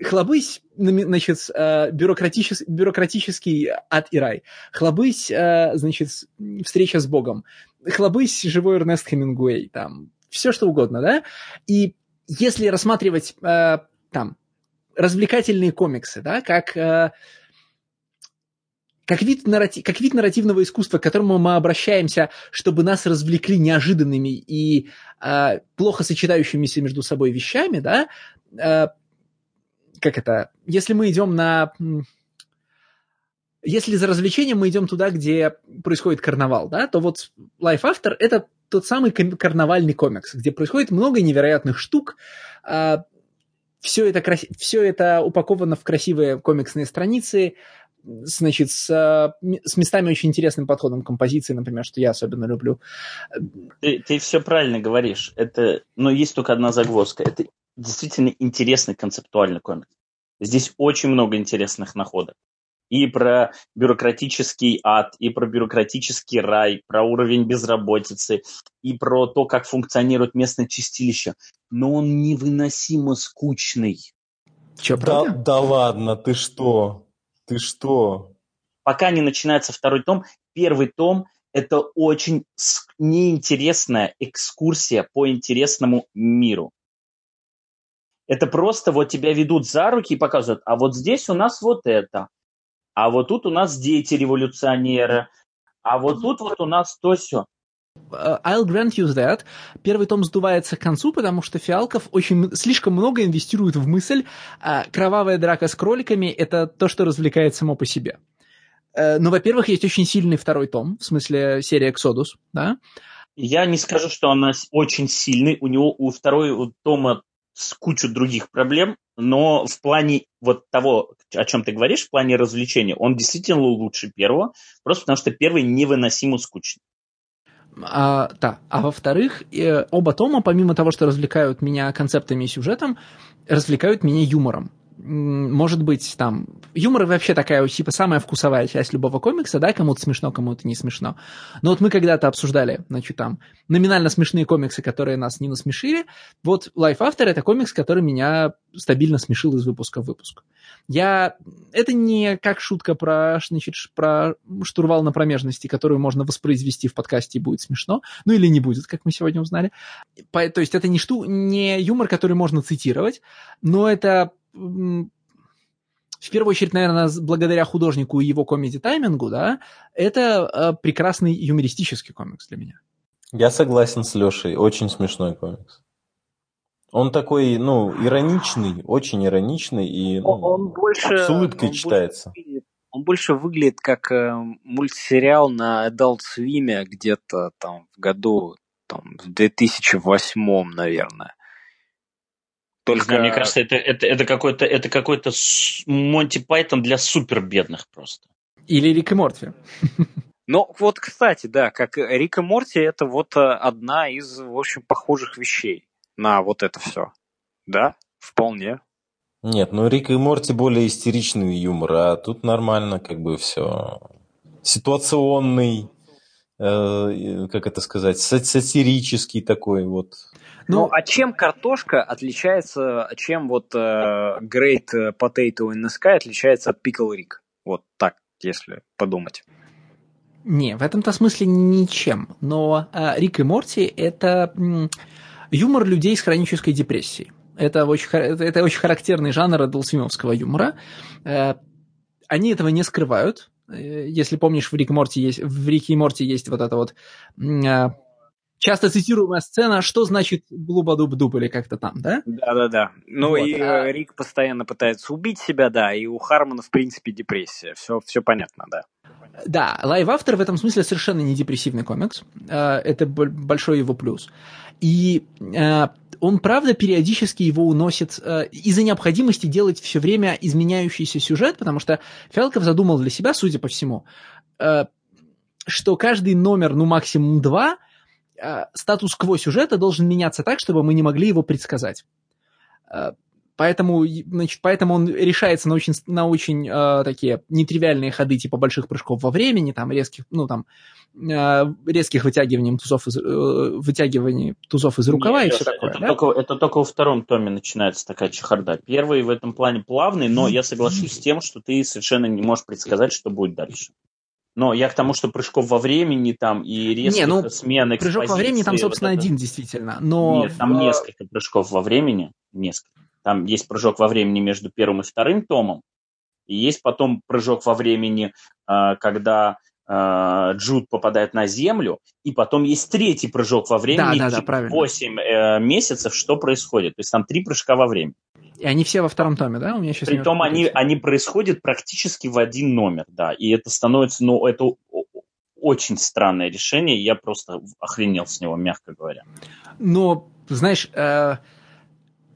хлобысь, значит, бюрократический ад и рай. Хлобысь, значит, встреча с Богом. Хлобысь, живой Эрнест Хемингуэй. Там все что угодно, да? И если рассматривать там развлекательные комиксы, да, как вид нарративного искусства, к которому мы обращаемся, чтобы нас развлекли неожиданными и плохо сочетающимися между собой вещами, да, если мы идем на... Если за развлечением мы идем туда, где происходит карнавал, да, то вот Life After — это тот самый карнавальный комикс, где происходит много невероятных штук. Все это упаковано в красивые комиксные страницы, значит, с местами очень интересным подходом к композиции, например, что я особенно люблю. Ты все правильно говоришь. Это, но есть только одна загвоздка. Это действительно интересный концептуальный комикс. Здесь очень много интересных находок. И про бюрократический ад, и про бюрократический рай, про уровень безработицы, и про то, как функционирует местное чистилище. Но он невыносимо скучный. Че, правда? Да ладно, ты что? Ты что? Пока не начинается второй том, первый том – это очень неинтересная экскурсия по интересному миру. Это просто вот тебя ведут за руки и показывают, а вот здесь у нас вот это, а вот тут у нас дети революционеры, а вот тут вот у нас то-сё. I'll grant you that. Первый том сдувается к концу, потому что Фиалков слишком много инвестирует в мысль, кровавая драка с кроликами – это то, что развлекает само по себе. Но, во-первых, есть очень сильный второй том, в смысле серия «Эксодус», да? Я не скажу, что она очень сильный, у второго тома с кучу других проблем, но в плане вот того, о чем ты говоришь, в плане развлечения, он действительно лучше первого, просто потому что первый невыносимо скучный. Да. А во-вторых, оба тома, помимо того, что развлекают меня концептами и сюжетом, развлекают меня юмором. Может быть, там... Юмор вообще такая, типа, самая вкусовая часть любого комикса, да, кому-то смешно, кому-то не смешно. Но вот мы когда-то обсуждали, значит, там, номинально смешные комиксы, которые нас не насмешили. Вот Life After — это комикс, который меня стабильно смешил из выпуска в выпуск. Это не как шутка про штурвал на промежности, которую можно воспроизвести в подкасте, и будет смешно. Ну или не будет, как мы сегодня узнали. То есть это не юмор, который можно цитировать, но это... В первую очередь, наверное, благодаря художнику и его комедий-таймингу, да, это прекрасный юмористический комикс для меня. Я согласен с Лешей, очень смешной комикс. Он такой, ироничный, очень ироничный и с улыбкой читается. Он больше выглядит как мультсериал на Adult Swim где-то там в году, в 2008, наверное. Только... Мне кажется, это какой-то Монти Пайтон для супербедных просто. Или Рик и Мортви. Ну, вот, кстати, да, как Рик и Морти, это вот одна из, в общем, похожих вещей на вот это все. Да, вполне. Нет, ну Рик и Морти более истеричный юмор, а тут нормально как бы все. Ситуационный, как это сказать, сатирический такой вот. Ну, а чем картошка отличается, чем вот Great Potato in the Sky отличается от Pickle Rick? Вот так, если подумать. Не, в этом-то смысле ничем. Но Рик и Морти – это юмор людей с хронической депрессией. Это очень характерный жанр Долсимовского юмора. Они этого не скрывают. Если помнишь, в Рике и Морти есть вот эта вот часто цитируемая сцена, что значит «блубадуб-дуб» или как-то там, да? Да-да-да. Ну вот. И Рик постоянно пытается убить себя, да, и у Хармона, в принципе, депрессия. Все понятно, да. Да, Life After в этом смысле совершенно не депрессивный комикс. Это большой его плюс. И он, правда, периодически его уносит из-за необходимости делать все время изменяющийся сюжет, потому что Фиалков задумал для себя, судя по всему, что каждый номер, ну, максимум 2, статус-кво сюжета должен меняться так, чтобы мы не могли его предсказать. Поэтому он решается на очень такие нетривиальные ходы, типа больших прыжков во времени, там резких вытягиваний тузов из рукава. Нет, и все такое. Это только во втором томе начинается такая чехарда. Первый в этом плане плавный, но я соглашусь с тем, что ты совершенно не можешь предсказать, что будет дальше. Но я к тому, что прыжков во времени там и резких смен экспозиции. Прыжок во времени там, собственно, вот один действительно. Но... Нет, там несколько прыжков во времени. Несколько. Там есть прыжок во времени между первым и вторым томом, и есть потом прыжок во времени, когда Джуд попадает на Землю, и потом есть третий прыжок во времени, да, 8 месяцев, что происходит. То есть там 3 прыжка во времени. И они все во втором томе, да? У меня сейчас. Притом они происходят практически в один номер, да, и это становится, это очень странное решение, я просто охренел с него, мягко говоря. Но, знаешь...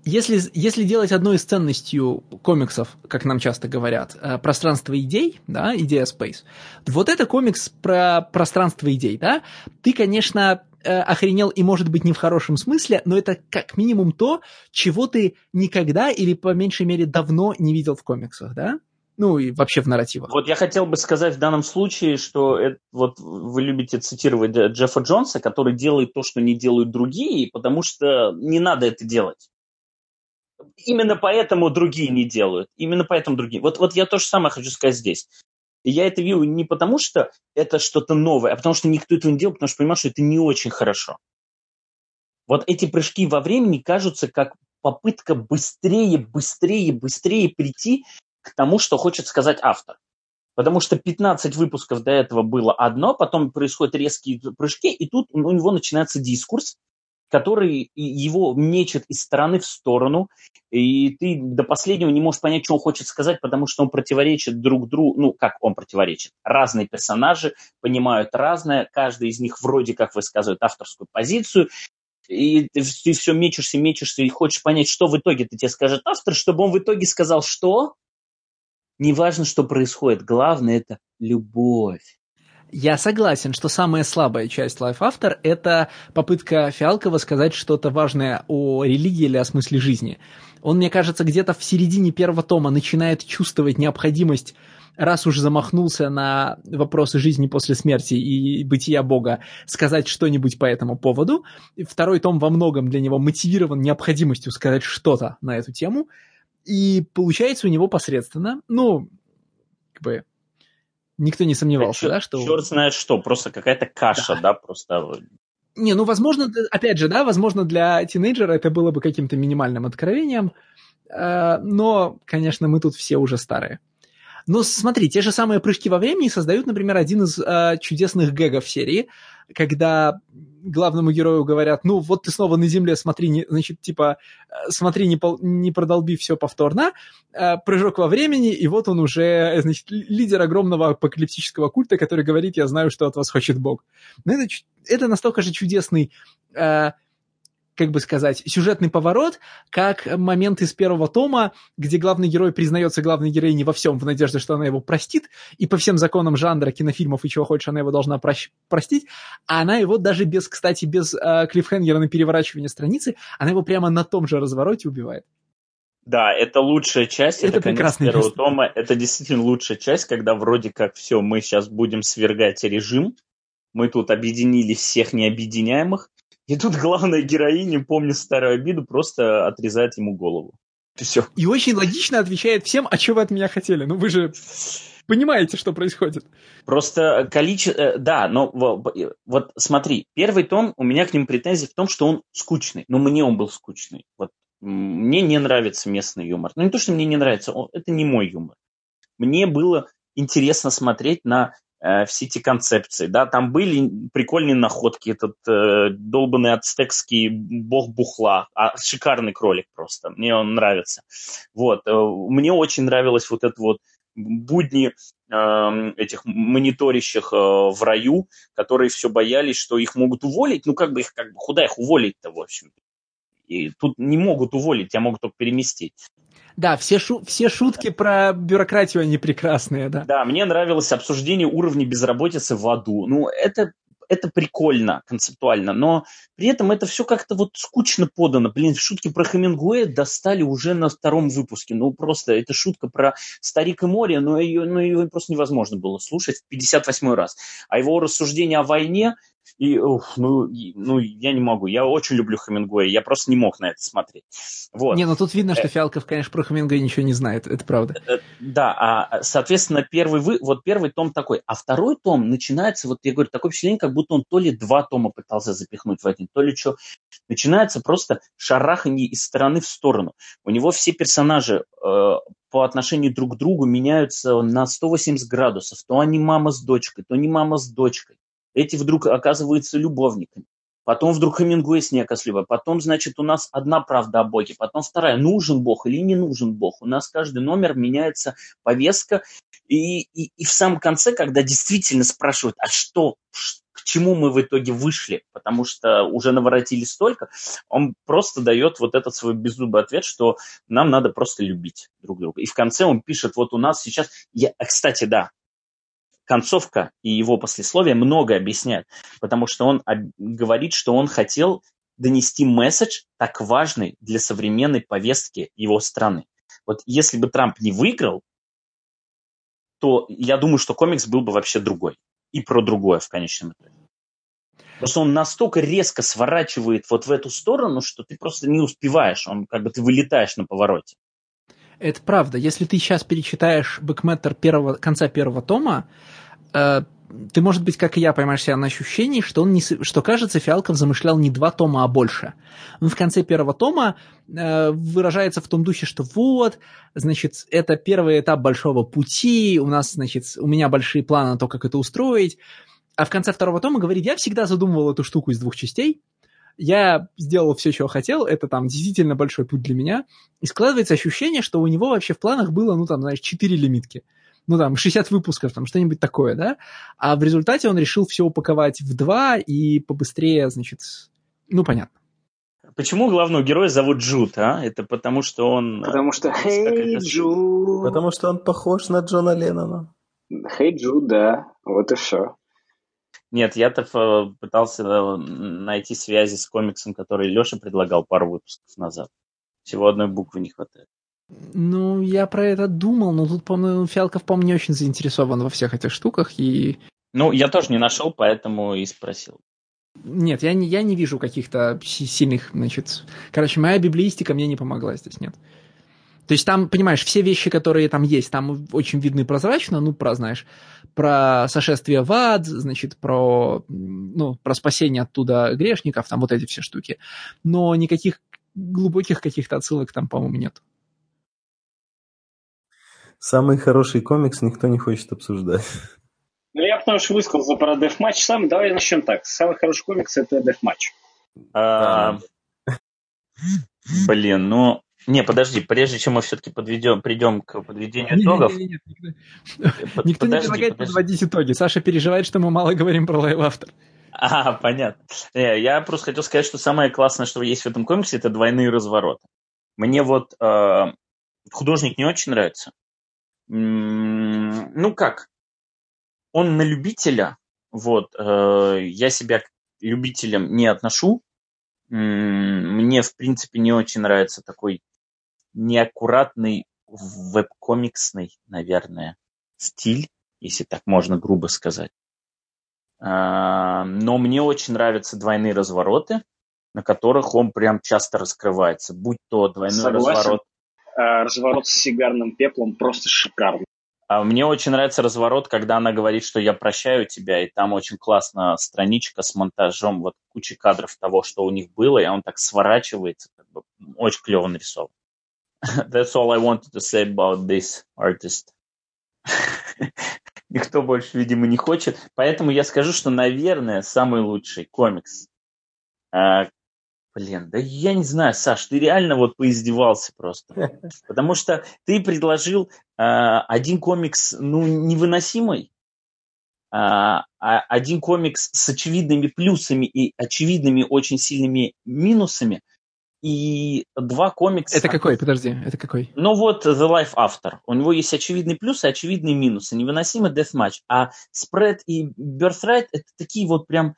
Если делать одной из ценностей комиксов, как нам часто говорят, пространство идей, да, идея Space, вот это комикс про пространство идей, да, ты, конечно, охренел и, может быть, не в хорошем смысле, но это как минимум то, чего ты никогда или, по меньшей мере, давно не видел в комиксах, да, ну и вообще в нарративах. Вот я хотел бы сказать в данном случае, что вот вы любите цитировать Джеффа Джонса, который делает то, что не делают другие, потому что не надо это делать. Именно поэтому другие не делают. Именно поэтому другие. Вот я то же самое хочу сказать здесь. И я это вижу не потому, что это что-то новое, а потому что никто этого не делал, потому что понимал, что это не очень хорошо. Вот эти прыжки во времени кажутся как попытка быстрее прийти к тому, что хочет сказать автор. Потому что 15 выпусков до этого было одно, потом происходят резкие прыжки, и тут у него начинается дискурс, который его мечет из стороны в сторону, и ты до последнего не можешь понять, что он хочет сказать, потому что он противоречит друг другу. Ну, как он противоречит? Разные персонажи понимают разное, каждый из них вроде как высказывает авторскую позицию, и ты все мечешься, и хочешь понять, что в итоге-то тебе скажет автор, чтобы он в итоге сказал, что? Неважно, что происходит, главное – это любовь. Я согласен, что самая слабая часть Life After – это попытка Фиалкова сказать что-то важное о религии или о смысле жизни. Он, мне кажется, где-то в середине первого тома начинает чувствовать необходимость, раз уж замахнулся на вопросы жизни после смерти и бытия Бога, сказать что-нибудь по этому поводу. Второй том во многом для него мотивирован необходимостью сказать что-то на эту тему. И получается у него посредственно, никто не сомневался, да? Что... Черт знает что, просто какая-то каша, да, просто... Не, возможно, опять же, да, возможно, для тинейджера это было бы каким-то минимальным откровением, но, конечно, мы тут все уже старые. Но смотри, те же самые прыжки во времени создают, например, один из чудесных гэгов серии, когда главному герою говорят, вот ты снова на земле, смотри, не продолби все повторно, прыжок во времени, и вот он уже, лидер огромного апокалиптического культа, который говорит, я знаю, что от вас хочет Бог. Но это настолько же чудесный как бы сказать, сюжетный поворот, как момент из первого тома, где главный герой признается главной героине во всем в надежде, что она его простит, и по всем законам жанра, кинофильмов и чего хочешь, она его должна простить, а она его даже без, кстати, без клиффхенгера на переворачивание страницы, она его прямо на том же развороте убивает. Да, это лучшая часть, это конец первого тома, это действительно лучшая часть, когда вроде как все, мы сейчас будем свергать режим, мы тут объединили всех необъединяемых, и тут главная героиня, помня старую обиду, просто отрезает ему голову. И все. И очень логично отвечает всем, а чего вы от меня хотели? Ну вы же понимаете, что происходит. Просто количество... Да, но вот смотри, первый том, у меня к нему претензии в том, что он скучный. Но мне он был скучный. Вот. Мне не нравится местный юмор. Ну, не то, что мне не нравится, это не мой юмор. Мне было интересно смотреть на все эти концепции. Да? Там были прикольные находки. Этот долбанный ацтекский бог бухла. Шикарный кролик просто. Мне он нравится. Вот. Мне очень нравилось вот это вот будни этих мониторящих в раю, которые все боялись, что их могут уволить. Ну, как бы куда их уволить-то, в общем-то? И тут не могут уволить, тебя могут только переместить. Да, все шутки про бюрократию, они прекрасные, да. Да, мне нравилось обсуждение уровня безработицы в аду. Ну, это прикольно, концептуально, но при этом это все как-то вот скучно подано. Блин, шутки про Хемингуэя достали уже на втором выпуске. Ну, просто это шутка про «Старик и море», но ее просто невозможно было слушать в 58-й раз. А его рассуждение о войне... И, я не могу. Я очень люблю Хемингуэя. Я просто не мог на это смотреть. Вот. Не, ну тут видно, что Фиалков, конечно, про Хемингуэя ничего не знает. Это правда. Да, соответственно, первый том такой. А второй том начинается, вот я говорю, такое впечатление, как будто он то ли два тома пытался запихнуть в один, то ли что. Начинается просто шараханье из стороны в сторону. У него все персонажи... по отношению друг к другу меняются на 180 градусов. То они мама с дочкой, то не мама с дочкой. Эти вдруг оказываются любовниками. Потом вдруг Хемингуэй с неокосливой. Потом, значит, у нас одна правда о Боге. Потом вторая. Нужен Бог или не нужен Бог? У нас каждый номер меняется повестка. И в самом конце, когда действительно спрашивают, а что, к чему мы в итоге вышли? Потому что уже наворотили столько. Он просто дает вот этот свой беззубый ответ, что нам надо просто любить друг друга. И в конце он пишет, вот у нас сейчас... Кстати, да. Концовка и его послесловие много объясняют, потому что он говорит, что он хотел донести месседж, так важный для современной повестки его страны. Вот если бы Трамп не выиграл, то я думаю, что комикс был бы вообще другой. И про другое в конечном итоге. Потому что он настолько резко сворачивает вот в эту сторону, что ты просто не успеваешь, он как бы ты вылетаешь на повороте. Это правда. Если ты сейчас перечитаешь бэкметтер конца первого тома, ты, может быть, как и я, поймаешь себя на ощущении, что, что кажется, Фиалков замышлял не два тома, а больше. Он в конце первого тома выражается в том духе, что вот, значит, это первый этап большого пути, у нас, значит, у меня большие планы на то, как это устроить. А в конце второго тома говорит, я всегда задумывал эту штуку из двух частей, я сделал все, чего хотел, это там действительно большой путь для меня, и складывается ощущение, что у него вообще в планах было, 4 лимитки, 60 выпусков, что-нибудь такое, да, а в результате он решил все упаковать в 2 и побыстрее, понятно. Почему главного героя зовут Джуд, а? Это потому что он... Потому что «Хей, Джуд!» Потому что он похож на Джона Леннона. «Хей, Джуд», да, вот и все. Нет, я-то пытался найти связи с комиксом, который Леша предлагал пару выпусков назад. Всего одной буквы не хватает. Ну, я про это думал, но тут, по-моему, Фиалков, не очень заинтересован во всех этих штуках. И... Ну, я тоже не нашел, поэтому и спросил. Нет, я не вижу каких-то сильных, моя библеистика мне не помогла здесь, нет. То есть там, понимаешь, все вещи, которые там есть, там очень видно и прозрачно, про сошествие в ад, про спасение оттуда грешников, там вот эти все штуки. Но никаких глубоких каких-то отсылок там, по-моему, нет. Самый хороший комикс никто не хочет обсуждать. Ну, я потому что высказался про Deathmatch сам. Давай начнем так. Самый хороший комикс — это Deathmatch. Блин, Не, подожди, прежде чем мы все-таки придем к подведению итогов... Никто не предлагает подводить итоги. Саша переживает, что мы мало говорим про Life After. А, понятно. Я просто хотел сказать, что самое классное, что есть в этом комиксе, это двойные развороты. Мне вот художник не очень нравится. Ну как? Он на любителя. Вот. Я себя к любителям не отношу. Мне, в принципе, не очень нравится такой неаккуратный веб-комиксный, наверное, стиль, если так можно грубо сказать. Но мне очень нравятся двойные развороты, на которых он прям часто раскрывается. Будь то двойной разворот... Разворот с сигарным пеплом просто шикарный. Мне очень нравится разворот, когда она говорит, что я прощаю тебя, и там очень классная страничка с монтажом, вот куча кадров того, что у них было, и он так сворачивается, как бы, очень клево нарисован. That's all I wanted to say about this artist. Никто больше, видимо, не хочет, поэтому я скажу, что, наверное, самый лучший комикс. Блин, да я не знаю, Саш, ты реально вот поиздевался просто. Потому что ты предложил один комикс, ну, невыносимый, один комикс с очевидными плюсами и очевидными очень сильными минусами, и два комикса... Это какой, подожди, это какой? Ну вот The Life After. У него есть очевидные плюсы, очевидные минусы. Невыносимый Deathmatch. А Spread и Birthright — это такие вот прям...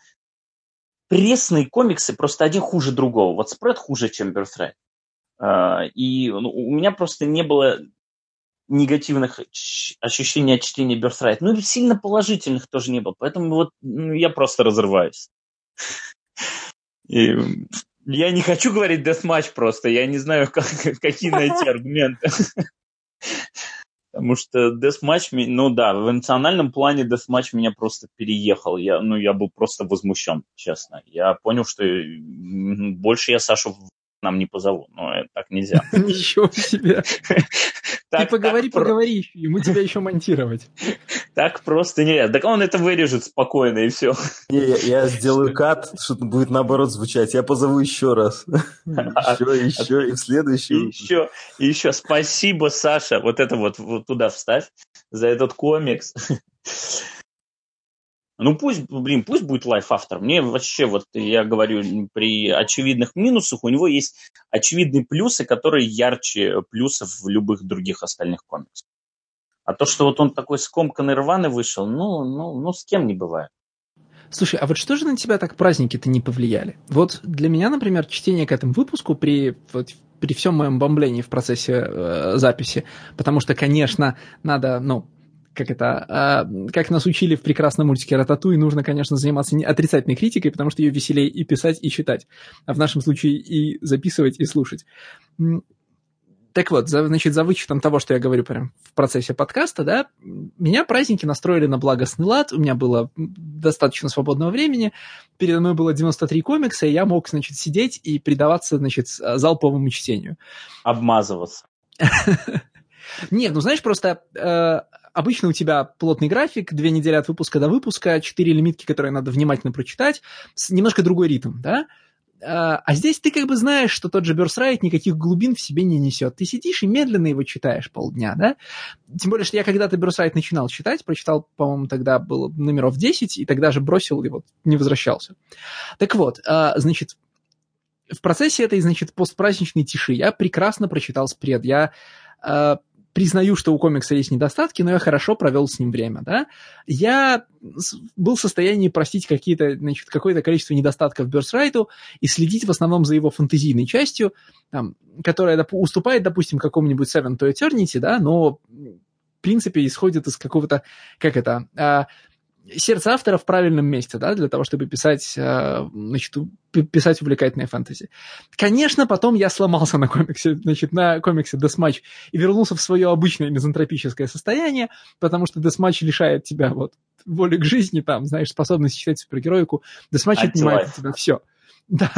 Пресные комиксы, просто один хуже другого. Вот Спред хуже, чем Birthright. И у меня просто не было негативных ощущений от чтения Birthright. Ну и сильно положительных тоже не было. Поэтому вот я просто разрываюсь. И я не хочу говорить Deathmatch просто. Я не знаю, какие найти аргументы. Потому что Deathmatch, ну да, в эмоциональном плане Deathmatch меня просто переехал. Я был просто возмущен, честно. Я понял, что больше я Сашу нам не позову. Но так нельзя. Ничего себе. Ты поговори, ему тебя еще монтировать. Так просто нельзя. Так он это вырежет спокойно, и все. Я сделаю кат, что-то будет наоборот звучать. Я позову еще раз. Еще, и в следующий. Еще. Спасибо, Саша. Вот это вот туда вставь. За этот комикс. Ну пусть будет Life After. Мне вообще, вот я говорю, при очевидных минусах у него есть очевидные плюсы, которые ярче плюсов в любых других остальных комиксах. А то, что вот он такой скомканный рваный вышел, ну с кем не бывает. Слушай, а вот что же на тебя так праздники-то не повлияли? Вот для меня, например, чтение к этому выпуску при всем моем бомблении в процессе записи, потому что, конечно, надо, как нас учили в прекрасном мультике «Рататуй», нужно, конечно, заниматься не отрицательной критикой, потому что ее веселее и писать, и читать. А в нашем случае и записывать, и слушать. Так вот, за вычетом того, что я говорю прям в процессе подкаста, да, меня праздники настроили на благостный лад, у меня было достаточно свободного времени, передо мной было 93 комикса, и я мог, сидеть и предаваться, залповому чтению. Обмазываться. Нет, просто... Обычно у тебя плотный график, 2 недели от выпуска до выпуска, 4 лимитки, которые надо внимательно прочитать, немножко другой ритм, да? А здесь ты знаешь, что тот же Birthright никаких глубин в себе не несет. Ты сидишь и медленно его читаешь полдня, да? Тем более, что я когда-то Birthright начинал читать, прочитал, по-моему, тогда было номеров 10, и тогда же бросил и не возвращался. Так вот, в процессе этой, постпраздничной тиши я прекрасно прочитал спред. Я... признаю, что у комикса есть недостатки, но я хорошо провел с ним время, да. Я был в состоянии простить какое-то количество недостатков Birthright'у и следить в основном за его фэнтезийной частью, там, которая уступает, допустим, какому-нибудь Seven to Eternity, да, но в принципе исходит из какого-то, сердце автора в правильном месте, да, для того, чтобы писать увлекательные фэнтези. Конечно, потом я сломался на комиксе, на комиксе Deathmatch и вернулся в свое обычное мизантропическое состояние, потому что Deathmatch лишает тебя воли к жизни, способности читать супергероику. Deathmatch отнимает от тебя все. Да.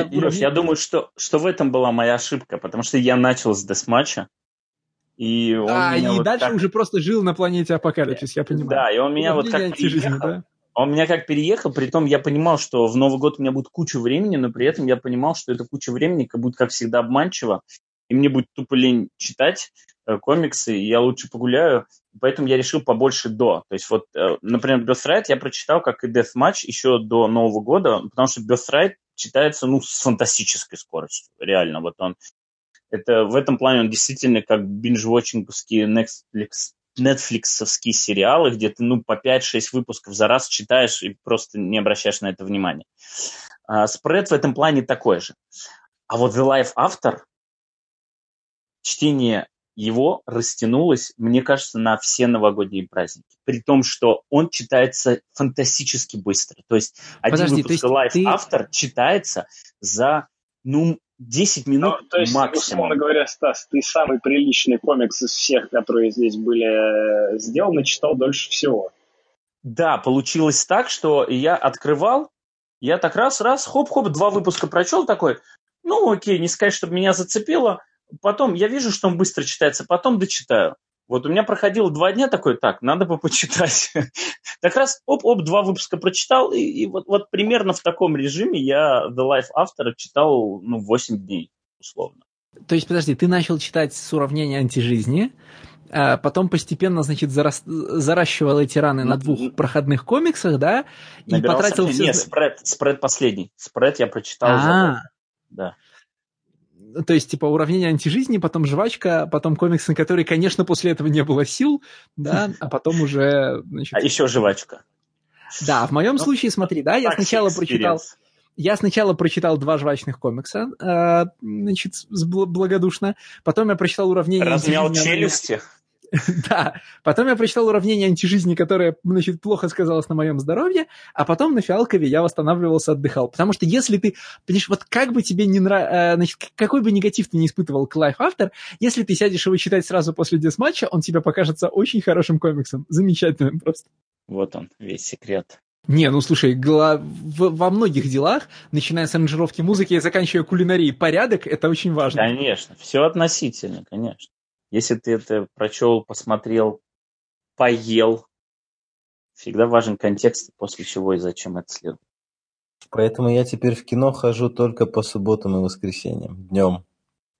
Лёш, я думаю, что в этом была моя ошибка, потому что я начал с Deathmatch'а, и он меня дальше так... уже просто жил на планете Апокалипсис, я понимаю. Да, и он меня вот как переехал. Да? Он меня как переехал, при том я понимал, что в Новый год у меня будет куча времени, но при этом я понимал, что эта куча времени будет, как всегда, обманчива, и мне будет тупо лень читать комиксы, и я лучше погуляю, поэтому я решил побольше до. То есть вот, например, Birthright я прочитал, как и Deathmatch, еще до Нового года, потому что Birthright читается, ну, с фантастической скоростью, реально, вот он. Это, в этом плане он действительно как бинж-вотчинговские Netflix-овские сериалы, где ты, ну, по 5-6 выпусков за раз читаешь и просто не обращаешь на это внимания. Спред в этом плане такой же. А вот The Life After, чтение его растянулось, мне кажется, на все новогодние праздники. При том, что он читается фантастически быстро. То есть один выпуск The Life After читается за, ну, 10 минут максимум. То есть, условно говоря, Стас, ты самый приличный комикс из всех, которые здесь были сделаны, читал дольше всего. Да, получилось так, что я открывал, я так раз-раз, хоп-хоп, 2 выпуска прочел такой, ну окей, не сказать, чтобы меня зацепило, потом я вижу, что он быстро читается, потом дочитаю. Вот у меня проходило 2 дня такой, так, надо бы почитать. Так раз, оп-оп, 2 выпуска прочитал, и вот примерно в таком режиме я The Life After читал, ну, 8 дней, условно. То есть, подожди, ты начал читать с уравнения антижизни, а потом постепенно, значит, заращивал эти раны на 2 проходных комиксах, да? И потратил все... Нет, спред последний. Спред я прочитал за... Да. То есть, типа, уравнение антижизни, потом жвачка, потом комикс, на который, конечно, после этого не было сил, да, а потом уже... Значит... А еще жвачка. Да, в моем случае, смотри, да, я сначала прочитал 2 жвачных комикса, значит, благодушно, потом я прочитал уравнение... Размял челюсти. Да, потом я прочитал уравнение антижизни, которое, значит, плохо сказалось на моем здоровье, а потом на Фиалкове я восстанавливался, отдыхал. Потому что если ты, понимаешь, вот как бы тебе не нравится, значит, какой бы негатив ты не испытывал к Life After, если ты сядешь его читать сразу после Deathmatch'а, он тебе покажется очень хорошим комиксом, замечательным просто. Вот он, весь секрет. Не, ну слушай, во многих делах, начиная с аранжировки музыки и заканчивая кулинарией, порядок — это очень важно. Конечно, все относительно, конечно. Если ты это прочел, посмотрел, поел, всегда важен контекст, после чего и зачем это следует. Поэтому я теперь в кино хожу только по субботам и воскресеньям, днем.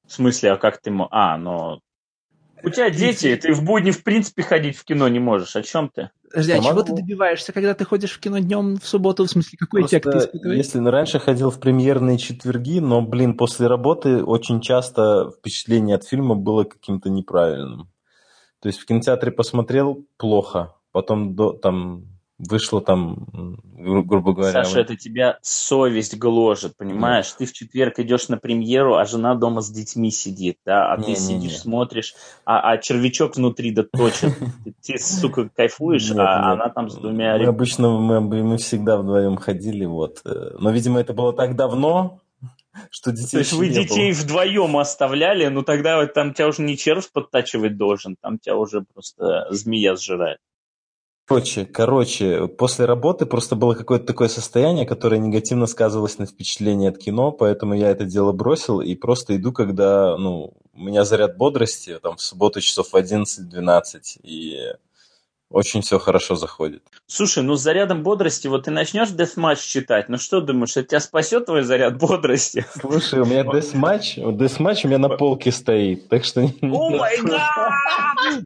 В смысле, а как ты... но... У тебя дети, ты в будни в принципе ходить в кино не можешь, о чем ты? Подожди, а чего ты добиваешься, когда ты ходишь в кино днем в субботу? В смысле, какой эффект ты испытываешь? Если раньше ходил в премьерные четверги, но, блин, после работы очень часто впечатление от фильма было каким-то неправильным. То есть в кинотеатре посмотрел – плохо. Потом там вышло, там, грубо говоря... Саша, это тебя совесть гложет, понимаешь? Ты в четверг идешь на премьеру, а жена дома с детьми сидит, да? А ты сидишь, смотришь, а червячок внутри доточит. Ты, сука, кайфуешь, а она там с 2... Обычно мы всегда вдвоем ходили, вот. Но, видимо, это было так давно, что детей... То есть вы детей вдвоем оставляли, но тогда там тебя уже не червь подтачивать должен, там тебя уже просто змея сжирает. Короче, после работы просто было какое-то такое состояние, которое негативно сказывалось на впечатлении от кино, поэтому я это дело бросил и просто иду, когда, ну, у меня заряд бодрости, там, в субботу часов в 11-12, и очень все хорошо заходит. Слушай, ну, с зарядом бодрости, вот ты начнешь Deathmatch читать, ну, что думаешь, это тебя спасет твой заряд бодрости? Слушай, у меня Deathmatch у меня на полке стоит, так что... О май гад!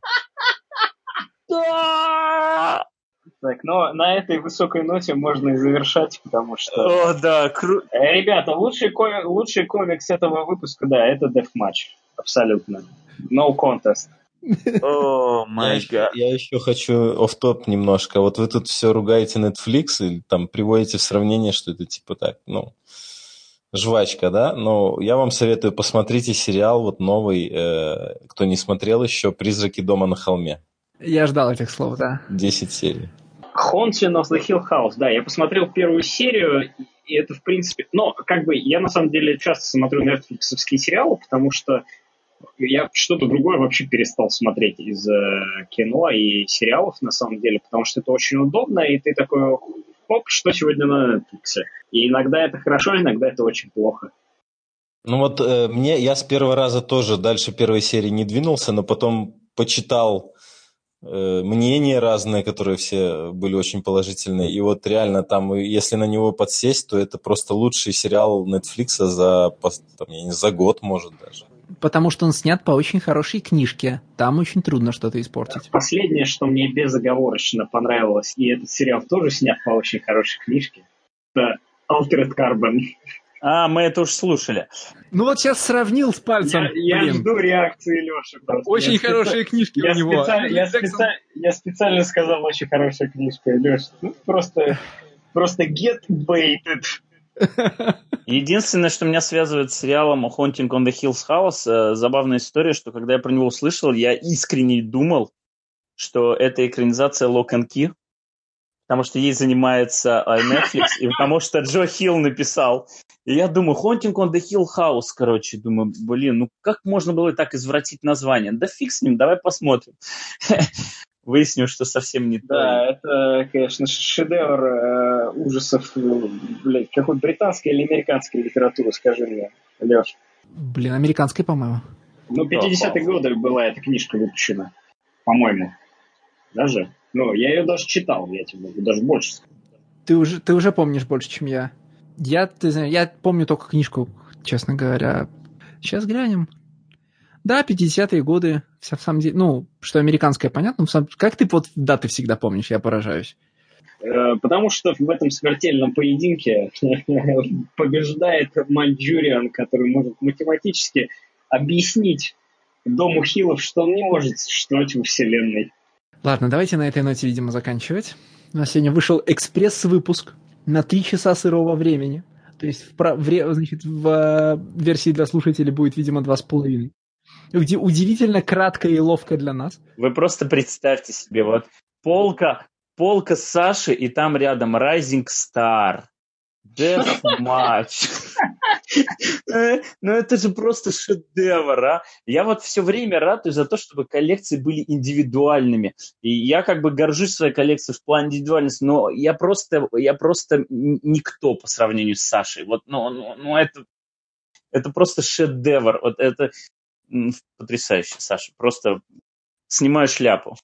Так, но на этой высокой ноте можно и завершать, потому что... О, да, круто. Ребята, лучший комикс этого выпуска, да, это Deathmatch. Абсолютно. No contest. О, май гад. Я еще хочу офф-топ немножко. Вот вы тут все ругаете Netflix и там приводите в сравнение, что это типа так, ну... Жвачка, да? Но я вам советую, посмотрите сериал вот новый, кто не смотрел еще, «Призраки дома на холме». Я ждал этих слов, да. 10 серий. Haunting of the Hill House, да, я посмотрел первую серию, и это, в принципе... Но, как бы, я, на самом деле, часто смотрю нетфликсовские сериалы, потому что я что-то другое вообще перестал смотреть из кино и сериалов, на самом деле, потому что это очень удобно, и ты такой, оп, что сегодня на Netflix? И иногда это хорошо, иногда это очень плохо. Ну вот, я с первого раза тоже дальше первой серии не двинулся, но потом почитал мнения разные, которые все были очень положительные. И вот реально там, если на него подсесть, то это просто лучший сериал Netflix за, там, я не знаю, за год, может, даже. Потому что он снят по очень хорошей книжке. Там очень трудно что-то испортить. Последнее, что мне безоговорочно понравилось, и этот сериал тоже снят по очень хорошей книжке, это Altered Carbon. А, мы это уж слушали. Ну вот сейчас сравнил с пальцем. Я жду реакции Лёши. Просто. Очень хорошие книжки у него. Я специально сказал очень хорошая книжка, Лёша. Ну, просто get baited. Единственное, что меня связывает с сериалом Haunting on the Hills House, забавная история, что когда я про него услышал, я искренне думал, что это экранизация Lock and Key, потому что ей занимается Netflix, и потому что Джо Хилл написал. И я думаю, Haunting on the Hill House, короче, думаю, блин, ну как можно было так извратить название? Да фиг с ним, давай посмотрим. Выяснил, что совсем не так. Да, это, конечно, шедевр ужасов, блядь, какой британской или американской литературы, скажи мне, Леш. Блин, американской, по-моему. Ну, в 50-е годы была эта книжка выпущена, по-моему. Даже. Ну, я ее даже читал, я тебе могу даже больше сказать. Ты уже помнишь больше, чем я. Я помню только книжку, честно говоря. Сейчас глянем. Да, 50-е годы, в самом деле, ну, что американское, понятно, как ты вот даты всегда помнишь, я поражаюсь. Потому что в этом смертельном поединке побеждает Манчуриан, который может математически объяснить дому Хиллов, что он не может существовать во Вселенной. Ладно, давайте на этой ноте, видимо, заканчивать. У нас сегодня вышел экспресс-выпуск на 3 часа сырого времени. То есть в версии для слушателей будет, видимо, 2,5. Где удивительно кратко и ловко для нас. Вы просто представьте себе, вот полка Саши, и там рядом Rising Star, Deathmatch. Ну это же просто шедевр, а! Я вот все время радуюсь за то, чтобы коллекции были индивидуальными. И я как бы горжусь своей коллекцией в плане индивидуальности, но я просто никто по сравнению с Сашей. Вот, ну это просто шедевр. Вот это... Потрясающе, Саша. Просто снимаю шляпу.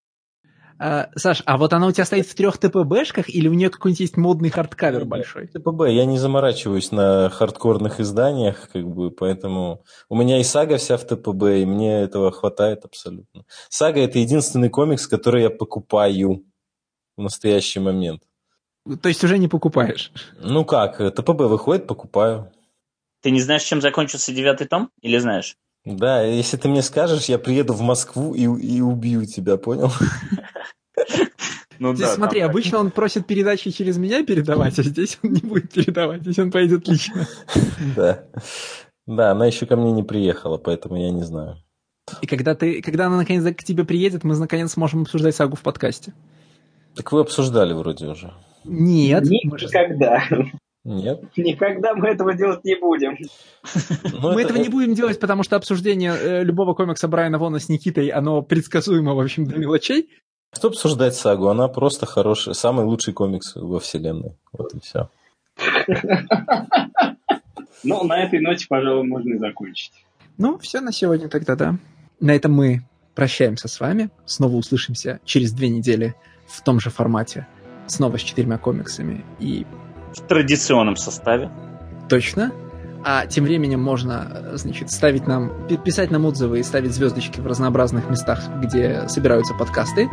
Саш, а вот она у тебя стоит в 3 ТПБшках или у нее какой-нибудь есть модный хардкавер большой? ТПБ. Я не заморачиваюсь на хардкорных изданиях, как бы, поэтому... У меня и сага вся в ТПБ, и мне этого хватает абсолютно. Сага — это единственный комикс, который я покупаю в настоящий момент. То есть уже не покупаешь? Ну как, ТПБ выходит, покупаю. Ты не знаешь, чем закончился 9 том? Или знаешь? Да, если ты мне скажешь, я приеду в Москву и убью тебя, понял? Ну, здесь, да, смотри, обычно он просит передачи через меня передавать, а здесь он не будет передавать, здесь он поедет лично. Да, она еще ко мне не приехала, поэтому я не знаю. И когда она наконец к тебе приедет, мы наконец сможем обсуждать сагу в подкасте. Так вы обсуждали вроде уже. Нет. Никогда. Нет. Никогда мы этого делать не будем. Мы этого не будем делать, потому что обсуждение любого комикса Брайана Вона с Никитой, оно предсказуемо, в общем, до мелочей. Кто обсуждает сагу? Она просто хорошая, самый лучший комикс во вселенной. Вот и все. Ну, на этой ноте, пожалуй, можно и закончить. Ну, все на сегодня тогда, да. На этом мы прощаемся с вами. Снова услышимся через 2 недели в том же формате. Снова с 4 комиксами и... В традиционном составе. Точно. А тем временем можно, значит, писать нам отзывы и ставить звездочки в разнообразных местах, где собираются подкасты.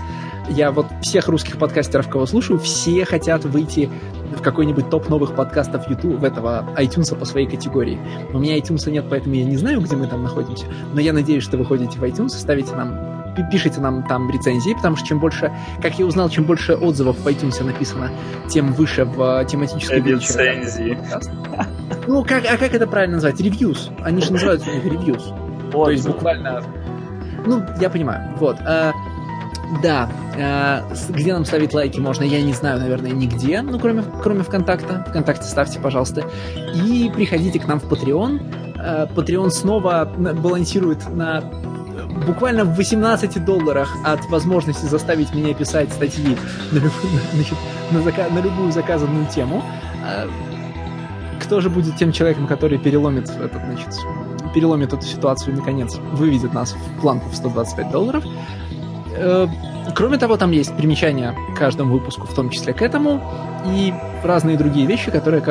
Я вот всех русских подкастеров, кого слушаю, все хотят выйти в какой-нибудь топ новых подкастов YouTube, в этого iTunes по своей категории. У меня iTunes нет, поэтому я не знаю, где мы там находимся. Но я надеюсь, что вы ходите в iTunes, ставите нам... Пишите нам там рецензии, потому что чем больше, как я узнал, чем больше отзывов в iTunes написано, тем выше в тематической рецензии. Ну, как это правильно назвать? Ревьюс. Они же называются у них ревьюс. То есть буквально... Ну, я понимаю. Вот. Да. Где нам ставить лайки можно, я не знаю, наверное, нигде, ну, кроме ВКонтакта. ВКонтакте ставьте, пожалуйста. И приходите к нам в Patreon. Patreon снова балансирует на... Буквально в $18 от возможности заставить меня писать статьи на любую заказанную тему. Кто же будет тем человеком, который переломит эту ситуацию и, наконец, выведет нас в планку в $125? Кроме того, там есть примечания к каждому выпуску, в том числе к этому, и разные другие вещи, которые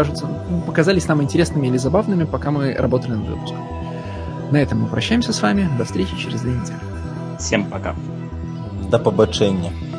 показались нам интересными или забавными, пока мы работали над выпуском. На этом мы прощаемся с вами. До встречи через 2 недели. Всем пока. До побачення.